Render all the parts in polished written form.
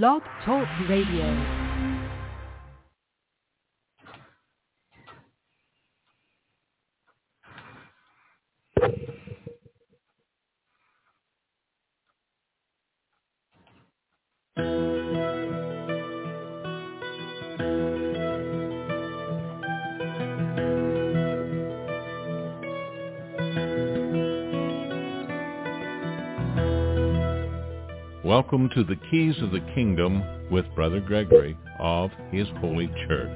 Blog Talk Radio. Welcome to the Keys of the Kingdom with Brother Gregory of His Holy Church.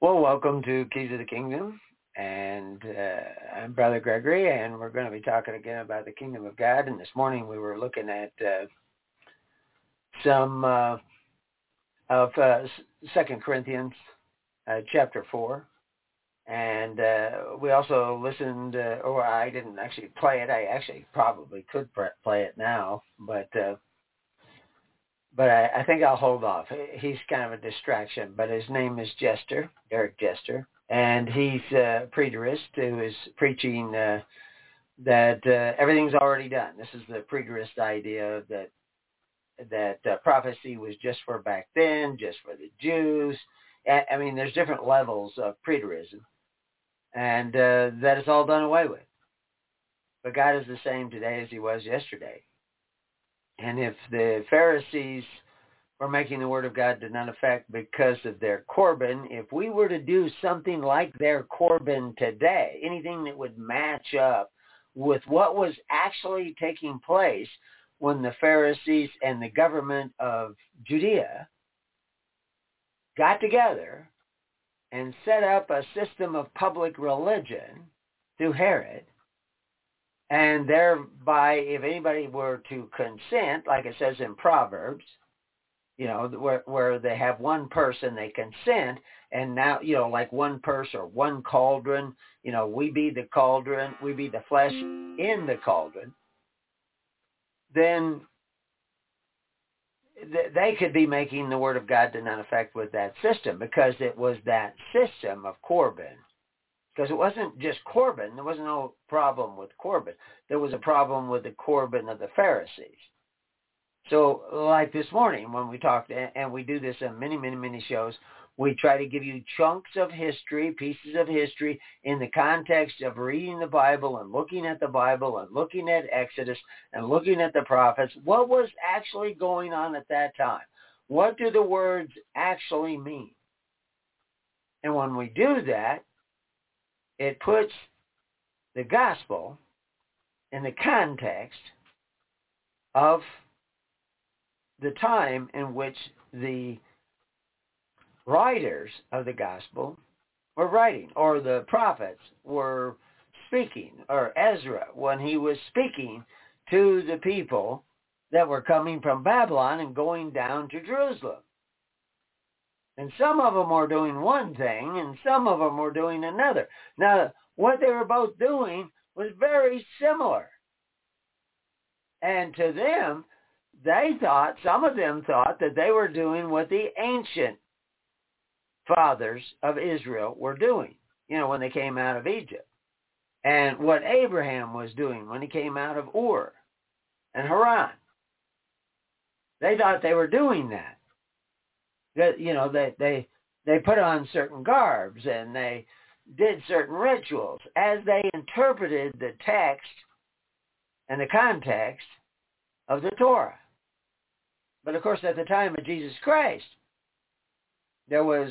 Well, welcome to Keys of the Kingdom. And I'm Brother Gregory, and we're going to be talking again about the Kingdom of God. And this morning we were looking at some of 2 Corinthians chapter 4. And we also listened, or I didn't actually play it. I actually probably could play it now, but I think I'll hold off. He's kind of a distraction, but his name is Jester, Derek Jester. And he's a preterist who is preaching that everything's already done. This is the preterist idea that prophecy was just for back then, just for the Jews. I mean, there's different levels of preterism, and that it's all done away with. But God is the same today as he was yesterday. And if the Pharisees we're making the Word of God to none effect because of their Corbin, if we were to do something like their Corbin today, anything that would match up with what was actually taking place when the Pharisees and the government of Judea got together and set up a system of public religion through Herod, and thereby, if anybody were to consent, like it says in Proverbs, you know, where they have one person, they consent, and now, you know, like one purse or one cauldron, you know, we be the cauldron, we be the flesh in the cauldron, then they could be making the Word of God to none effect with that system, because it was that system of Corbin. Because it wasn't just Corbin. There was no problem with Corbin. There was a problem with the Corbin of the Pharisees. So like this morning when we talked, and we do this on many, many, many shows, we try to give you chunks of history, pieces of history in the context of reading the Bible and looking at Exodus and looking at the prophets. What was actually going on at that time? What do the words actually mean? And when we do that, it puts the gospel in the context of the time in which the writers of the gospel were writing, or the prophets were speaking, or Ezra, when he was speaking to the people that were coming from Babylon and going down to Jerusalem. And some of them were doing one thing, and some of them were doing another. Now, what they were both doing was very similar. And to them, some of them thought that they were doing what the ancient fathers of Israel were doing, you know, when they came out of Egypt. And what Abraham was doing when he came out of Ur and Haran. They thought they were doing that. You know, they put on certain garbs and they did certain rituals as they interpreted the text and the context of the Torah. But of course, at the time of Jesus Christ, there was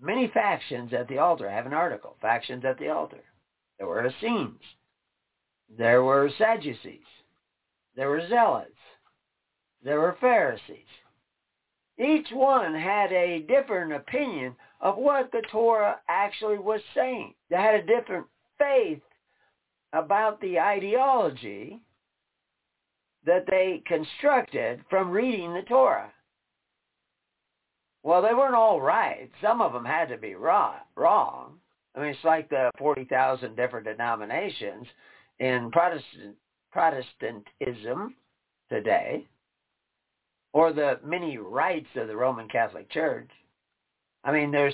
many factions at the altar. I have an article, factions at the altar. There were Essenes. There were Sadducees. There were Zealots. There were Pharisees. Each one had a different opinion of what the Torah actually was saying. They had a different faith about the ideology that they constructed from reading the Torah. Well, they weren't all right. Some of them had to be wrong. I mean, it's like the 40,000 different denominations in Protestantism today. or the many rites of the Roman Catholic Church. I mean, there's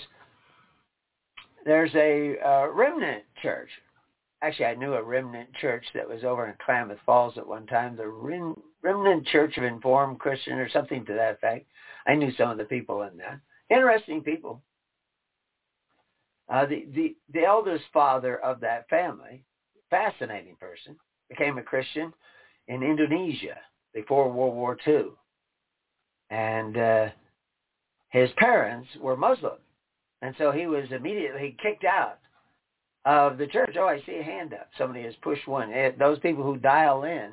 a remnant church. Actually, I knew a remnant church that was over in Klamath Falls at one time, the Remnant Church of Informed Christian or something to that effect. I knew some of the people in that. Interesting people. The eldest father of that family, fascinating person, became a Christian in Indonesia before World War II. And his parents were Muslim. And so he was immediately kicked out of the church. Oh, I see a hand up. Somebody has pushed one. Those people who dial in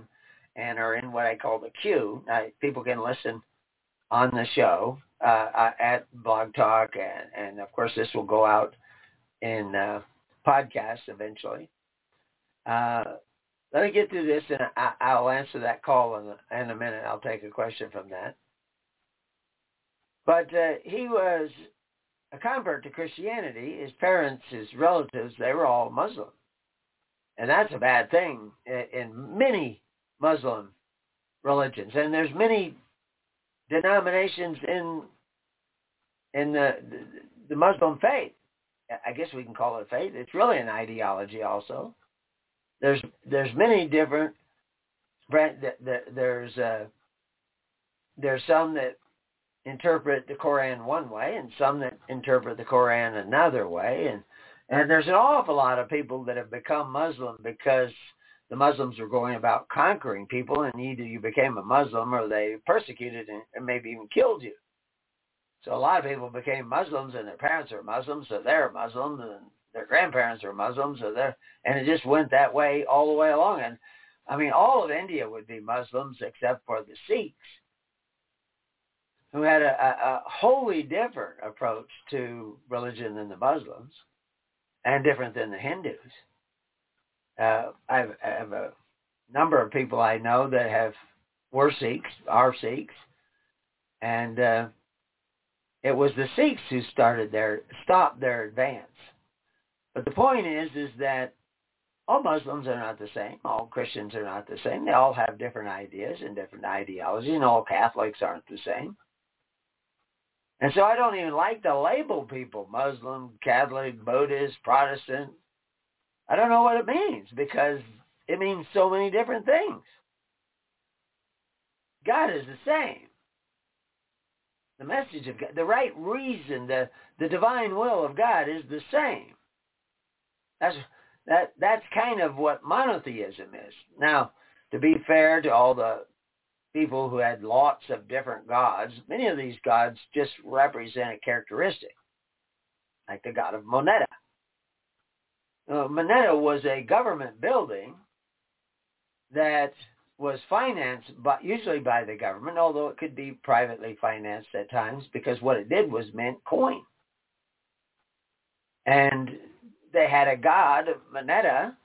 and are in what I call the queue, people can listen on the show at Blog Talk. And, of course, this will go out in podcasts eventually. Let me get through this, and I'll answer that call in a minute. I'll take a question from that. But he was a convert to Christianity. His parents, his relatives, they were all Muslim. And that's a bad thing in many Muslim religions. And there's many denominations in the Muslim faith. I guess we can call it faith. It's really an ideology also. There's many different, there's some that interpret the Koran one way and some that interpret the Koran another way. And there's an awful lot of people that have become Muslim because the Muslims were going about conquering people, and either you became a Muslim or they persecuted and maybe even killed you. So a lot of people became Muslims, and their parents are Muslims, so they're Muslim, and their grandparents are Muslims, so they're, and it just went that way all the way along. And I mean, all of India would be Muslims except for the Sikhs, who had a wholly different approach to religion than the Muslims, and different than the Hindus. I have a number of people I know that were Sikhs, are Sikhs, and it was the Sikhs who stopped their advance. But the point is that all Muslims are not the same. All Christians are not the same. They all have different ideas and different ideologies, and all Catholics aren't the same. And so I don't even like to label people Muslim, Catholic, Buddhist, Protestant. I don't know what it means, because it means so many different things. God is the same. The message of God, the right reason, the divine will of God is the same. That's kind of what monotheism is. Now, to be fair to all the people who had lots of different gods, many of these gods just represent a characteristic, like the god of Moneta. Moneta was a government building that was financed usually by the government, although it could be privately financed at times, because what it did was mint coin. And they had a god, Moneta,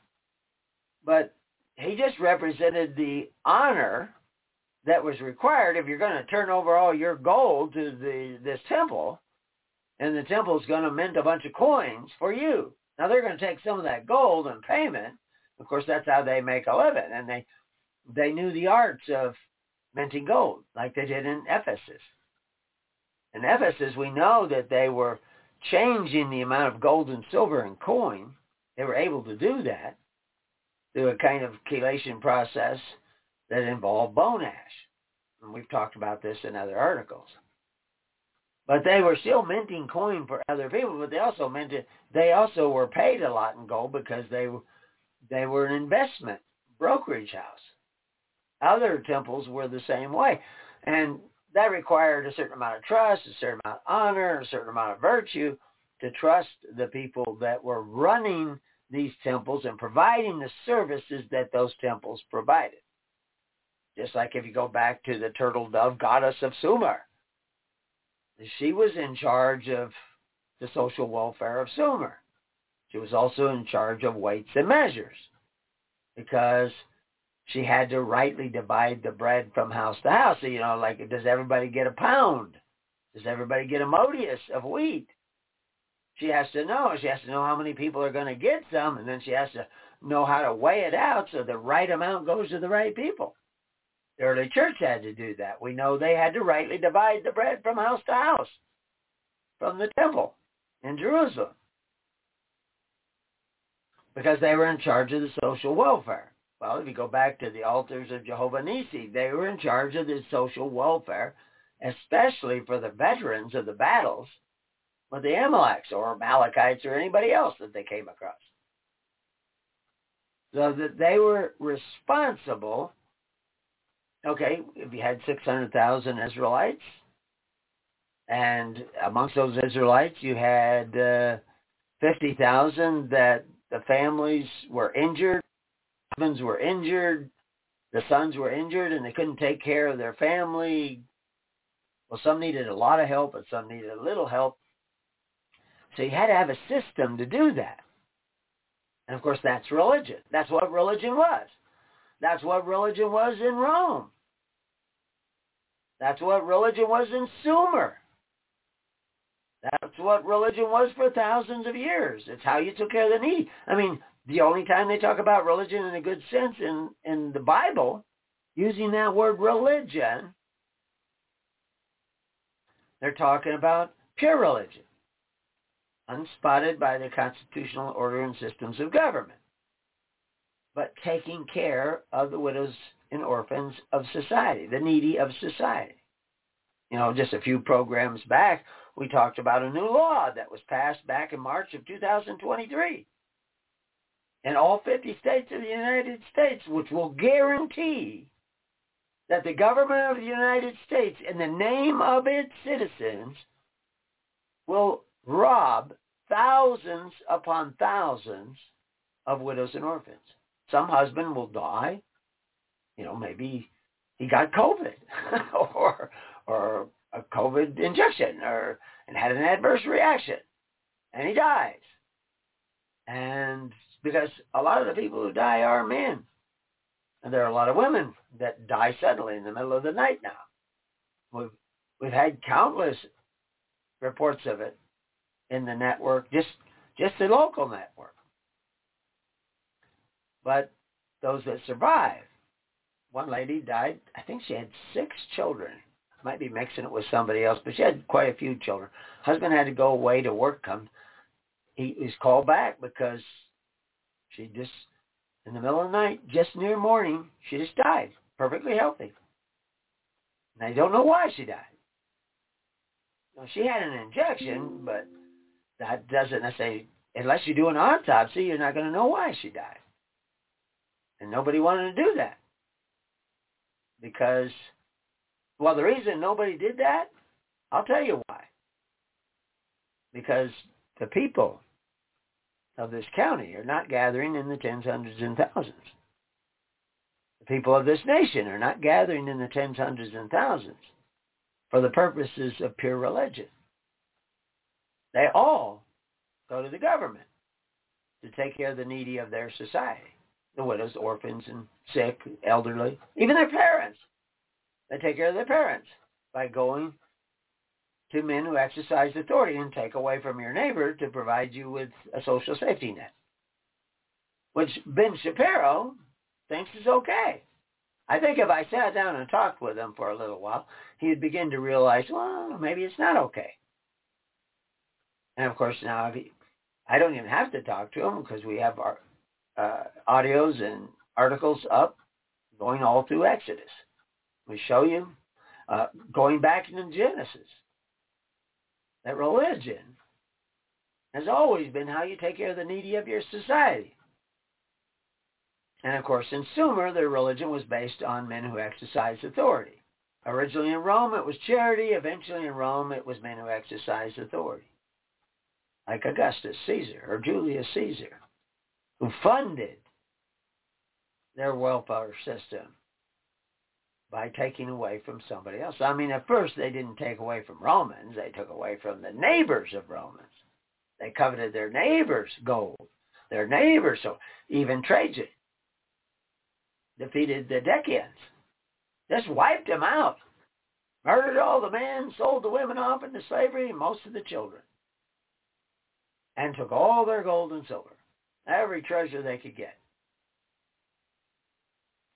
but he just represented the honor that was required if you're going to turn over all your gold to this temple, and the temple's going to mint a bunch of coins for you. Now, they're going to take some of that gold in payment. Of course, that's how they make a living. And they knew the arts of minting gold, like they did in Ephesus. In Ephesus, we know that they were changing the amount of gold and silver and coin. They were able to do that through a kind of chelation process that involved bone ash. And we've talked about this in other articles. But they were still minting coin for other people, but they also were paid a lot in gold because they were an investment brokerage house. Other temples were the same way. And that required a certain amount of trust, a certain amount of honor, a certain amount of virtue to trust the people that were running these temples and providing the services that those temples provided. Just like if you go back to the turtle dove goddess of Sumer. She was in charge of the social welfare of Sumer. She was also in charge of weights and measures, because she had to rightly divide the bread from house to house. So, like, does everybody get a pound? Does everybody get a modius of wheat? She has to know. She has to know how many people are going to get some, and then she has to know how to weigh it out so the right amount goes to the right people. The early church had to do that. We know they had to rightly divide the bread from house to house, from the temple in Jerusalem, because they were in charge of the social welfare. Well, if you go back to the altars of Jehovah Nissi, they were in charge of the social welfare, especially for the veterans of the battles with the Amaleks or Amalekites or anybody else that they came across. So that they were responsible. Okay, if you had 600,000 Israelites, and amongst those Israelites you had 50,000 that the families were injured, husbands were injured, the sons were injured, and they couldn't take care of their family. Well, some needed a lot of help, and some needed a little help. So you had to have a system to do that. And, of course, that's religion. That's what religion was. That's what religion was in Rome. That's what religion was in Sumer. That's what religion was for thousands of years. It's how you took care of the needy. I mean, the only time they talk about religion in a good sense in the Bible, using that word religion, they're talking about pure religion, unspotted by the constitutional order and systems of government, but taking care of the widows and orphans of society, the needy of society. You know, just a few programs back, we talked about a new law that was passed back in March of 2023 in all 50 states of the United States, which will guarantee that the government of the United States, in the name of its citizens, will rob thousands upon thousands of widows and orphans. Some husband will die. You know, maybe he got COVID or a COVID injection and had an adverse reaction, and he dies. And because a lot of the people who die are men, and there are a lot of women that die suddenly in the middle of the night now. We've had countless reports of it in the network, just the local network. But those that survive, one lady died, I think she had 6 children. I might be mixing it with somebody else, but she had quite a few children. Husband had to go away to work. He's called back because she just, in the middle of the night, just near morning, she just died, perfectly healthy. And I don't know why she died. Now, she had an injection, but that doesn't necessarily, unless you do an autopsy, you're not going to know why she died. And nobody wanted to do that because, well, the reason nobody did that, I'll tell you why. Because the people of this county are not gathering in the tens, hundreds, and thousands. The people of this nation are not gathering in the tens, hundreds, and thousands for the purposes of pure religion. They all go to the government to take care of the needy of their society. The widows, orphans, and sick, elderly, even their parents. They take care of their parents by going to men who exercise authority and take away from your neighbor to provide you with a social safety net, which Ben Shapiro thinks is okay. I think if I sat down and talked with him for a little while, he'd begin to realize, well, maybe it's not okay. And, of course, now I don't even have to talk to him because we have our audios and articles up going all through Exodus. We show you going back into Genesis that religion has always been how you take care of the needy of your society. And of course in Sumer, their religion was based on men who exercised authority. Originally in Rome it was charity. Eventually in Rome it was men who exercised authority, like Augustus Caesar or Julius Caesar, who funded their welfare system by taking away from somebody else. I mean, at first they didn't take away from Romans. They took away from the neighbors of Romans. They coveted their neighbors' gold, their neighbors. So even Trajan defeated the Decans, just wiped them out, murdered all the men, sold the women off into slavery, and most of the children, and took all their gold and silver. Every treasure they could get.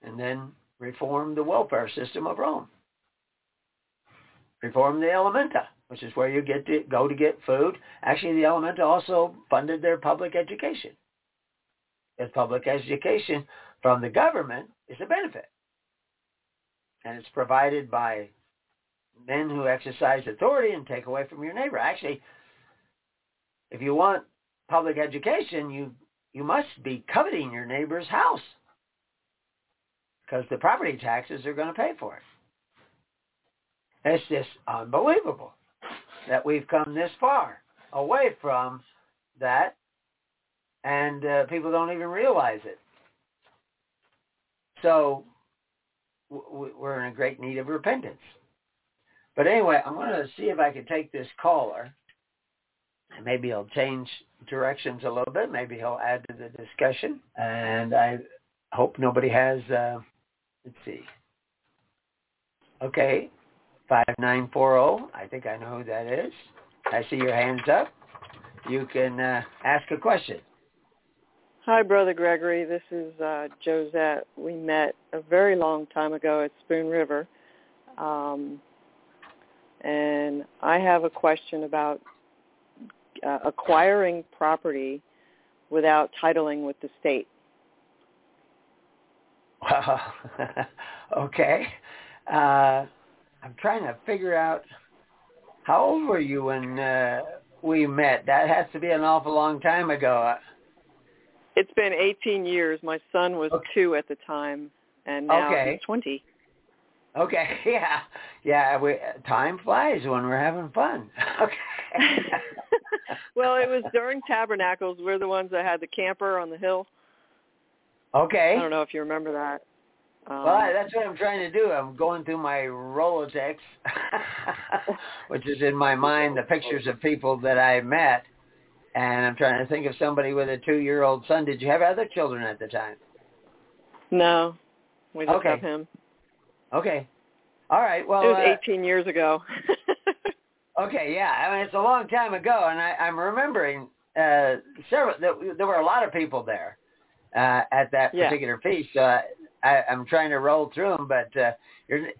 And then reformed the welfare system of Rome. Reformed the Elementa, which is where you get to go to get food. Actually, the Elementa also funded their public education. Because public education from the government is a benefit. And it's provided by men who exercise authority and take away from your neighbor. Actually, if you want public education, you must be coveting your neighbor's house, because the property taxes are going to pay for it. It's just unbelievable that we've come this far away from that, and people don't even realize it. So we're in a great need of repentance. But anyway, I'm going to see if I can take this caller, and maybe he'll change directions a little bit. Maybe he'll add to the discussion. And I hope nobody has, let's see. Okay, 5940. I think I know who that is. I see your hands up. You can ask a question. Hi, Brother Gregory. This is Josette. We met a very long time ago at Spoon River. And I have a question about acquiring property without titling with the state. Wow. Okay. I'm trying to figure out, how old were you when we met? That has to be an awful long time ago. It's been 18 years. My son was 2 at the time, and now he's 20. Okay, yeah. Yeah, time flies when we're having fun. Okay. Well, it was during Tabernacles. We're the ones that had the camper on the hill. Okay. I don't know if you remember that. Well, that's what I'm trying to do. I'm going through my Rolodex, which is in my mind, the pictures of people that I met. And I'm trying to think of somebody with a 2-year-old son. Did you have other children at the time? No. We just have him. Okay. All right. Well, it was 18 years ago. Okay, yeah. I mean, it's a long time ago, and I'm remembering there were a lot of people there at that particular piece. I'm trying to roll through them, but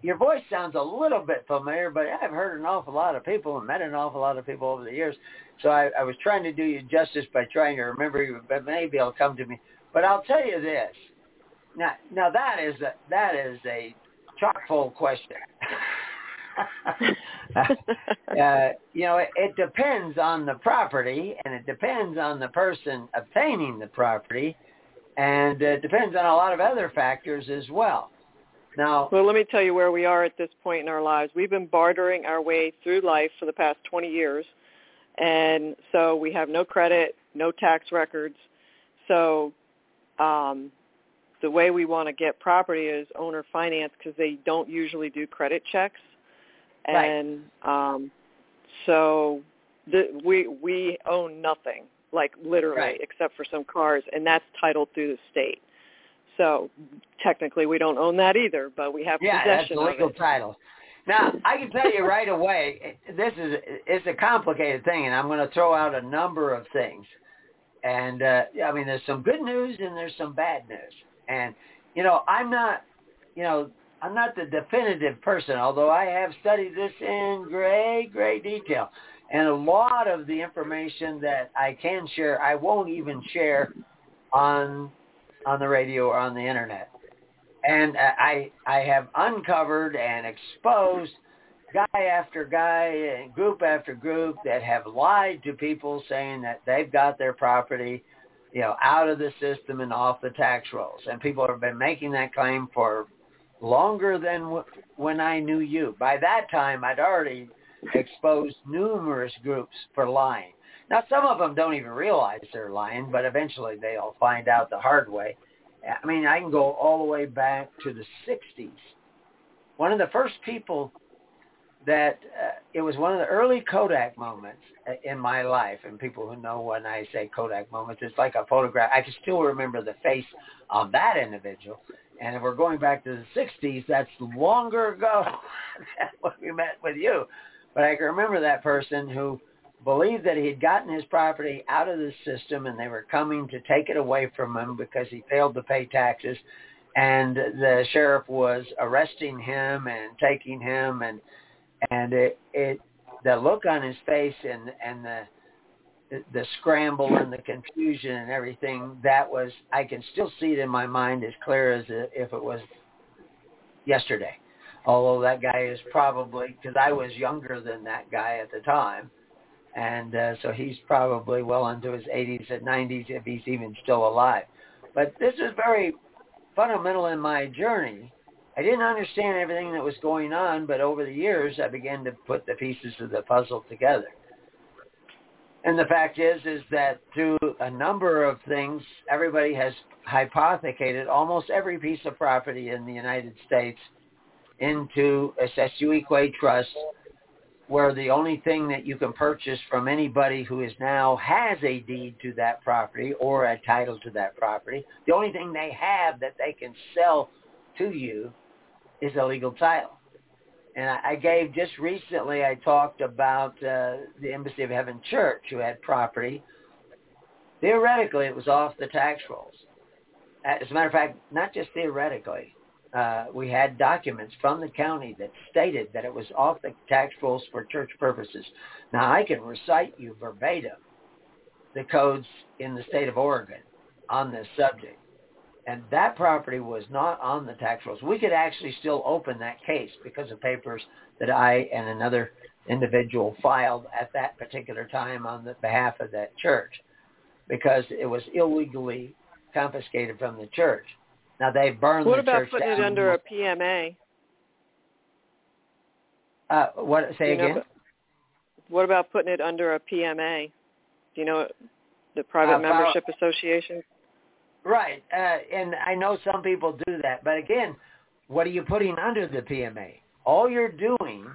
your voice sounds a little bit familiar, but I've heard an awful lot of people and met an awful lot of people over the years, so I was trying to do you justice by trying to remember you, but maybe it'll come to me. But I'll tell you this. Now that is a chock-full question. It depends on the property, and it depends on the person obtaining the property, and it depends on a lot of other factors as well. Now, well, let me tell you where we are at this point in our lives. We've been bartering our way through life for the past 20 years, and so we have no credit, no tax records. So the way we want to get property is owner finance, because they don't usually do credit checks. And so we own nothing, like literally, except for some cars, and that's titled through the state. So technically we don't own that either, but we have possession of it. Yeah, that's a legal title. Now, I can tell you right away, it's a complicated thing, and I'm going to throw out a number of things. And, I mean, there's some good news and there's some bad news. And, I'm not the definitive person, although I have studied this in great detail. And a lot of the information that I can share, I won't even share on the radio or on the Internet. And I have uncovered and exposed guy after guy and group after group that have lied to people, saying that they've got their property out of the system and off the tax rolls. And people have been making that claim for longer than when I knew you. By that time, I'd already exposed numerous groups for lying. Now, some of them don't even realize they're lying, but eventually they'll find out the hard way. I mean, I can go all the way back to the 60s. One of the first people that it was one of the early Kodak moments in my life. And people who know when I say Kodak moments, it's like a photograph. I can still remember the face of that individual. And if we're going back to the 60s, that's longer ago than when we met with you. But I can remember that person who believed that he had gotten his property out of the system, and they were coming to take it away from him because he failed to pay taxes. and the sheriff was arresting him and taking him, and the look on his face and the scramble and the confusion and everything, that was, I can still see it in my mind as clear as if it was yesterday. Although that guy is probably, because I was younger than that guy at the time, and so he's probably well into his 80s and 90s if he's even still alive. But this is very fundamental in my journey. I didn't understand everything that was going on, but over the years I began to put the pieces of the puzzle together. And the fact is that through a number of things, everybody has hypothecated almost every piece of property in the United States into a sesquique trust, where the only thing that you can purchase from anybody who is now has a deed to that property or a title to that property, the only thing they have that they can sell to you is a legal title. And I gave, just recently, I talked about the Embassy of Heaven Church, who had property. Theoretically, it was off the tax rolls. As a matter of fact, not just theoretically. We had documents from the county that stated that it was off the tax rolls for church purposes. Now, I can recite you verbatim the codes in the state of Oregon on this subject. And that property was not on the tax rolls. We could actually still open that case because of papers that I and another individual filed at that particular time on the behalf of that church, because it was illegally confiscated from the church. Now, they burned the church down. What about putting it under a PMA? Say again? What about putting it under a PMA? Do you know the Private Membership Association? Right, and I know some people do that, but again, what are you putting under the PMA? All you're doing,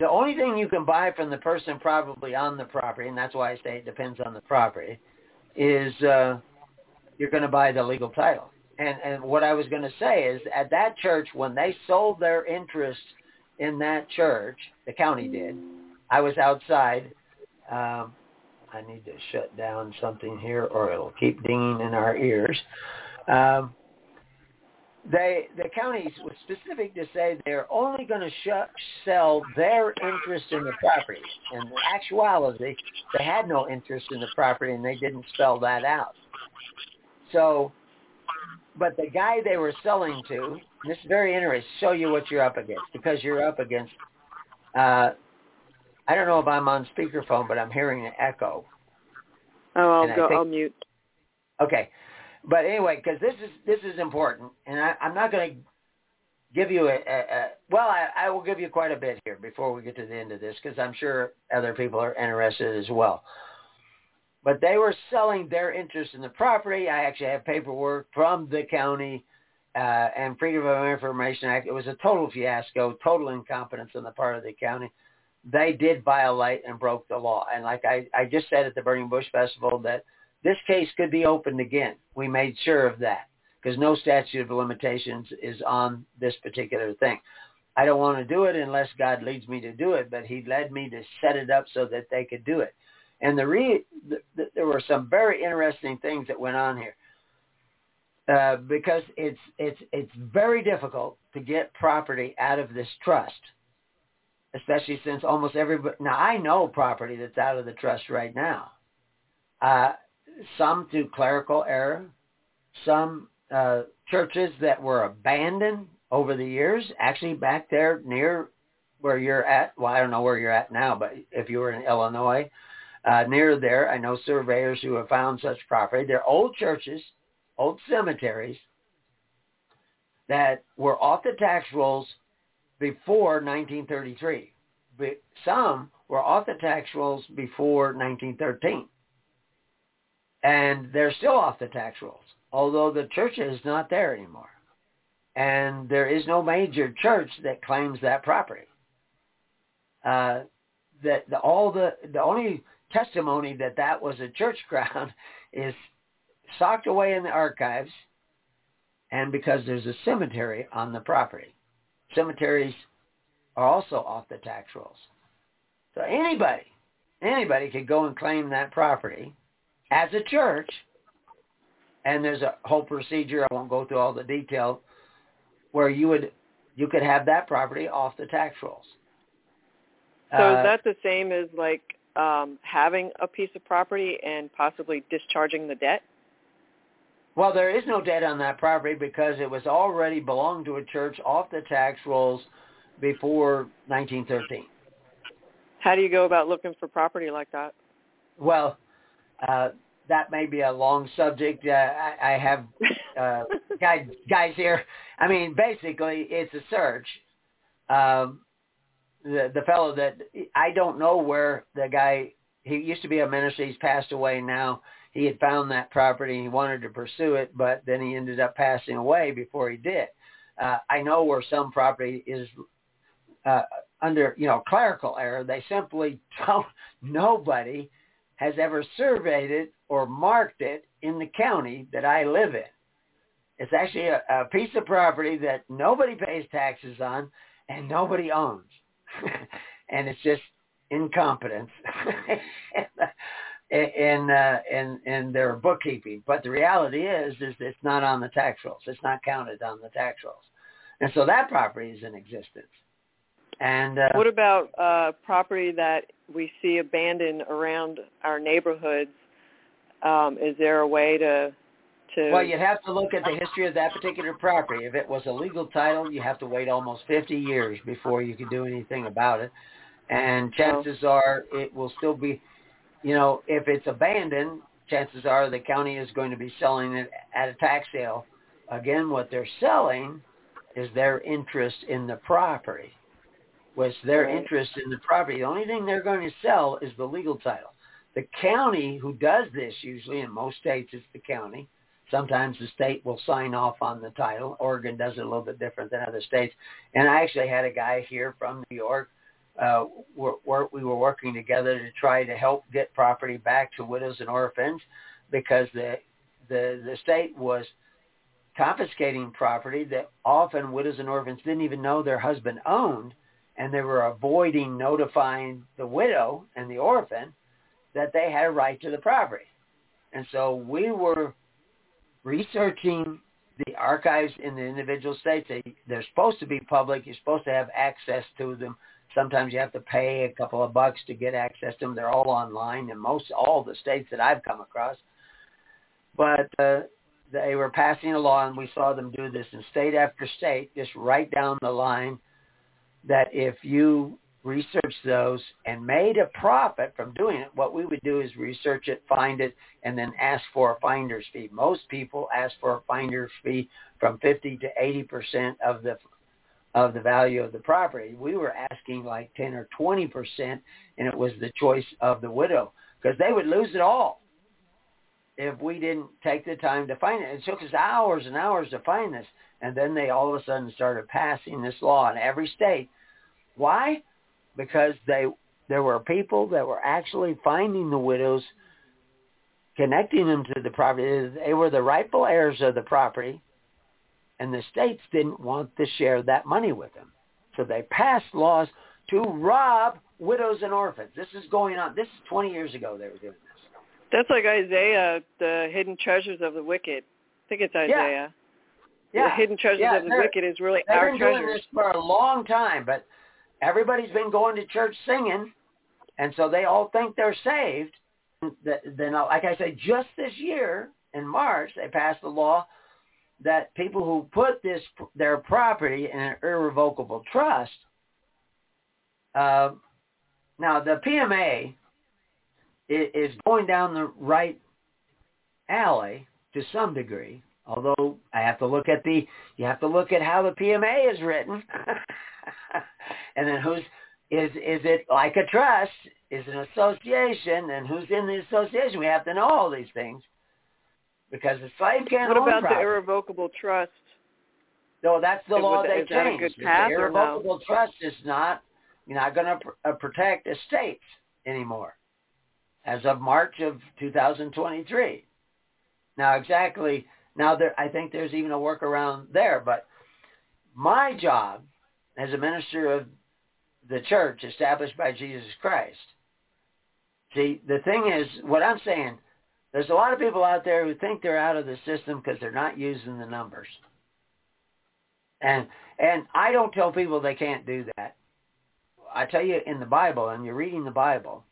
the only thing you can buy from the person probably on the property, and that's why I say it depends on the property, is you're going to buy the legal title. And what I was going to say is, at that church, when they sold their interest in that church, the county did, I was outside. I need to shut down something here or it'll keep dinging in our ears. The counties was specific to say they're only going to sell their interest in the property. In actuality, they had no interest in the property and they didn't spell that out. So, but the guy they were selling to, this is very interesting, show you what you're up against, because you're up against I don't know if I'm on speakerphone, but I'm hearing an echo. Oh, I'll mute. Okay. But anyway, because this is important, and I'm not going to give you I will give you quite a bit here before we get to the end of this, because I'm sure other people are interested as well. But they were selling their interest in the property. I actually have paperwork from the county and Freedom of Information Act. It was a total fiasco, total incompetence on the part of the county. They did violate and broke the law. And like I just said at the Burning Bush Festival, that this case could be opened again. We made sure of that because no statute of limitations is on this particular thing. I don't want to do it unless God leads me to do it, but he led me to set it up so that they could do it. And there were some very interesting things that went on here because it's very difficult to get property out of this trust. Especially since almost everybody, now I know property that's out of the trust right now. Some through clerical error, some churches that were abandoned over the years, actually back there near where you're at, well, I don't know where you're at now, but if you were in Illinois, near there, I know surveyors who have found such property. They're old churches, old cemeteries that were off the tax rolls before 1933. Some were off the tax rolls before 1913. And they're still off the tax rolls, although the church is not there anymore. And there is no major church that claims that property. The only testimony that was a church ground is socked away in the archives, and because there's a cemetery on the property. Cemeteries are also off the tax rolls. So anybody could go and claim that property as a church And there's a whole procedure, I won't go through all the detail, where you could have that property off the tax rolls. So is that the same as like having a piece of property and possibly discharging the debt? Well, there is no debt on that property because it was already belonged to a church off the tax rolls before 1913. How do you go about looking for property like that? Well, that may be a long subject. I have guys here. I mean, basically, it's a search. The fellow that I don't know where the guy, he used to be a minister. He's passed away now. He had found that property. He wanted to pursue it, but then he ended up passing away before he did. I know where some property is under, clerical error. They simply don't. Nobody has ever surveyed it or marked it in the county that I live in. It's actually a piece of property that nobody pays taxes on and nobody owns. And it's just incompetence in their bookkeeping. But the reality is it's not on the tax rolls. It's not counted on the tax rolls. And so that property is in existence. And what about property that we see abandoned around our neighborhoods? Is there a way to... Well, you'd have to look at the history of that particular property. If it was a legal title, you have to wait almost 50 years before you can do anything about it. And chances are it will still be... if it's abandoned, chances are the county is going to be selling it at a tax sale. Again, what they're selling is their interest in the property. What's their interest in the property? The only thing they're going to sell is the legal title. The county who does this, usually in most states it's the county. Sometimes the state will sign off on the title. Oregon does it a little bit different than other states. And I actually had a guy here from New York. We were working together to try to help get property back to widows and orphans because the state was confiscating property that often widows and orphans didn't even know their husband owned, and they were avoiding notifying the widow and the orphan that they had a right to the property. And so we were researching the archives in the individual states. They're supposed to be public. You're supposed to have access to them. Sometimes you have to pay a couple of bucks to get access to them. They're all online in most all the states that I've come across. But they were passing a law, and we saw them do this in state after state, just right down the line, that if you research those and made a profit from doing it, what we would do is research it, find it, and then ask for a finder's fee. Most people ask for a finder's fee from 50 to 80% of the value of the property. We were asking like 10 or 20%, and it was the choice of the widow because they would lose it all if we didn't take the time to find it. It took us hours and hours to find this, and then they all of a sudden started passing this law in every state. Why? Because there were people that were actually finding the widows, connecting them to the property. They were the rightful heirs of the property, and the states didn't want to share that money with them. So they passed laws to rob widows and orphans. This is going on. This is 20 years ago they were doing this. That's like Isaiah, the hidden treasures of the wicked. I think it's Isaiah. Yeah. The hidden treasures of the wicked is really our treasures. They've been doing this for a long time, but everybody's been going to church singing, and so they all think they're saved. Then, like I say, just this year in March, they passed a law that people who put their property in an irrevocable trust. Now, the PMA is going down the right alley to some degree, although you have to look at how the PMA is written, and then is it like a trust? Is it an association? And who's in the association? We have to know all these things. Because the slave can't own property. What about the irrevocable trust? No, that's the law they changed. The irrevocable trust is not, you're not going to protect estates anymore as of March of 2023. Now, exactly, I think there's even a workaround there, but my job as a minister of the church established by Jesus Christ, see, the thing is, what I'm saying, There's a lot of people out there who think they're out of the system because they're not using the numbers. And I don't tell people they can't do that. I tell you in the Bible, and you're reading the Bible,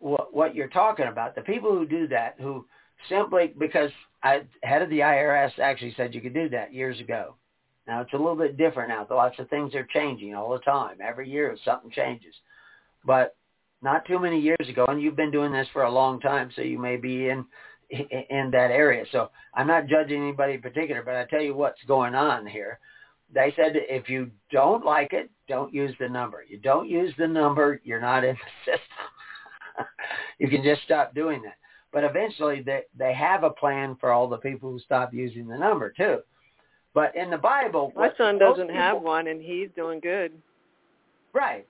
what you're talking about, the people who do that, who simply, because head of the IRS actually said you could do that years ago. Now, it's a little bit different now. Lots of things are changing all the time. Every year something changes. But not too many years ago, and you've been doing this for a long time, so you may be in that area. So I'm not judging anybody in particular, but I tell you what's going on here. They said if you don't like it, don't use the number. You don't use the number, you're not in the system. You can just stop doing that. But eventually they have a plan for all the people who stop using the number, too. But in the Bible... My son doesn't have one, and he's doing good. Right.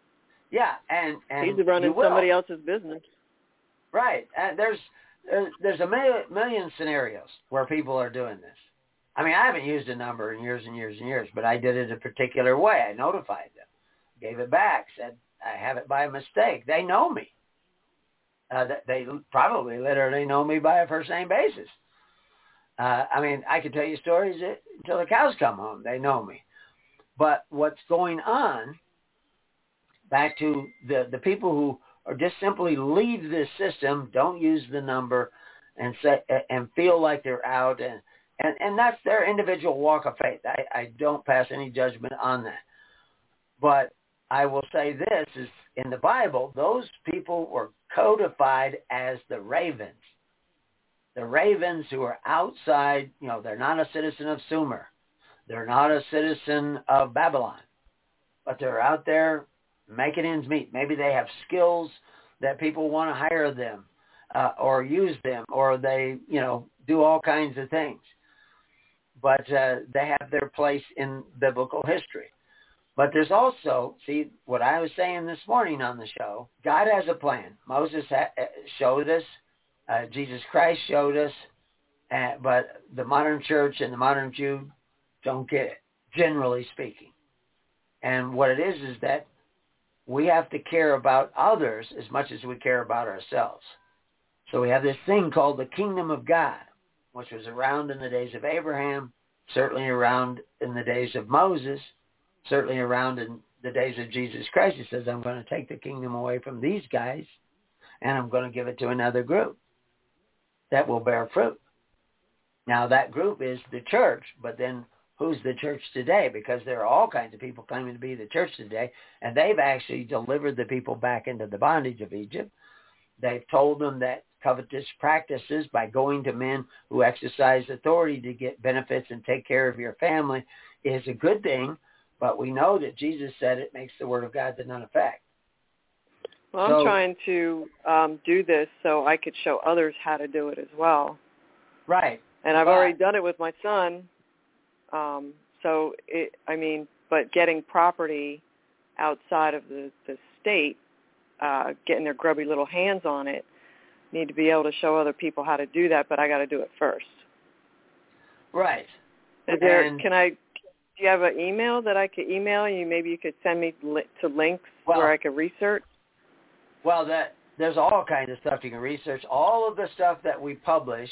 Yeah, and he's running somebody else's business. Right. There's a million scenarios where people are doing this. I mean, I haven't used a number in years and years and years, but I did it a particular way. I notified them, gave it back, said, I have it by mistake. They know me. They probably literally know me by a first-name basis. I mean, I could tell you stories until the cows come home. They know me. But what's going on... Back to the people who are just simply leave this system, don't use the number, and feel like they're out, and that's their individual walk of faith. I don't pass any judgment on that, but I will say this is in the Bible. Those people were codified as the ravens who are outside. You know, they're not a citizen of Sumer, they're not a citizen of Babylon, but they're out there. Making ends meet. Maybe they have skills that people want to hire them or use them, or they, you know, do all kinds of things. But they have their place in biblical history. But there's also, see, what I was saying this morning on the show, God has a plan. Moses showed us, Jesus Christ showed us, but the modern church and the modern Jew don't get it, generally speaking. And what it is that we have to care about others as much as we care about ourselves. So we have this thing called the kingdom of God, which was around in the days of Abraham, certainly around in the days of Moses, certainly around in the days of Jesus Christ. He says, I'm going to take the kingdom away from these guys, and I'm going to give it to another group that will bear fruit. Now, that group is the church, but then who's the church today? Because there are all kinds of people claiming to be the church today, and they've actually delivered the people back into the bondage of Egypt. They've told them that covetous practices by going to men who exercise authority to get benefits and take care of your family is a good thing, but we know that Jesus said it makes the word of God to none effect. Well, I'm trying to do this so I could show others how to do it as well. Right. And I've already done it with my son. But getting property outside of the state, getting their grubby little hands on it, need to be able to show other people how to do that, but I got to do it first. Right. Do you have an email that I could email you? Maybe you could send me to links where I could research. Well, there's all kinds of stuff you can research. All of the stuff that we publish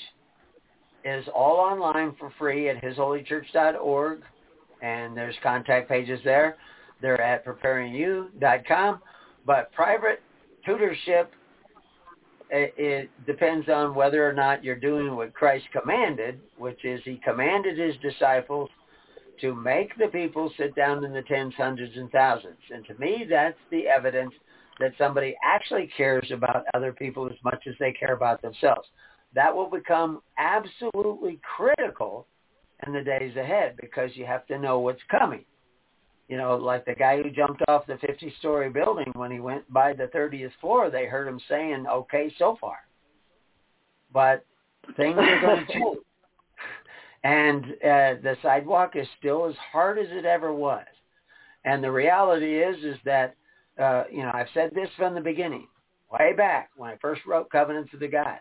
is all online for free at hisholychurch.org, and there's contact pages there. They're at preparingyou.com, but private tutorship, it depends on whether or not you're doing what Christ commanded, which is he commanded his disciples to make the people sit down in the tens, hundreds, and thousands. And to me, that's the evidence that somebody actually cares about other people as much as they care about themselves. That will become absolutely critical in the days ahead because you have to know what's coming. You know, like the guy who jumped off the 50-story building, when he went by the 30th floor, they heard him saying, okay, so far. But things are going to change. And the sidewalk is still as hard as it ever was. And the reality is that, I've said this from the beginning, way back when I first wrote Covenants of the Gods.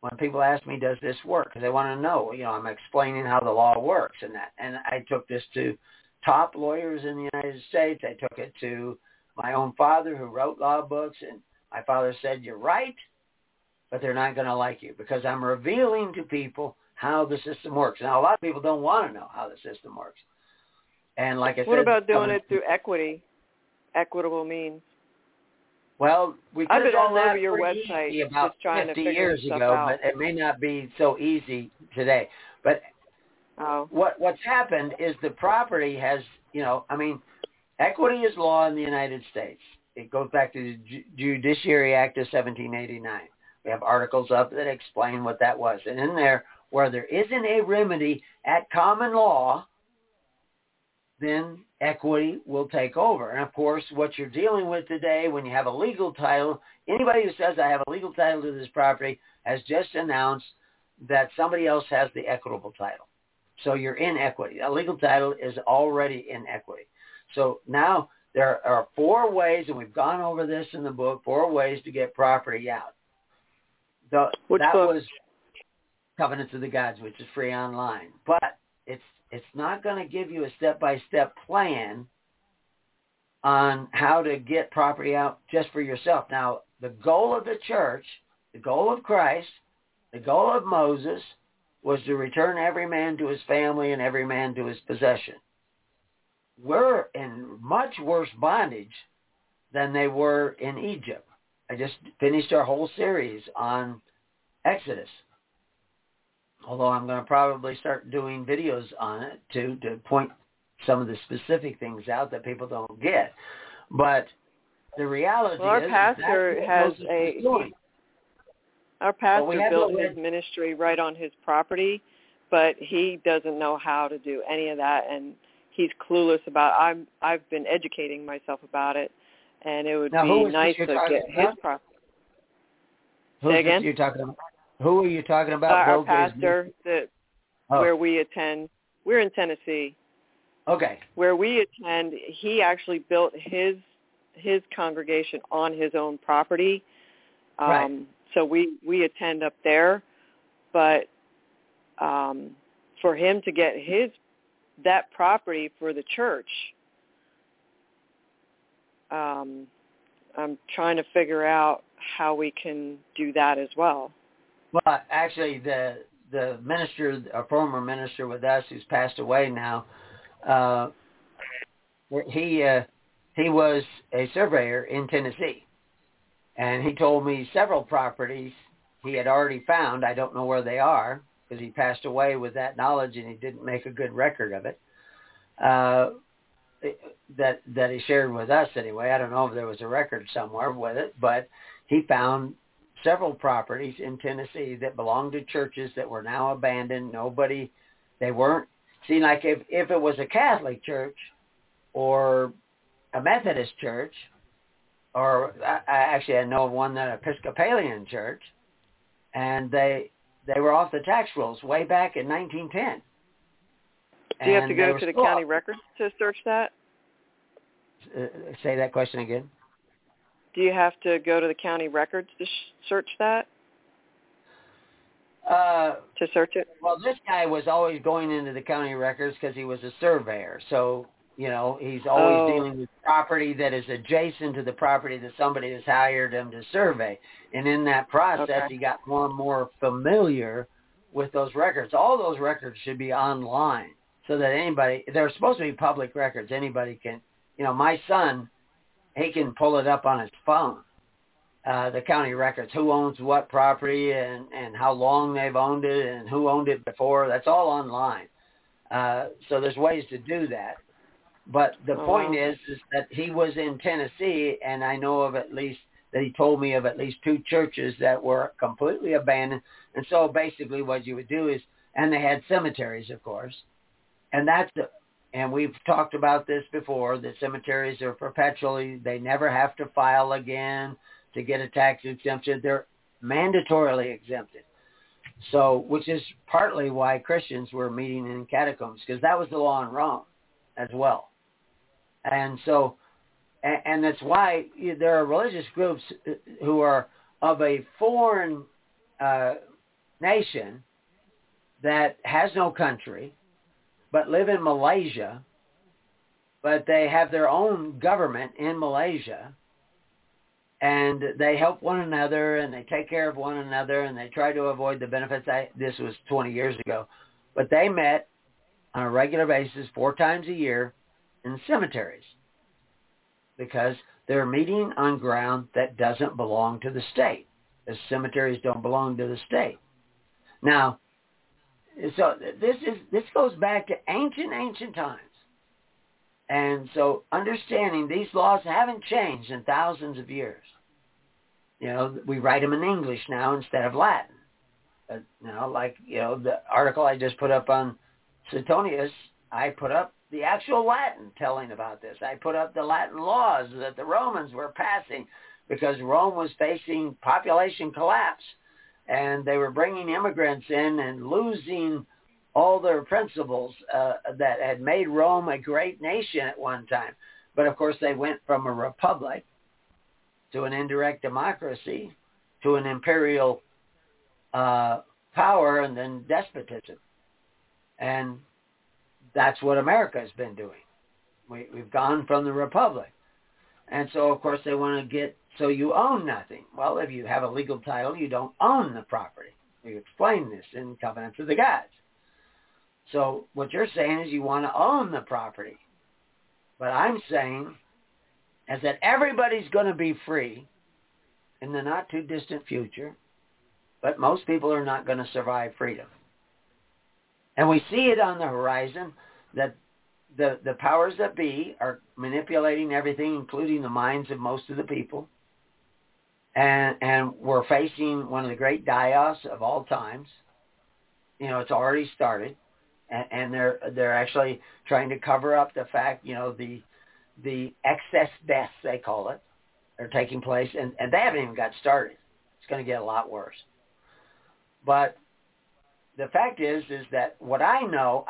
When people ask me, does this work? Because they want to know, I'm explaining how the law works and that. And I took this to top lawyers in the United States. I took it to my own father who wrote law books. And my father said, you're right, but they're not going to like you because I'm revealing to people how the system works. Now, a lot of people don't want to know how the system works. And like I said, what about doing it through equity, equitable means? Well, we could have done that pretty easy about 50 years ago, but it may not be so easy today. But what's happened is the property has, you know, I mean, equity is law in the United States. It goes back to the Judiciary Act of 1789. We have articles up that explain what that was. And in there, where there isn't a remedy at common law, then equity will take over. And, of course, what you're dealing with today when you have a legal title, anybody who says I have a legal title to this property has just announced that somebody else has the equitable title. So you're in equity. A legal title is already in equity. So now there are four ways, and we've gone over this in the book, four ways to get property out. Which was Covenants of the Gods, which is free online. But it's not going to give you a step-by-step plan on how to get property out just for yourself. Now, the goal of the church, the goal of Christ, the goal of Moses was to return every man to his family and every man to his possession. We're in much worse bondage than they were in Egypt. I just finished our whole series on Exodus. Although I'm going to probably start doing videos on it to point some of the specific things out that people don't get. But the reality is our pastor built his ministry right on his property, but he doesn't know how to do any of that, and he's clueless about it. I've been educating myself about it, and it would be nice to get his property. Who are you talking about? Our pastor, where we attend. We're in Tennessee. Okay. Where we attend, he actually built his congregation on his own property. Right. So we attend up there, but for him to get that property for the church, I'm trying to figure out how we can do that as well. Well, actually, the minister, a former minister with us, who's passed away now, he was a surveyor in Tennessee, and he told me several properties he had already found. I don't know where they are because he passed away with that knowledge, and he didn't make a good record of it. That he shared with us anyway. I don't know if there was a record somewhere with it, but he found several properties in Tennessee that belonged to churches that were now abandoned. If it was a Catholic church or a Methodist church, or I know of one, that Episcopalian church, and they were off the tax rolls way back in 1910. Do you have to go to the county records to search that? Say that question again. Do you have to go to the county records to search that? To search it? Well, this guy was always going into the county records because he was a surveyor. So, you know, he's always dealing with property that is adjacent to the property that somebody has hired him to survey. And in that process, he got more and more familiar with those records. All those records should be online so that they're supposed to be public records. Anybody can, you know, my son, he can pull it up on his phone, the county records, who owns what property and how long they've owned it and who owned it before. That's all online. So there's ways to do that. But the point is that he was in Tennessee, and I know of at least, that he told me of at least two churches that were completely abandoned. And so basically what you would do is, and they had cemeteries, of course, and and we've talked about this before, that cemeteries are perpetually, they never have to file again to get a tax exemption. They're mandatorily exempted. So, which is partly why Christians were meeting in catacombs, because that was the law in Rome as well. And so, and that's why there are religious groups who are of a foreign nation that has no country, but live in Malaysia, but they have their own government in Malaysia, and they help one another, and they take care of one another, and they try to avoid the benefits. This was 20 years ago. But they met on a regular basis 4 times a year in cemeteries because they're meeting on ground that doesn't belong to the state. The cemeteries don't belong to the state. Now, so this goes back to ancient times. And so understanding these laws haven't changed in thousands of years. You know, we write them in English now instead of Latin. You know, like, you know, the article I just put up on Suetonius, I put up the actual Latin telling about this. I put up the Latin laws that the Romans were passing because Rome was facing population collapse, and they were bringing immigrants in and losing all their principles that had made Rome a great nation at one time. But, of course, they went from a republic to an indirect democracy to an imperial power and then despotism. And that's what America has been doing. We've gone from the republic. And so, of course, they want to get, so you own nothing. Well, if you have a legal title, you don't own the property. We explain this in Covenants of the Gods. So what you're saying is you want to own the property. But I'm saying is that everybody's going to be free in the not-too-distant future, but most people are not going to survive freedom. And we see it on the horizon that the powers that be are manipulating everything, including the minds of most of the people. And we're facing one of the great die-offs of all times. You know, it's already started. And they're actually trying to cover up the fact, you know, the excess deaths, they call it, are taking place. And they haven't even got started. It's going to get a lot worse. But the fact is that what I know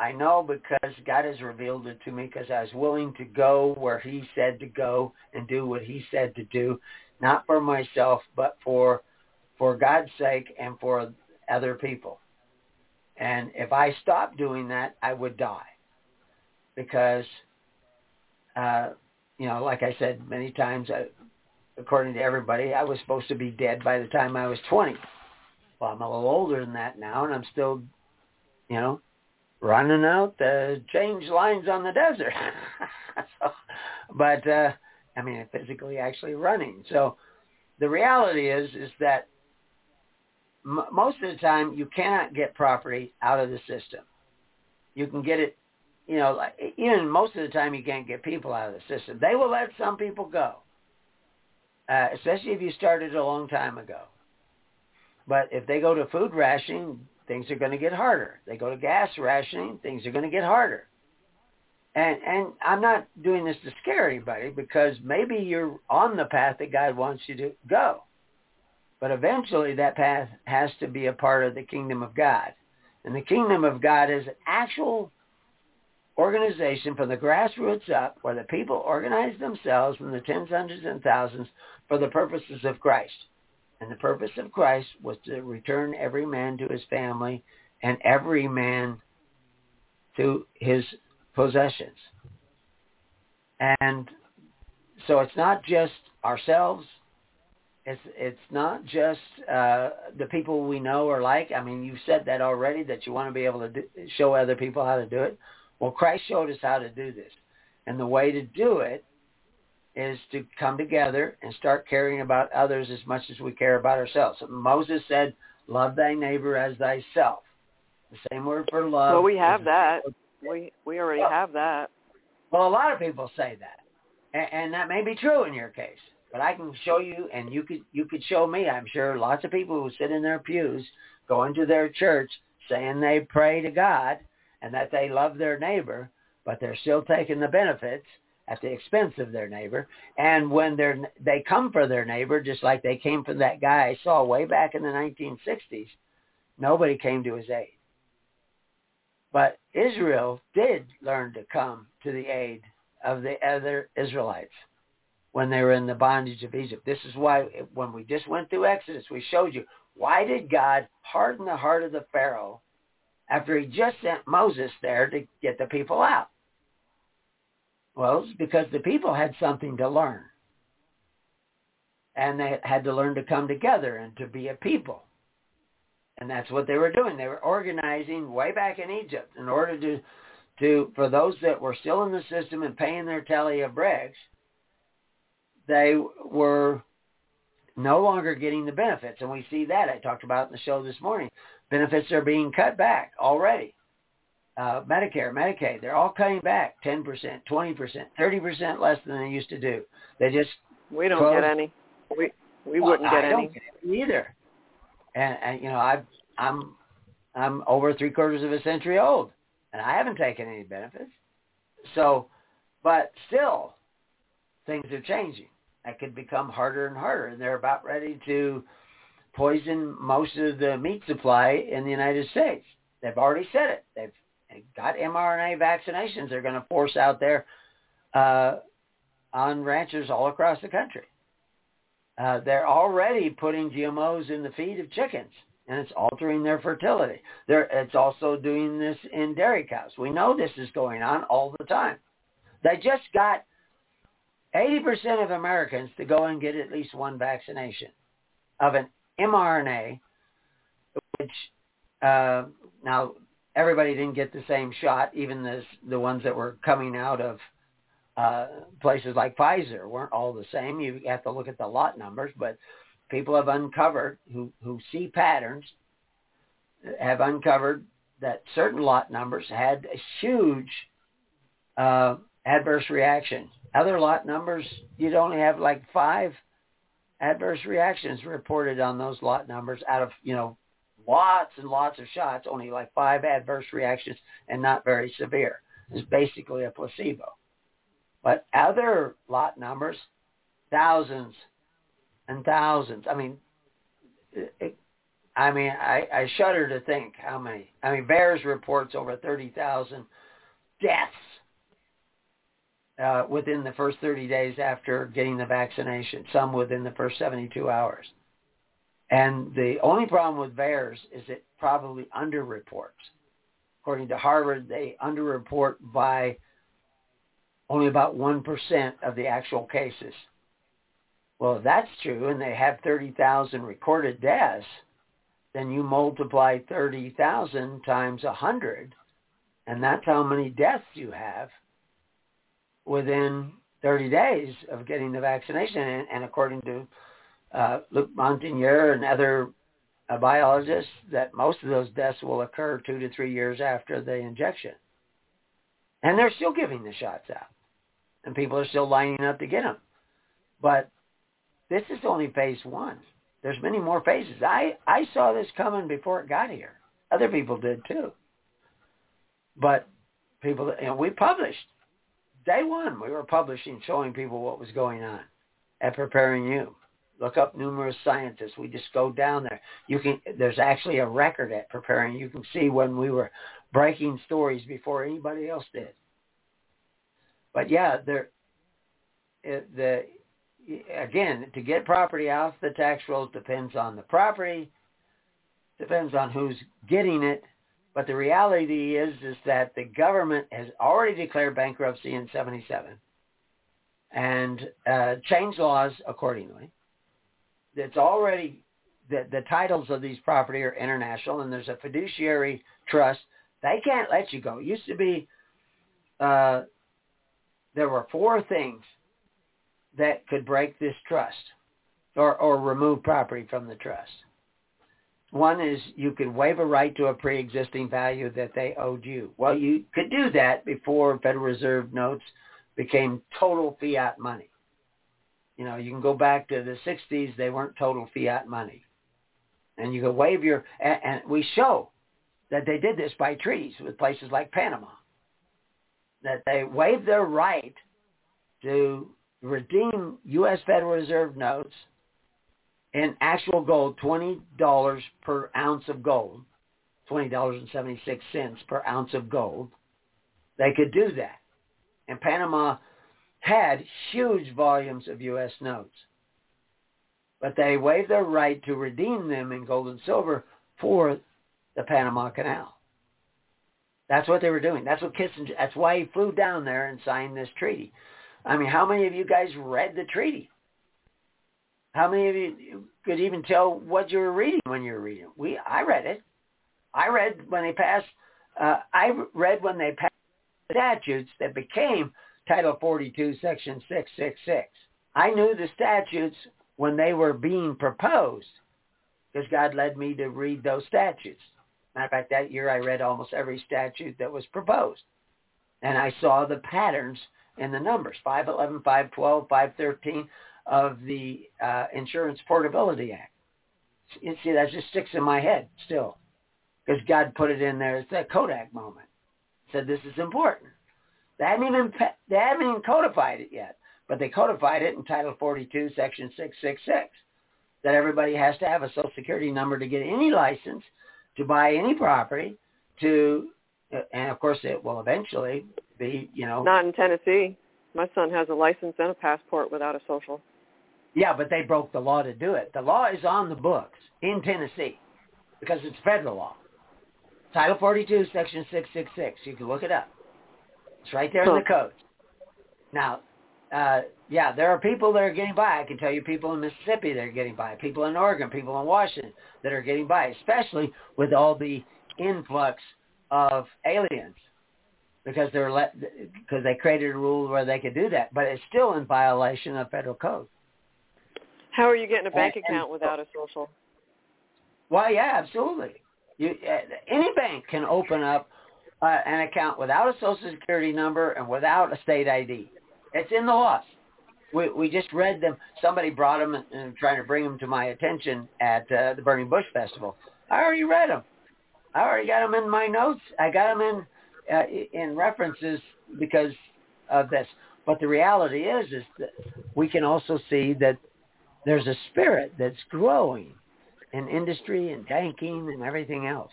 because God has revealed it to me because I was willing to go where he said to go and do what he said to do, not for myself, but for God's sake and for other people. And if I stopped doing that, I would die because, you know, like I said many times, according to everybody, I was supposed to be dead by the time I was 20. Well, I'm a little older than that now, and I'm still, you know, running out the change lines on the desert. So, but, I mean, physically actually running. So the reality is that most of the time, you cannot get property out of the system. You can get it, you know, even most of the time you can't get people out of the system. They will let some people go, especially if you started a long time ago. But if they go to food rationing, things are going to get harder. They go to gas rationing, things are going to get harder. And I'm not doing this to scare anybody because maybe you're on the path that God wants you to go. But eventually that path has to be a part of the kingdom of God. And the kingdom of God is an actual organization from the grassroots up where the people organize themselves in the tens, hundreds, and thousands for the purposes of Christ. And the purpose of Christ was to return every man to his family and every man to his possessions. And so it's not just ourselves. It's not just the people we know or like. I mean, you've said that already, that you want to be able to show other people how to do it. Well, Christ showed us how to do this. And the way to do it is to come together and start caring about others as much as we care about ourselves. So Moses said, love thy neighbor as thyself. The same word for love. Well, we have that. We already have that. Well, a lot of people say that. And that may be true in your case. But I can show you, and you could show me, I'm sure, lots of people who sit in their pews, going to their church, saying they pray to God and that they love their neighbor, but they're still taking the benefits at the expense of their neighbor. And when they come for their neighbor, just like they came for that guy I saw way back in the 1960s, nobody came to his aid. But Israel did learn to come to the aid of the other Israelites when they were in the bondage of Egypt. This is why when we just went through Exodus, we showed you why did God harden the heart of the Pharaoh after he just sent Moses there to get the people out? Well, it's because the people had something to learn. and they had to learn to come together and to be a people. And that's what they were doing. They were organizing way back in Egypt in order to for those that were still in the system and paying their tally of bricks, they were no longer getting the benefits. And we see that. I talked about it in the show this morning. Benefits are being cut back already. Medicare, Medicaid, they're all cutting back 10%, 20%, 30% less than they used to do. They just we don't closed. Get any. We well, wouldn't get I any don't get it either. And you know, I'm over 75 years old, and I haven't taken any benefits. So, but still, things are changing. That could become harder and harder, and they're about ready to poison most of the meat supply in the United States. They've already said it. They've got mRNA vaccinations they're going to force out there on ranchers all across the country. They're already putting GMOs in the feed of chickens, and it's altering their fertility. It's also doing this in dairy cows. We know this is going on all the time. They just got 80% of Americans to go and get at least one vaccination of an mRNA, which now everybody didn't get the same shot. Even the ones that were coming out of places like Pfizer weren't all the same. You have to look at the lot numbers, but people have uncovered who see patterns have uncovered that certain lot numbers had a huge adverse reaction. Other lot numbers, you'd only have like 5 adverse reactions reported on those lot numbers out of, you know, lots and lots of shots, only like 5 adverse reactions and not very severe. It's basically a placebo. But other lot numbers, thousands and thousands. I mean, I shudder to think how many. I mean, VAERS reports over 30,000 deaths within the first 30 days after getting the vaccination, some within the first 72 hours. And the only problem with VAERS is it probably underreports. According to Harvard, they underreport by only about 1% of the actual cases. Well, if that's true, and they have 30,000 recorded deaths, then you multiply 30,000 times 100, and that's how many deaths you have within 30 days of getting the vaccination. And according to Luc Montagnier and other biologists, that most of those deaths will occur 2 to 3 years after the injection. And they're still giving the shots out. And people are still lining up to get them. But this is only phase 1. There's many more phases. I saw this coming before it got here. Other people did too. But people, you know, we published. Day 1, we were publishing, showing people what was going on and preparing you. Look up numerous scientists. We just go down there. There's actually a record at preparing. You can see when we were breaking stories before anybody else did. But yeah, again, to get property off the tax rolls depends on the property, depends on who's getting it. But the reality is that the government has already declared bankruptcy in 1977 and changed laws accordingly. It's already the titles of these property are international, and there's a fiduciary trust. They can't let you go. It used to be there were 4 things that could break this trust or remove property from the trust. One is you could waive a right to a pre-existing value that they owed you. Well, you could do that before Federal Reserve notes became total fiat money. You know, you can go back to the 60s, they weren't total fiat money. And you could waive your, and we show that they did this by treaties with places like Panama, that they waived their right to redeem U.S. Federal Reserve notes in actual gold, $20 per ounce of gold, $20.76 per ounce of gold. They could do that. And Panama had huge volumes of U.S. notes. But they waived their right to redeem them in gold and silver for the Panama Canal. That's what they were doing. That's what Kissinger, that's why he flew down there and signed this treaty. I mean, how many of you guys read the treaty? How many of you could even tell what you were reading when you were reading? I read it. I read when they passed statutes that became Title 42, Section 666. I knew the statutes when they were being proposed because God led me to read those statutes. Matter of fact, that year I read almost every statute that was proposed. And I saw the patterns in the numbers, 511, 512, 513 of the Insurance Portability Act. You see, that just sticks in my head still because God put it in there. It's that Kodak moment. Said this is important. They haven't even codified it yet, but they codified it in Title 42, Section 666, that everybody has to have a Social Security number to get any license, to buy any property, and of course it will eventually be, Not in Tennessee. My son has a license and a passport without a social. Yeah, but they broke the law to do it. The law is on the books in Tennessee because it's federal law. Title 42, Section 666. You can look it up. It's right there in the code. Now, there are people that are getting by. I can tell you people in Mississippi that are getting by, people in Oregon, people in Washington that are getting by, especially with all the influx of aliens because they created a rule where they could do that. But it's still in violation of federal code. How are you getting a bank account without a social? Well, yeah, absolutely. Any bank can open up an account without a Social Security number and without a state ID. It's in the laws. We just read them. Somebody brought them and trying to bring them to my attention at the Burning Bush Festival. I already read them. I already got them in my notes. I got them in references because of this. But the reality is that we can also see that there's a spirit that's growing in industry and banking and everything else.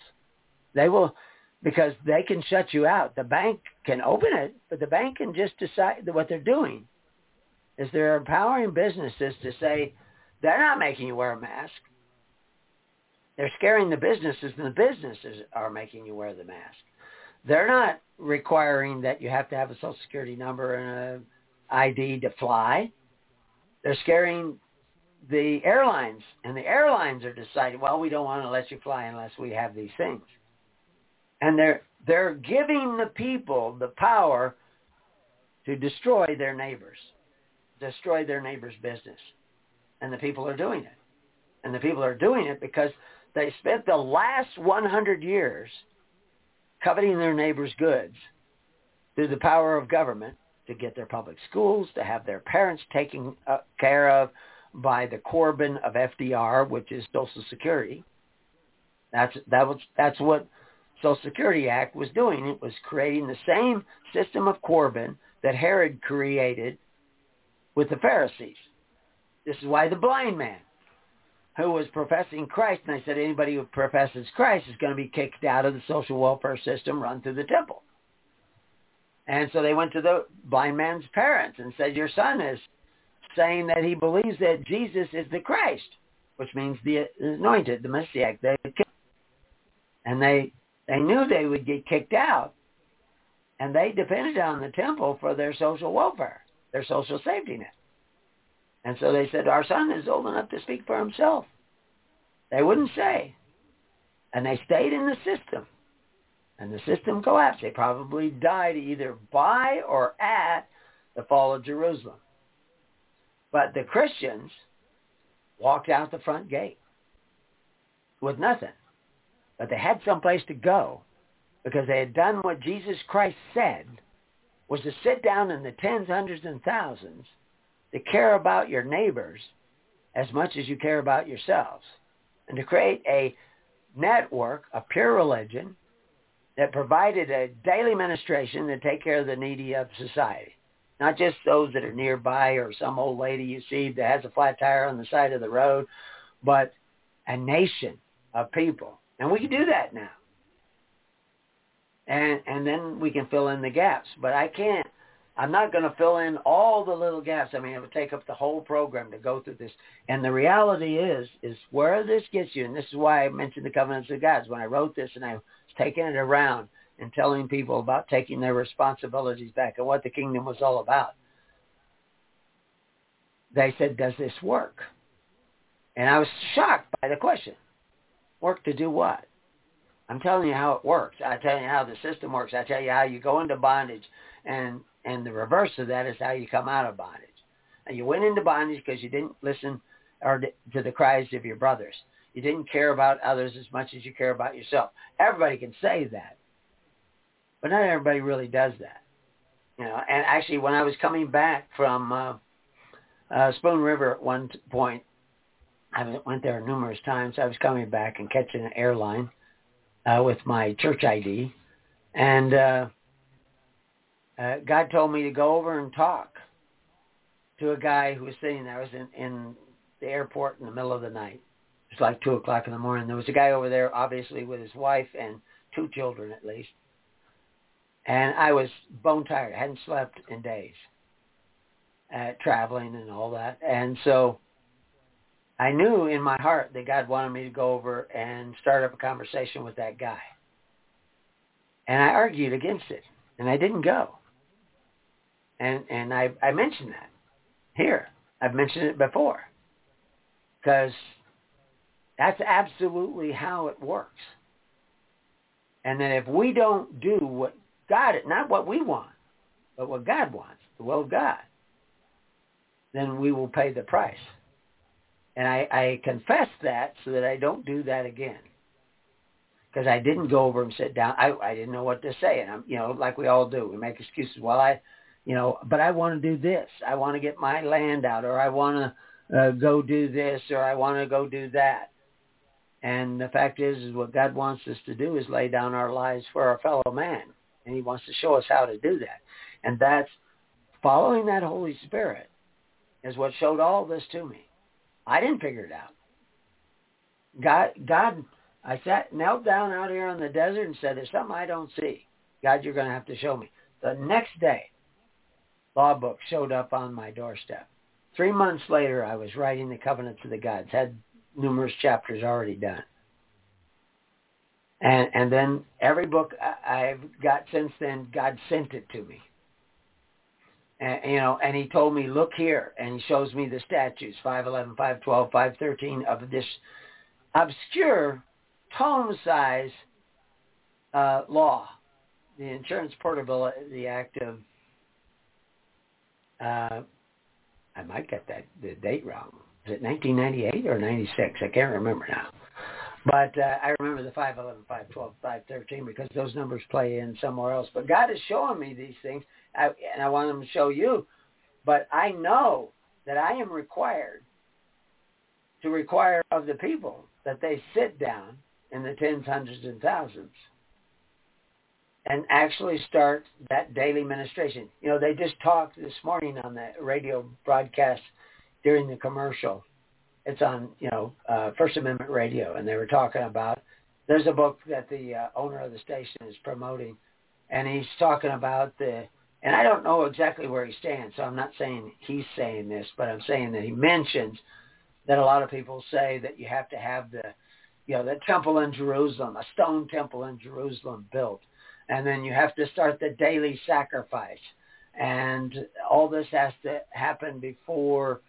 They will, because they can shut you out. The bank can open it, but the bank can just decide that what they're doing is they're empowering businesses to say, they're not making you wear a mask. They're scaring the businesses, and the businesses are making you wear the mask. They're not requiring that you have to have a Social Security number and an ID to fly. They're scaring the airlines, and the airlines are deciding, well, we don't want to let you fly unless we have these things. And they're giving the people the power to destroy their neighbor's business. And the people are doing it. And the people are doing it because they spent the last 100 years coveting their neighbor's goods through the power of government to get their public schools, to have their parents taken care of by the Corbin of FDR, which is Social Security. That's what Social Security Act was doing. It was creating the same system of Corbin that Herod created with the Pharisees. This is why the blind man, who was professing Christ, and I said anybody who professes Christ is going to be kicked out of the social welfare system, run through the temple. And so they went to the blind man's parents and said, your son is saying that he believes that Jesus is the Christ, which means the anointed, the Messiah. And they knew they would get kicked out, and they depended on the temple for their social welfare, their social safety net. And so they said, our son is old enough to speak for himself. They wouldn't say. And they stayed in the system, and the system collapsed. They probably died either by or at the fall of Jerusalem. But the Christians walked out the front gate with nothing. But they had someplace to go because they had done what Jesus Christ said was to sit down in the tens, hundreds, and thousands to care about your neighbors as much as you care about yourselves and to create a network of pure religion that provided a daily ministration to take care of the needy of society. Not just those that are nearby or some old lady you see that has a flat tire on the side of the road, but a nation of people. And we can do that now. And then we can fill in the gaps. But I'm not going to fill in all the little gaps. I mean, it would take up the whole program to go through this. And the reality is where this gets you, and this is why I mentioned the covenants of God. When I wrote this and I was taking it around, and telling people about taking their responsibilities back and what the kingdom was all about. They said, does this work? And I was shocked by the question. Work to do what? I'm telling you how it works. I tell you how the system works. I tell you how you go into bondage. And the reverse of that is how you come out of bondage. And you went into bondage because you didn't listen to the cries of your brothers. You didn't care about others as much as you care about yourself. Everybody can say that. But not everybody really does that. You know. And actually, when I was coming back from Spoon River at one point, I went there numerous times. I was coming back and catching an airline with my church ID. And God told me to go over and talk to a guy who was sitting there. I was in the airport in the middle of the night. It was like 2 o'clock in the morning. There was a guy over there, obviously, with his wife and 2 children at least. And I was bone tired. I hadn't slept in days, traveling and all that. And so I knew in my heart that God wanted me to go over and start up a conversation with that guy. And I argued against it. And I didn't go. And I mentioned that here. I've mentioned it before. Because that's absolutely how it works. And then if we don't do what God, not what we want, but what God wants, the will of God, then we will pay the price. And I confess that so that I don't do that again. Because I didn't go over and sit down. I didn't know what to say. And I'm, you know, like we all do. We make excuses. Well, but I want to do this. I want to get my land out, or I want to go do this, or I want to go do that. And the fact is what God wants us to do is lay down our lives for our fellow man. And he wants to show us how to do that. And that's following that Holy Spirit is what showed all this to me. I didn't figure it out. God, I knelt down out here in the desert and said, there's something I don't see. God, you're going to have to show me. The next day, law book showed up on my doorstep. 3 months later, I was writing the covenants of the gods. Had numerous chapters already done. And then every book I've got since then, God sent it to me. And, you know, and he told me, look here. And he shows me the statutes, 511, 512, 513 of this obscure tome size law, the Insurance Portability Act of, I might get the date wrong. Is it 1998 or 96? I can't remember now. But I remember the 511, 512, 513 because those numbers play in somewhere else. But God is showing me these things, and I want him to show you. But I know that I am required to require of the people that they sit down in the tens, hundreds, and thousands and actually start that daily ministration. You know, they just talked this morning on the radio broadcast during the commercial. It's on, you know, First Amendment Radio, and they were talking about, there's a book that the owner of the station is promoting, and he's talking about and I don't know exactly where he stands, so I'm not saying he's saying this, but I'm saying that he mentions that a lot of people say that you have to have the temple in Jerusalem, a stone temple in Jerusalem built, and then you have to start the daily sacrifice, and all this has to happen before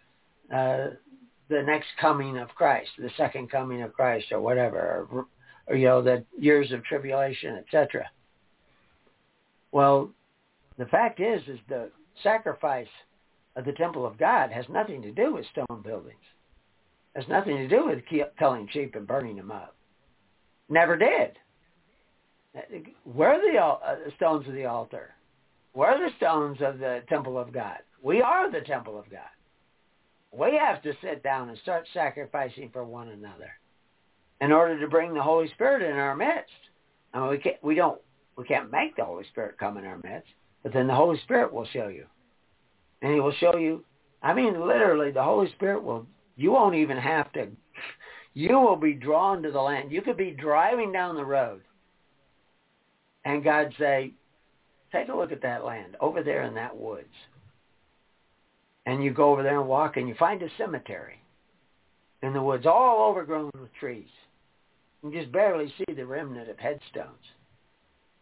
the next coming of Christ, the second coming of Christ, or whatever, or you know, the years of tribulation, etc. Well, the fact is the sacrifice of the temple of God has nothing to do with stone buildings. Has nothing to do with killing sheep and burning them up. Never did. We're the stones of the altar. We're the stones of the temple of God. We are the temple of God. We have to sit down and start sacrificing for one another in order to bring the Holy Spirit in our midst. I mean, we can't make the Holy Spirit come in our midst, but then the Holy Spirit will show you. And he will show you, I mean, literally, the Holy Spirit will, you won't even have to, you will be drawn to the land. You could be driving down the road and God say, take a look at that land over there in that woods. And you go over there and walk, and you find a cemetery in the woods, all overgrown with trees. You just barely see the remnant of headstones.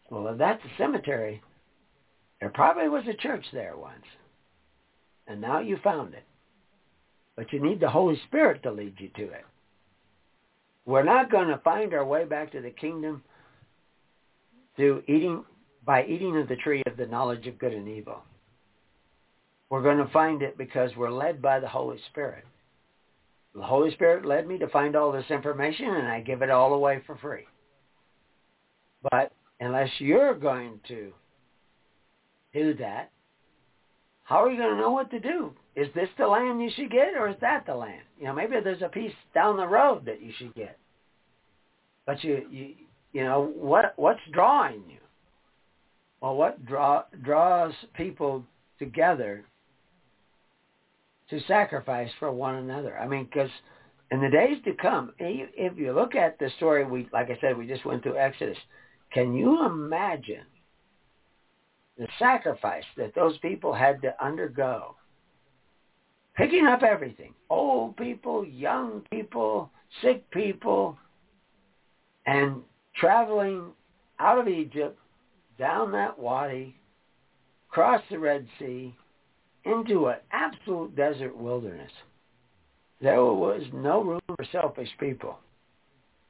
Well, if that's a cemetery, there probably was a church there once. And now you found it. But you need the Holy Spirit to lead you to it. We're not going to find our way back to the kingdom through eating of the tree of the knowledge of good and evil. We're going to find it because we're led by the Holy Spirit. The Holy Spirit led me to find all this information, and I give it all away for free. But unless you're going to do that, how are you going to know what to do? Is this the land you should get, or is that the land? You know, maybe there's a piece down the road that you should get. But you know, what's drawing you? Well, what draws people together to sacrifice for one another? I mean, because in the days to come, if you look at the story, like I said, we just went through Exodus. Can you imagine the sacrifice that those people had to undergo? Picking up everything, old people, young people, sick people, and traveling out of Egypt, down that wadi, across the Red Sea, into an absolute desert wilderness. There was no room for selfish people.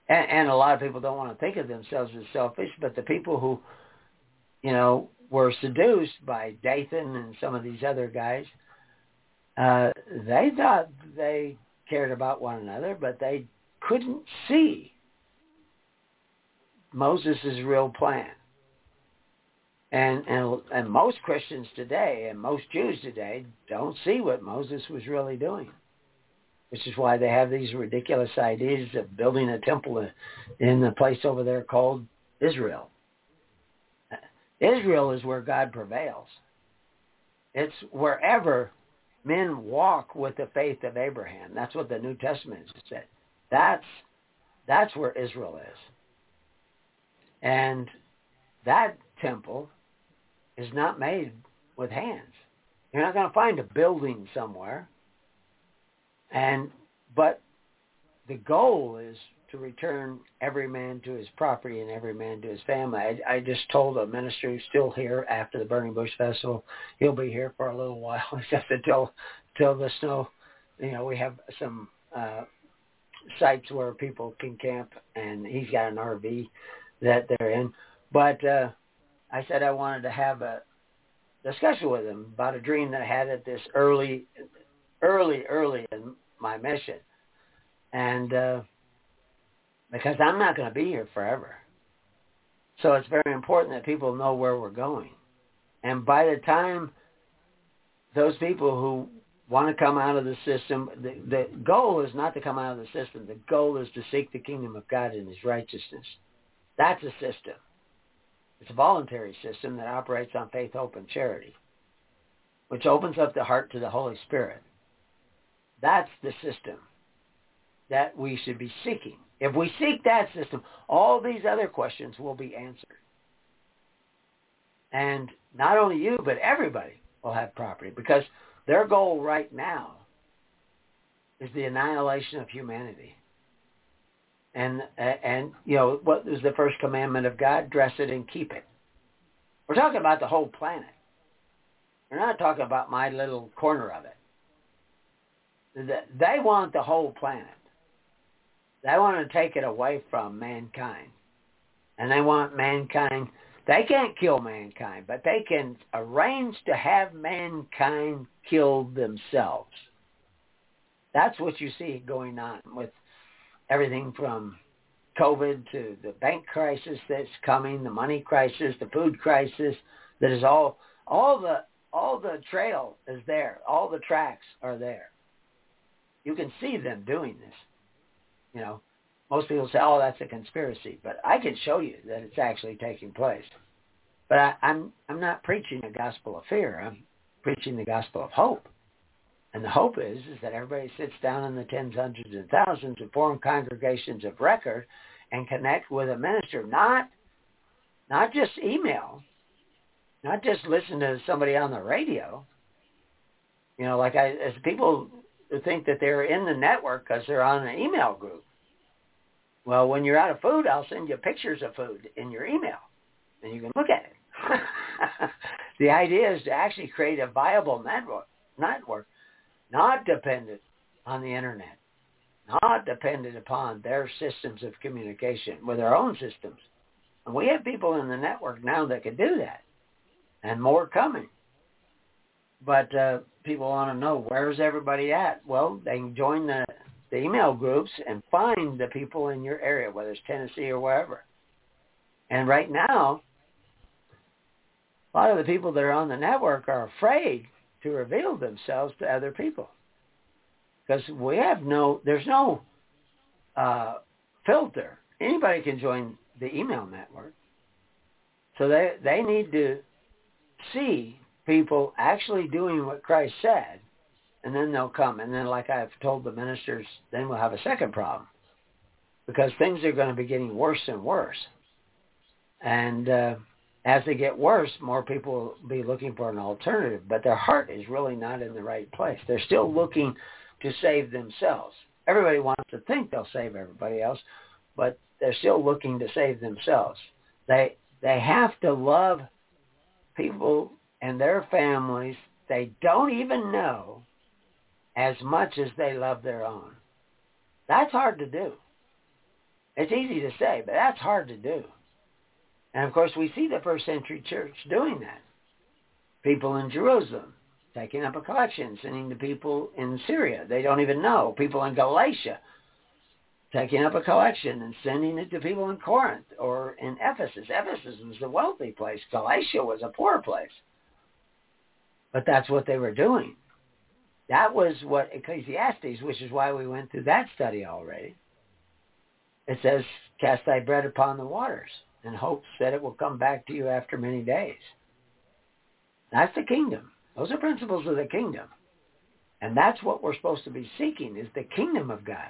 And a lot of people don't want to think of themselves as selfish, but the people who, you know, were seduced by Dathan and some of these other guys, they thought they cared about one another, but they couldn't see Moses' real plan. And most Christians today and most Jews today don't see what Moses was really doing, which is why they have these ridiculous ideas of building a temple in the place over there called Israel. Israel is where God prevails. It's wherever men walk with the faith of Abraham. That's what the New Testament said. That's where Israel is. And that temple is not made with hands. You're not going to find a building somewhere. But the goal is to return every man to his property and every man to his family. I just told a minister who's still here after the Burning Bush Festival, he'll be here for a little while, except until the snow. You know, we have some sites where people can camp, and he's got an RV that they're in. But I said I wanted to have a discussion with him about a dream that I had at this early in my mission. And because I'm not going to be here forever. So it's very important that people know where we're going. And by the time those people who want to come out of the system, the goal is not to come out of the system. The goal is to seek the kingdom of God and his righteousness. That's a system. It's a voluntary system that operates on faith, hope, and charity, which opens up the heart to the Holy Spirit. That's the system that we should be seeking. If we seek that system, all these other questions will be answered. And not only you, but everybody will have property, because their goal right now is the annihilation of humanity. And you know, what was the first commandment of God? Dress it and keep it. We're talking about the whole planet. We're not talking about my little corner of it. They want the whole planet. They want to take it away from mankind. And they want mankind. They can't kill mankind, but they can arrange to have mankind kill themselves. That's what you see going on with everything from COVID to the bank crisis that's coming, the money crisis, the food crisis. That is all the trail is there. All the tracks are there. You can see them doing this. You know, most people say, oh, that's a conspiracy. But I can show you that it's actually taking place. But I'm not preaching the gospel of fear. I'm preaching the gospel of hope. And the hope is that everybody sits down in the tens, hundreds, and thousands and form congregations of record and connect with a minister. Not just email. Not just listen to somebody on the radio. You know, as people think that they're in the network because they're on an email group. Well, when you're out of food, I'll send you pictures of food in your email, and you can look at it. The idea is to actually create a viable network, not dependent on the internet, not dependent upon their systems of communication with their own systems. And we have people in the network now that can do that, and more coming. But people want to know, where's everybody at? Well, they can join the email groups and find the people in your area, whether it's Tennessee or wherever. And right now, a lot of the people that are on the network are afraid to reveal themselves to other people, because we have there's no filter. Anybody can join the email network. So they need to see people actually doing what Christ said, and then they'll come. And then, like I've told the ministers, then we'll have a second problem, because things are going to be getting worse and worse. And as they get worse, more people will be looking for an alternative. But their heart is really not in the right place. They're still looking to save themselves. Everybody wants to think they'll save everybody else, but they're still looking to save themselves. They have to love people and their families they don't even know as much as they love their own. That's hard to do. It's easy to say, but that's hard to do. And, of course, we see the first century church doing that. People in Jerusalem taking up a collection, sending to people in Syria they don't even know. People in Galatia taking up a collection and sending it to people in Corinth or in Ephesus. Ephesus was a wealthy place. Galatia was a poor place. But that's what they were doing. That was what Ecclesiastes, which is why we went through that study already. It says, cast thy bread upon the waters, and hopes that it will come back to you after many days. That's the kingdom. Those are principles of the kingdom. And that's what we're supposed to be seeking, is the kingdom of God.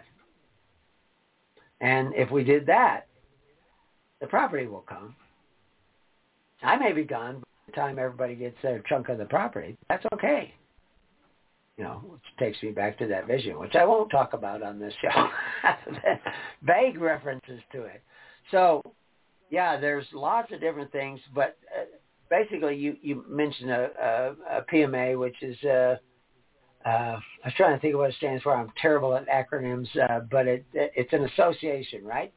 And if we did that, the property will come. I may be gone by the time everybody gets their chunk of the property. That's okay. You know, which takes me back to that vision, which I won't talk about on this show. Vague references to it. So, yeah, there's lots of different things, but basically you mentioned a PMA, which is, I was trying to think of what it stands for. I'm terrible at acronyms, but it's an association, right?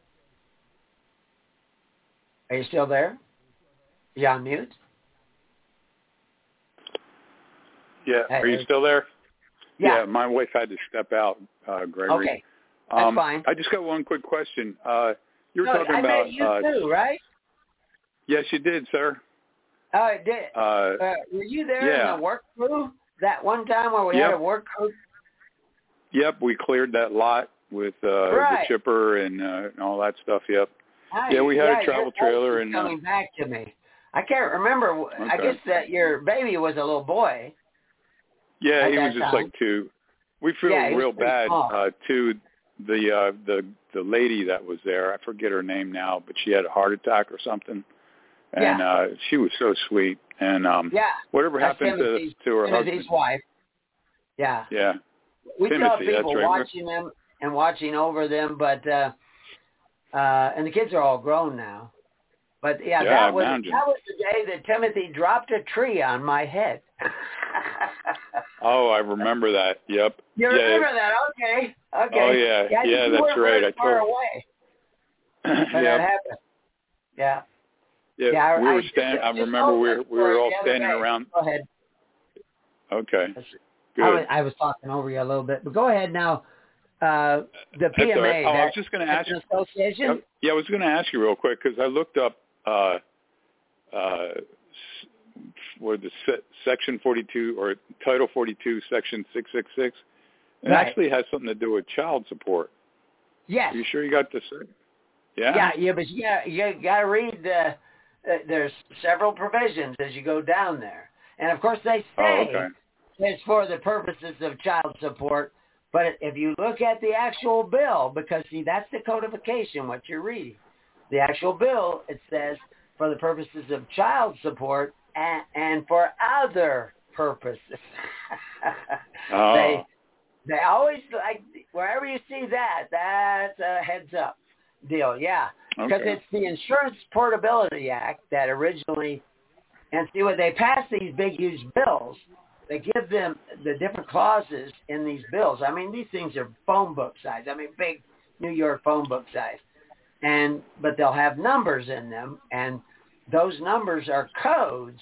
Are you still there? Are you on mute? Yeah, are you still there? Yeah, my wife had to step out, Gregory. Okay, that's fine. I just got one quick question. You were talking about. I met you too, right? Yes, you did, sir. Oh, I did. Were you there in the work crew that one time where we had a work crew? Yep, we cleared that lot with the chipper and all that stuff. Yep. Yeah, we had a travel trailer and coming back to me. I can't remember. Okay. I guess that your baby was a little boy. Yeah, he was just like two. We feel real bad too. The lady that was there, I forget her name now, but she had a heart attack or something, and she was so sweet. And whatever happened to her husband? Timothy's wife. Yeah. Yeah. We tell people watching them and watching over them, but and the kids are all grown now. But that was the day that Timothy dropped a tree on my head. Oh, I remember that. Yep. You remember that? Okay. Okay. Oh yeah. Yeah, that's right. I far away. But that happened. Yeah. Yeah. Yeah, we were standing. I remember we were all standing around. Go ahead. Okay. Good. I was talking over you a little bit, but go ahead now. The PMA. Right. Oh, I was just going to ask you. Association. Yeah, I was going to ask you real quick because I looked up. Where the Section 42 or Title 42, Section 666, and it actually has something to do with child support. Yes. Are you sure you got this? Yeah. Yeah, but you got to read there's several provisions as you go down there, and of course they say it's for the purposes of child support. But if you look at the actual bill, because see that's the codification what you're reading, the actual bill it says for the purposes of child support. And for other purposes. Oh. They always, like, wherever you see that, that's a heads up deal, yeah. Because it's the Insurance Portability Act that originally, and see when they pass these big, huge bills, They give them the different clauses in these bills. I mean, these things are phone book size. I mean, big New York phone book size. But they'll have numbers in them, and those numbers are codes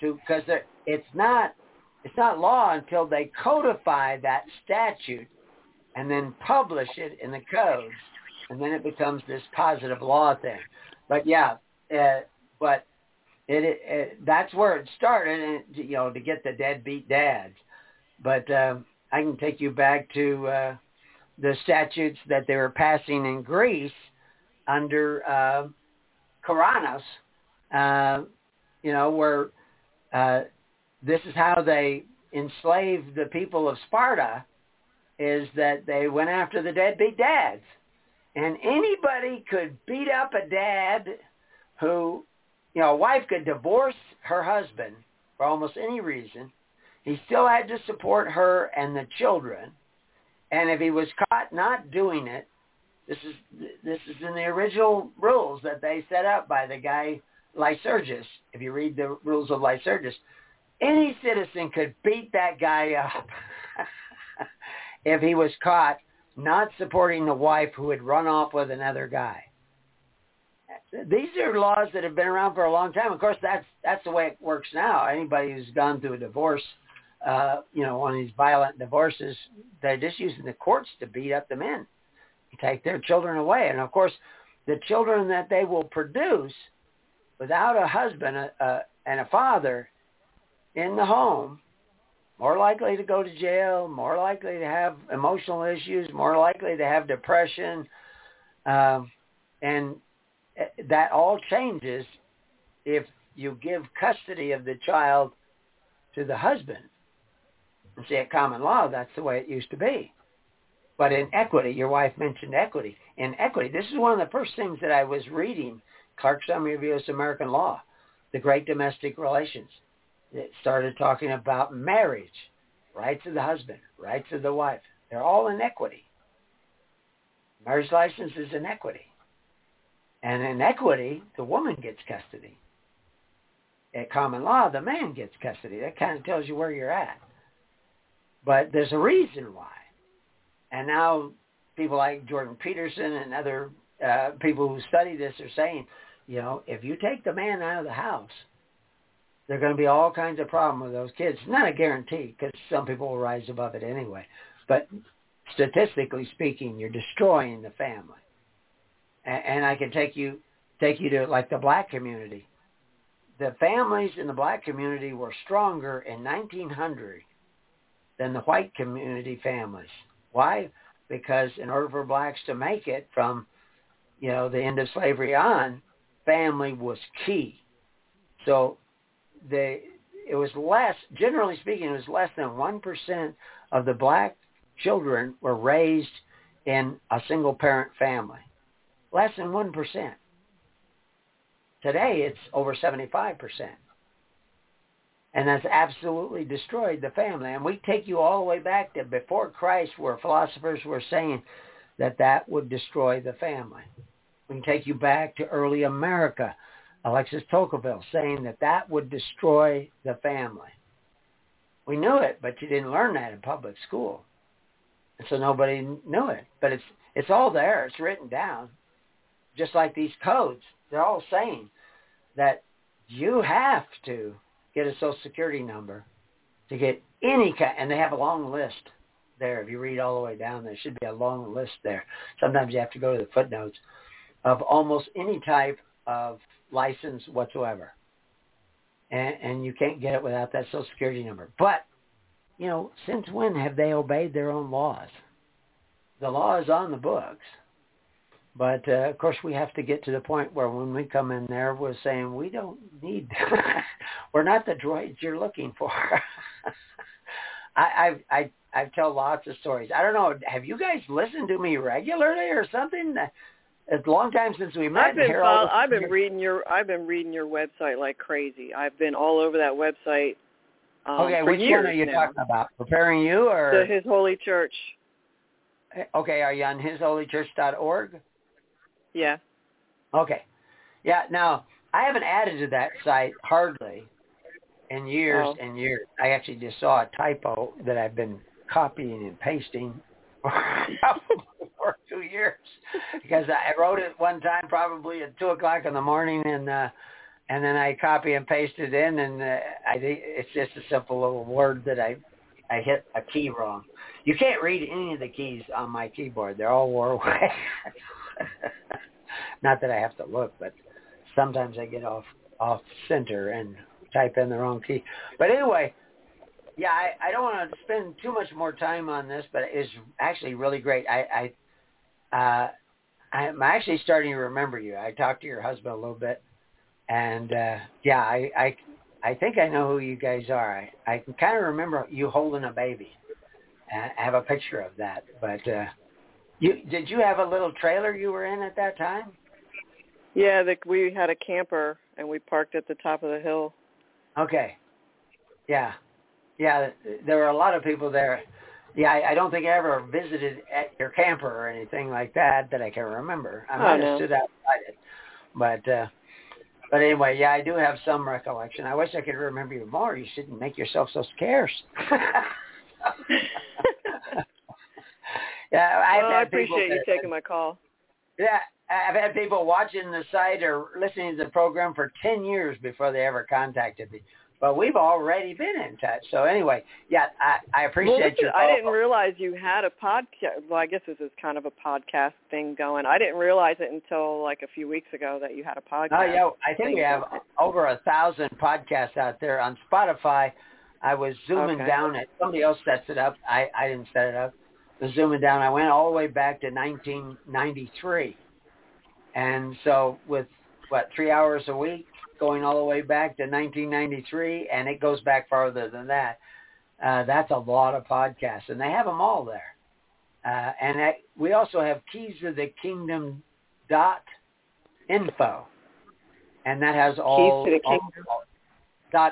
to, because it's not law until they codify that statute and then publish it in the codes, and then it becomes this positive law thing. But yeah, that's where it started, and, you know, to get the deadbeat dads. But I can take you back to the statutes that they were passing in Greece under Koranos, where this is how they enslaved the people of Sparta, is that they went after the deadbeat dads. And anybody could beat up a dad who, you know, a wife could divorce her husband for almost any reason. He still had to support her and the children. And if he was caught not doing it, this is in the original rules that they set up by the guy Lycurgus. If you read the rules of Lycurgus, any citizen could beat that guy up if he was caught not supporting the wife who had run off with another guy. These are laws that have been around for a long time. Of course, that's the way it works now. Anybody who's gone through a divorce, one of these violent divorces, they're just using the courts to beat up the men. Take their children away. And of course, the children that they will produce without a husband and a father in the home, more likely to go to jail, more likely to have emotional issues, more likely to have depression. And that all changes if you give custody of the child to the husband. And see, at common law, that's the way it used to be. But in equity, your wife mentioned equity. In equity, this is one of the first things that I was reading, Clark's Summary of U.S. American Law, The Great Domestic Relations. It started talking about marriage, rights of the husband, rights of the wife. They're all in equity. Marriage license is in equity. And in equity, the woman gets custody. At common law, the man gets custody. That kind of tells you where you're at. But there's a reason why. And now people like Jordan Peterson and other people who study this are saying, if you take the man out of the house, there are going to be all kinds of problems with those kids. Not a guarantee, because some people will rise above it anyway. But statistically speaking, you're destroying the family. And I can take you to, like, the black community. The families in the black community were stronger in 1900 than the white community families. Why? Because in order for blacks to make it from, the end of slavery on, family was key. So it was less, generally speaking, it was less than 1% of the black children were raised in a single-parent family. Less than 1%. Today, it's over 75%. And that's absolutely destroyed the family. And we take you all the way back to before Christ, where philosophers were saying that would destroy the family. We can take you back to early America, Alexis Tocqueville saying that would destroy the family. We knew it, but you didn't learn that in public school. And so nobody knew it. But it's all there. It's written down. Just like these codes. They're all saying that you have to get a Social Security number to get any kind, and they have a long list there. If you read all the way down, there should be a long list there. Sometimes you have to go to the footnotes of almost any type of license whatsoever. And you can't get it without that Social Security number. But, since when have they obeyed their own laws? The law is on the books. But, of course, we have to get to the point where when we come in there, we're saying, we don't need that. We're not the droids you're looking for. I tell lots of stories. I don't know. Have you guys listened to me regularly or something? It's a long time since we met. I've been reading your website like crazy. I've been all over that website okay, for years. Which one are you talking about? Preparing You or? His Holy Church. Okay, are you on hisholychurch.org? Yeah. Okay. Yeah, now, I haven't added to that site hardly and years and years. I actually just saw a typo that I've been copying and pasting for 2 years, because I wrote it one time probably at 2 o'clock in the morning, and then I copy and paste it in, and I think it's just a simple little word that I hit a key wrong. You can't read any of the keys on my keyboard; they're all wore away. Not that I have to look, but sometimes I get off center and type in the wrong key. But anyway. Yeah, I don't want to spend too much more time on this, but it's actually really great. I'm actually starting to remember you. I talked to your husband a little bit, and yeah, I think I know who you guys are. I can kind of remember you holding a baby. I have a picture of that. But did you have a little trailer you were in at that time? Yeah, we had a camper, and we parked at the top of the hill. Okay. Yeah. Yeah, there were a lot of people there. Yeah, I don't think I ever visited at your camper or anything like that I can remember. I might have stood outside it. But anyway, yeah, I do have some recollection. I wish I could remember you more. You shouldn't make yourself so scarce. Yeah, I appreciate you taking my call. Yeah, I've had people watching the site or listening to the program for 10 years before they ever contacted me. But we've already been in touch. So anyway, yeah, I appreciate your call. I didn't realize you had a podcast. Well, I guess this is kind of a podcast thing going. I didn't realize it until like a few weeks ago that you had a podcast. Oh, yeah. I think we have over 1,000 podcasts out there on Spotify. I was zooming down at somebody else sets it up. I didn't set it up. I was zooming down. I went all the way back to 1993. And so with, 3 hours a week? Going all the way back to 1993, and it goes back farther than that. That's a lot of podcasts, and they have them all there. And we also have keystofthekingdom.info, and that has all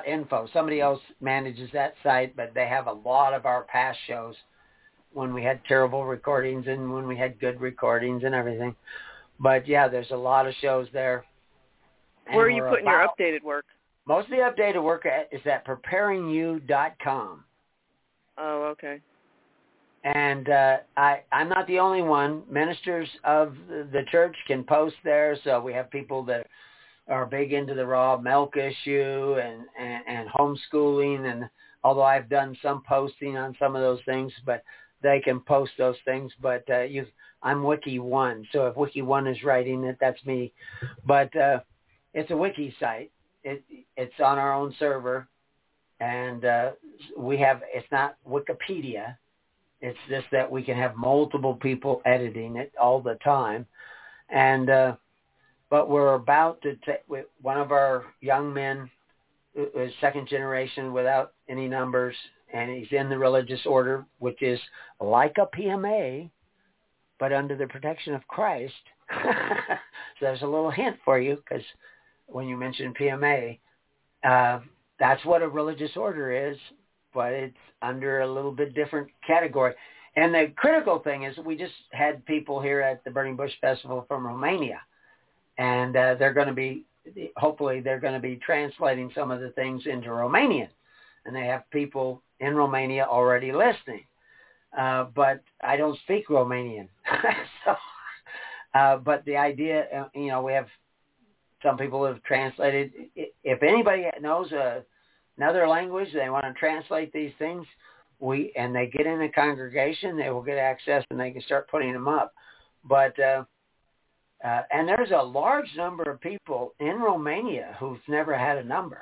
.info. Somebody else manages that site, but they have a lot of our past shows when we had terrible recordings and when we had good recordings and everything. But, yeah, there's a lot of shows there. Where are you putting your updated work? Most of the updated work is at preparingyou.com. Oh, okay. And I'm not the only one. Ministers of the church can post there, so we have people that are big into the raw milk issue and homeschooling, and although I've done some posting on some of those things, but they can post those things. But I'm Wiki1, so if Wiki1 is writing it, that's me. But... it's a wiki site. It's on our own server, and it's not Wikipedia. It's just that we can have multiple people editing it all the time, and but we're about to take one of our young men, is second generation without any numbers, and he's in the religious order, which is like a PMA, but under the protection of Christ. So there's a little hint for you, because when you mention PMA, that's what a religious order is, but it's under a little bit different category. And the critical thing is we just had people here at the Burning Bush Festival from Romania, and they're going to be translating some of the things into Romanian, and they have people in Romania already listening. But I don't speak Romanian, so... but the idea, we have some people who have translated. If anybody knows another language, they want to translate these things, and they get in a congregation, they will get access and they can start putting them up. But and there's a large number of people in Romania who've never had a number.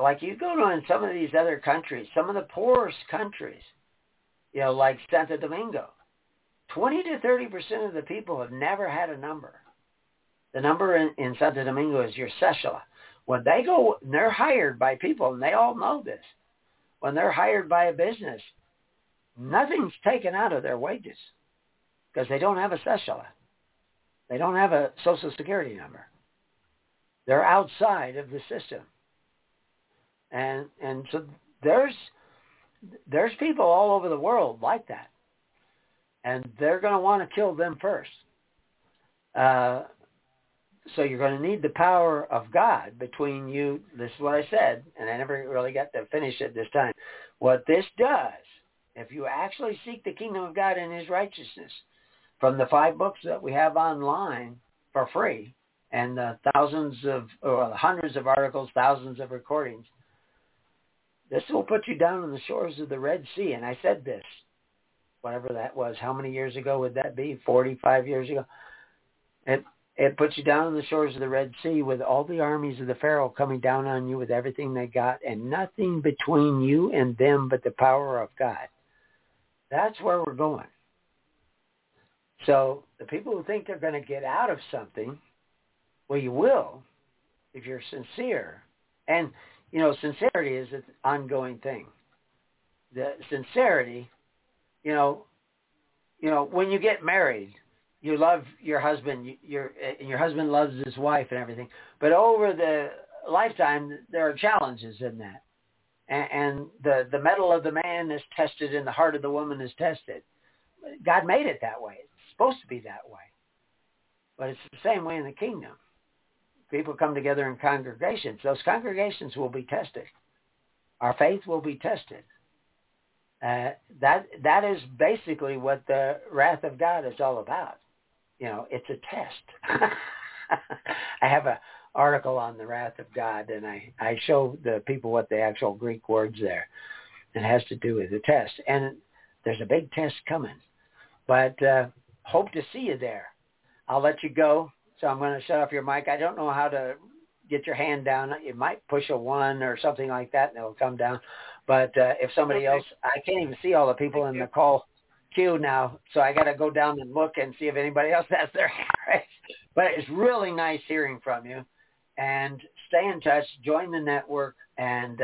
Like you go to in some of these other countries, some of the poorest countries, like Santo Domingo. 20 to 30% of the people have never had a number. The number in Santo Domingo is your seshela. When they go, and they're hired by people, and they all know this. When they're hired by a business, nothing's taken out of their wages because they don't have a seshela. They don't have a social security number. They're outside of the system. And so there's people all over the world like that. And they're going to want to kill them first. So you're going to need the power of God between you. This is what I said, and I never really got to finish it this time. What this does, if you actually seek the kingdom of God and his righteousness, from the 5 books that we have online for free, and the hundreds of articles, thousands of recordings, this will put you down on the shores of the Red Sea. And I said this, whatever that was, how many years ago would that be? 45 years ago. It puts you down on the shores of the Red Sea with all the armies of the Pharaoh coming down on you with everything they got, and nothing between you and them but the power of God. That's where we're going. So the people who think they're going to get out of something, well, you will if you're sincere. And, you know, sincerity is an ongoing thing. The sincerity, you know, when you get married, you love your husband, your husband loves his wife and everything. But over the lifetime, there are challenges in that. And the metal of the man is tested and the heart of the woman is tested. God made it that way. It's supposed to be that way. But it's the same way in the kingdom. People come together in congregations. Those congregations will be tested. Our faith will be tested. That is basically what the wrath of God is all about. You know, it's a test. I have an article on the wrath of God, and I show the people what the actual Greek words there. It has to do with the test. And there's a big test coming. But hope to see you there. I'll let you go. So I'm going to shut off your mic. I don't know how to get your hand down. You might push a 1 or something like that, and it'll come down. But if somebody else, I can't even see all the people in the call queue now, so I got to go down and look and see if anybody else has their hand raised. But it's really nice hearing from you. And stay in touch. Join the network and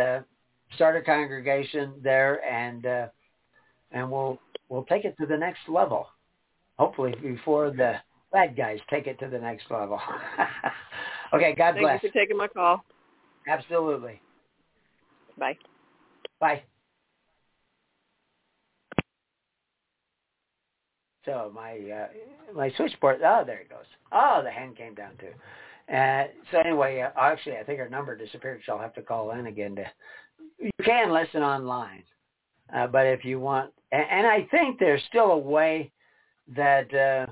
start a congregation there, and we'll take it to the next level, hopefully before the bad guys take it to the next level. Okay, God bless. Thank you for taking my call. Absolutely. Bye. Bye. So my switchboard, oh, there it goes. Oh, the hand came down too. So anyway, actually, I think her number disappeared, so I'll have to call in again. You can listen online, but if you want, and I think there's still a way that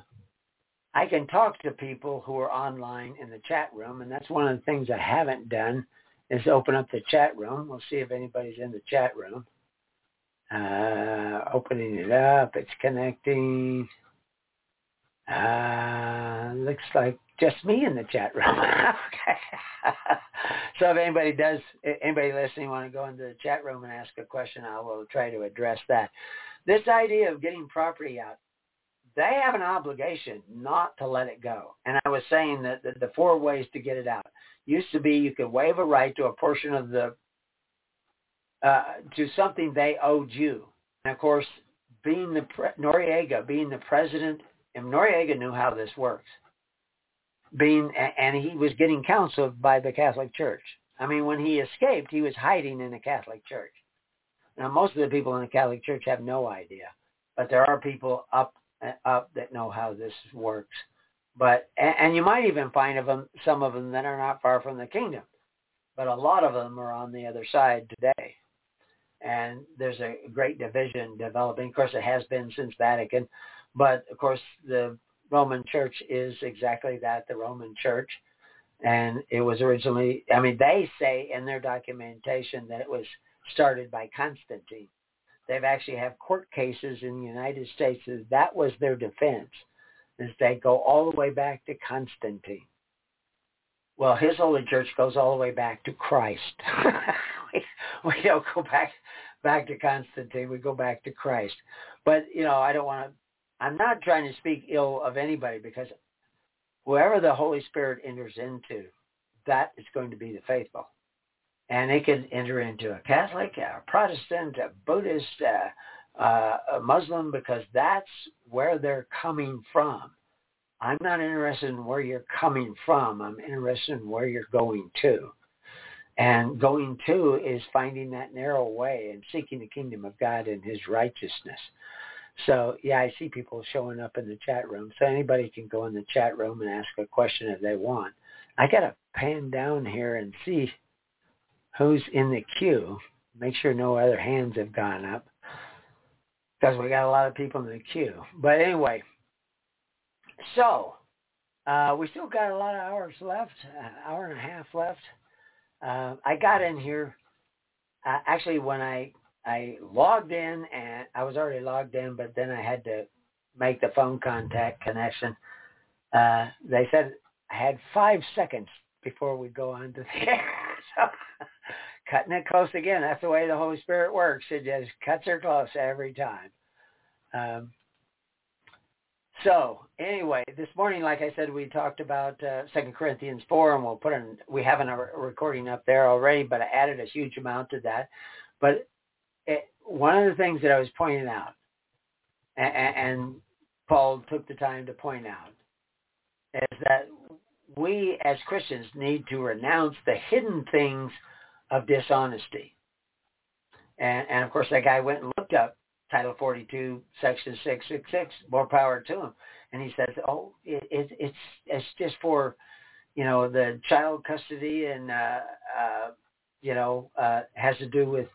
I can talk to people who are online in the chat room, and that's one of the things I haven't done is open up the chat room. We'll see if anybody's in the chat room. Opening it up. It's connecting. Looks like just me in the chat room. Okay. So if anybody listening want to go into the chat room and ask a question, I will try to address that. This idea of getting property out, they have an obligation not to let it go. And I was saying that the 4 ways to get it out. Used to be you could waive a right to a portion of to something they owed you. And, of course, being the president, and Noriega knew how this works. And he was getting counseled by the Catholic Church. I mean, when he escaped, he was hiding in the Catholic Church. Now, most of the people in the Catholic Church have no idea, but there are people up that know how this works. But and you might even find some of them that are not far from the kingdom, but a lot of them are on the other side today. And there's a great division developing. Of course, it has been since Vatican, but of course the Roman Church is exactly that, the Roman Church. And it was originally, I mean, they say in their documentation that it was started by Constantine. They've actually have court cases in the United States. That was their defense, is they go all the way back to Constantine. Well, his holy church goes all the way back to Christ. We don't go back to Constantine. We go back to Christ. But, you know, I'm not trying to speak ill of anybody, because whoever the Holy Spirit enters into, that is going to be the faithful. And it can enter into a Catholic, a Protestant, a Buddhist, a Muslim, because that's where they're coming from. I'm not interested in where you're coming from. I'm interested in where you're going to. And going to is finding that narrow way and seeking the kingdom of God and his righteousness. So, yeah, I see people showing up in the chat room. So anybody can go in the chat room and ask a question if they want. I got to pan down here and see who's in the queue. Make sure no other hands have gone up, because we got a lot of people in the queue. But anyway, so we still got a lot of hours left, an hour and a half left. I got in here. Actually, when I logged in, and I was already logged in, but then I had to make the phone contact connection. They said I had 5 seconds before we go on to the air. So cutting it close again. That's the way the Holy Spirit works. It just cuts her close every time. So anyway, this morning, like I said, we talked about 2 Corinthians 4, and we'll put in, we have a recording up there already, but I added a huge amount to that. But one of the things that I was pointing out, and Paul took the time to point out, is that we as Christians need to renounce the hidden things of dishonesty. And of course, that guy went and looked up Title 42, Section 666, more power to him. And he says, oh, it's just for, you know, the child custody and, you know, has to do with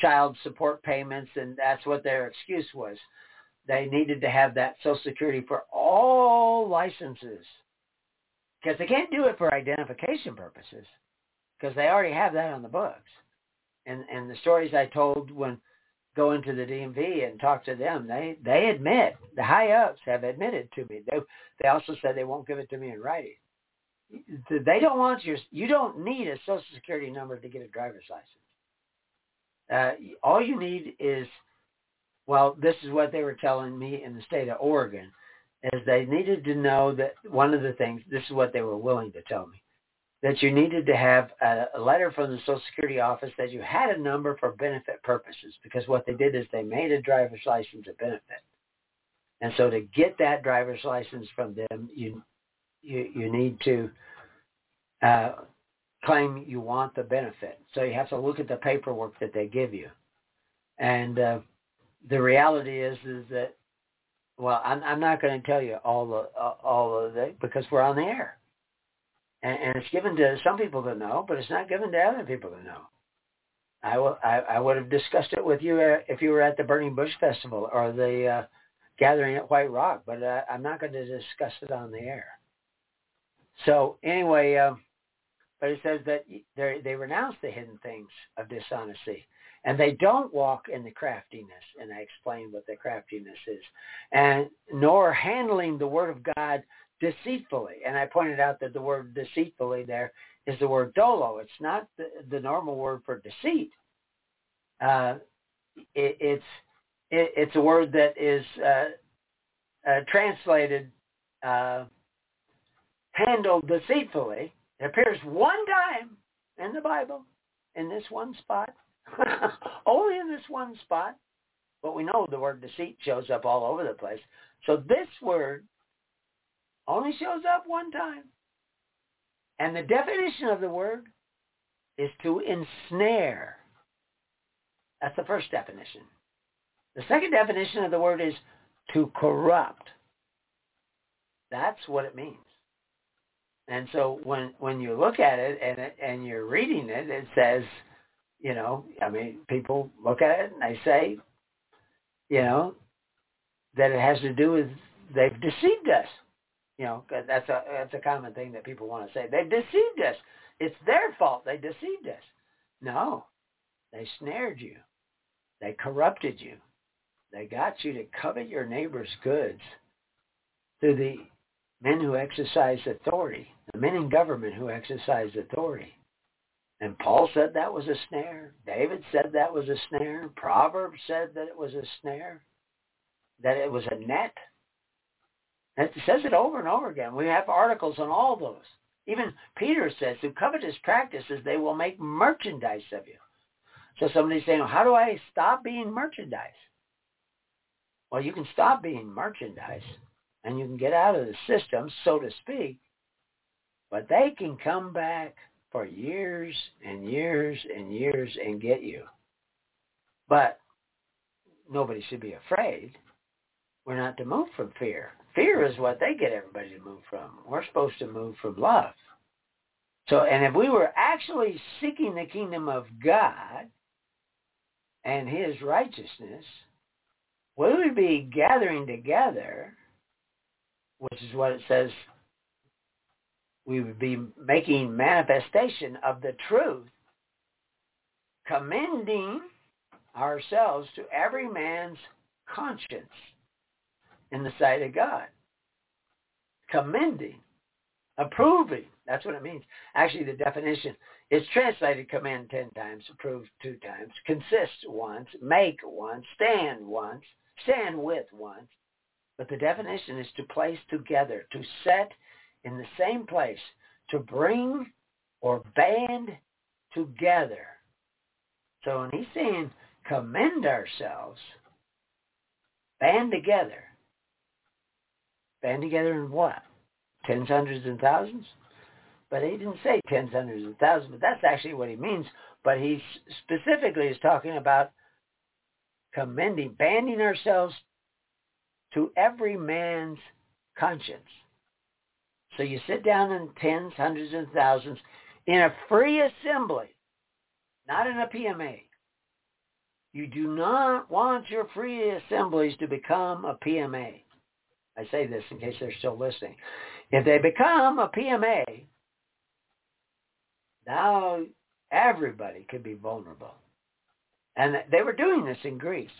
child support payments, and that's what their excuse was. They needed to have that Social Security for all licenses, because they can't do it for identification purposes, because they already have that on the books. And the stories I told when going to the DMV and talk to them, they admit, the high-ups have admitted to me. They also said they won't give it to me in writing. They don't want your, you don't need a Social Security number to get a driver's license. All you need is, well, this is what they were telling me in the state of Oregon, is they needed to know that one of the things, this is what they were willing to tell me, that you needed to have a letter from the Social Security office that you had a number for benefit purposes, because what they did is they made a driver's license a benefit. And so to get that driver's license from them, you need to claim you want the benefit. So you have to look at the paperwork that they give you. And the reality is that, well, I'm not going to tell you all of that because we're on the air. And it's given to some people to know, but it's not given to other people to know. I would have discussed it with you if you were at the Burning Bush Festival or the gathering at White Rock, but I'm not going to discuss it on the air. So anyway, but it says that they renounce the hidden things of dishonesty, and they don't walk in the craftiness, and I explained what the craftiness is, and nor handling the Word of God deceitfully. And I pointed out that the word deceitfully there is the word dolo. It's not the normal word for deceit. It's a word that is translated handled deceitfully. It appears one time in the Bible, in this one spot, only in this one spot. But we know the word deceit shows up all over the place. So this word only shows up one time. And the definition of the word is to ensnare. That's the first definition. The second definition of the word is to corrupt. That's what it means. And so when you look at it and you're reading it, it says, you know, I mean, people look at it and they say, you know, that it has to do with they've deceived us. You know, that's a common thing that people want to say. They deceived us. It's their fault. They deceived us. No, they snared you. They corrupted you. They got you to covet your neighbor's goods through the men who exercise authority, the men in government who exercise authority. And Paul said that was a snare. David said that was a snare. Proverbs said that it was a snare, that it was a net. And it says it over and over again. We have articles on all those. Even Peter says, through covetous practices, they will make merchandise of you. So somebody's saying, well, how do I stop being merchandise? Well, you can stop being merchandise, and you can get out of the system, so to speak, but they can come back for years and years and years and get you. But nobody should be afraid. We're not to move from fear. Fear is what they get everybody to move from. We're supposed to move from love. So, and if we were actually seeking the kingdom of God and his righteousness, we would be gathering together, which is what it says, we would be making manifestation of the truth, commending ourselves to every man's conscience in the sight of God. Commending, approving, that's what it means. Actually, the definition is translated commend 10 times, approve 2 times, consist once, make once, stand with once. But the definition is to place together, to set in the same place, to bring or band together. So when he's saying commend ourselves, band together in what? Tens, hundreds, and thousands? But he didn't say tens, hundreds, and thousands, but that's actually what he means. But he specifically is talking about commending, banding ourselves to every man's conscience. So you sit down in tens, hundreds, and thousands in a free assembly, not in a PMA. You do not want your free assemblies to become a PMA. I say this in case they're still listening. If they become a PMA, now everybody could be vulnerable. And they were doing this in Greece.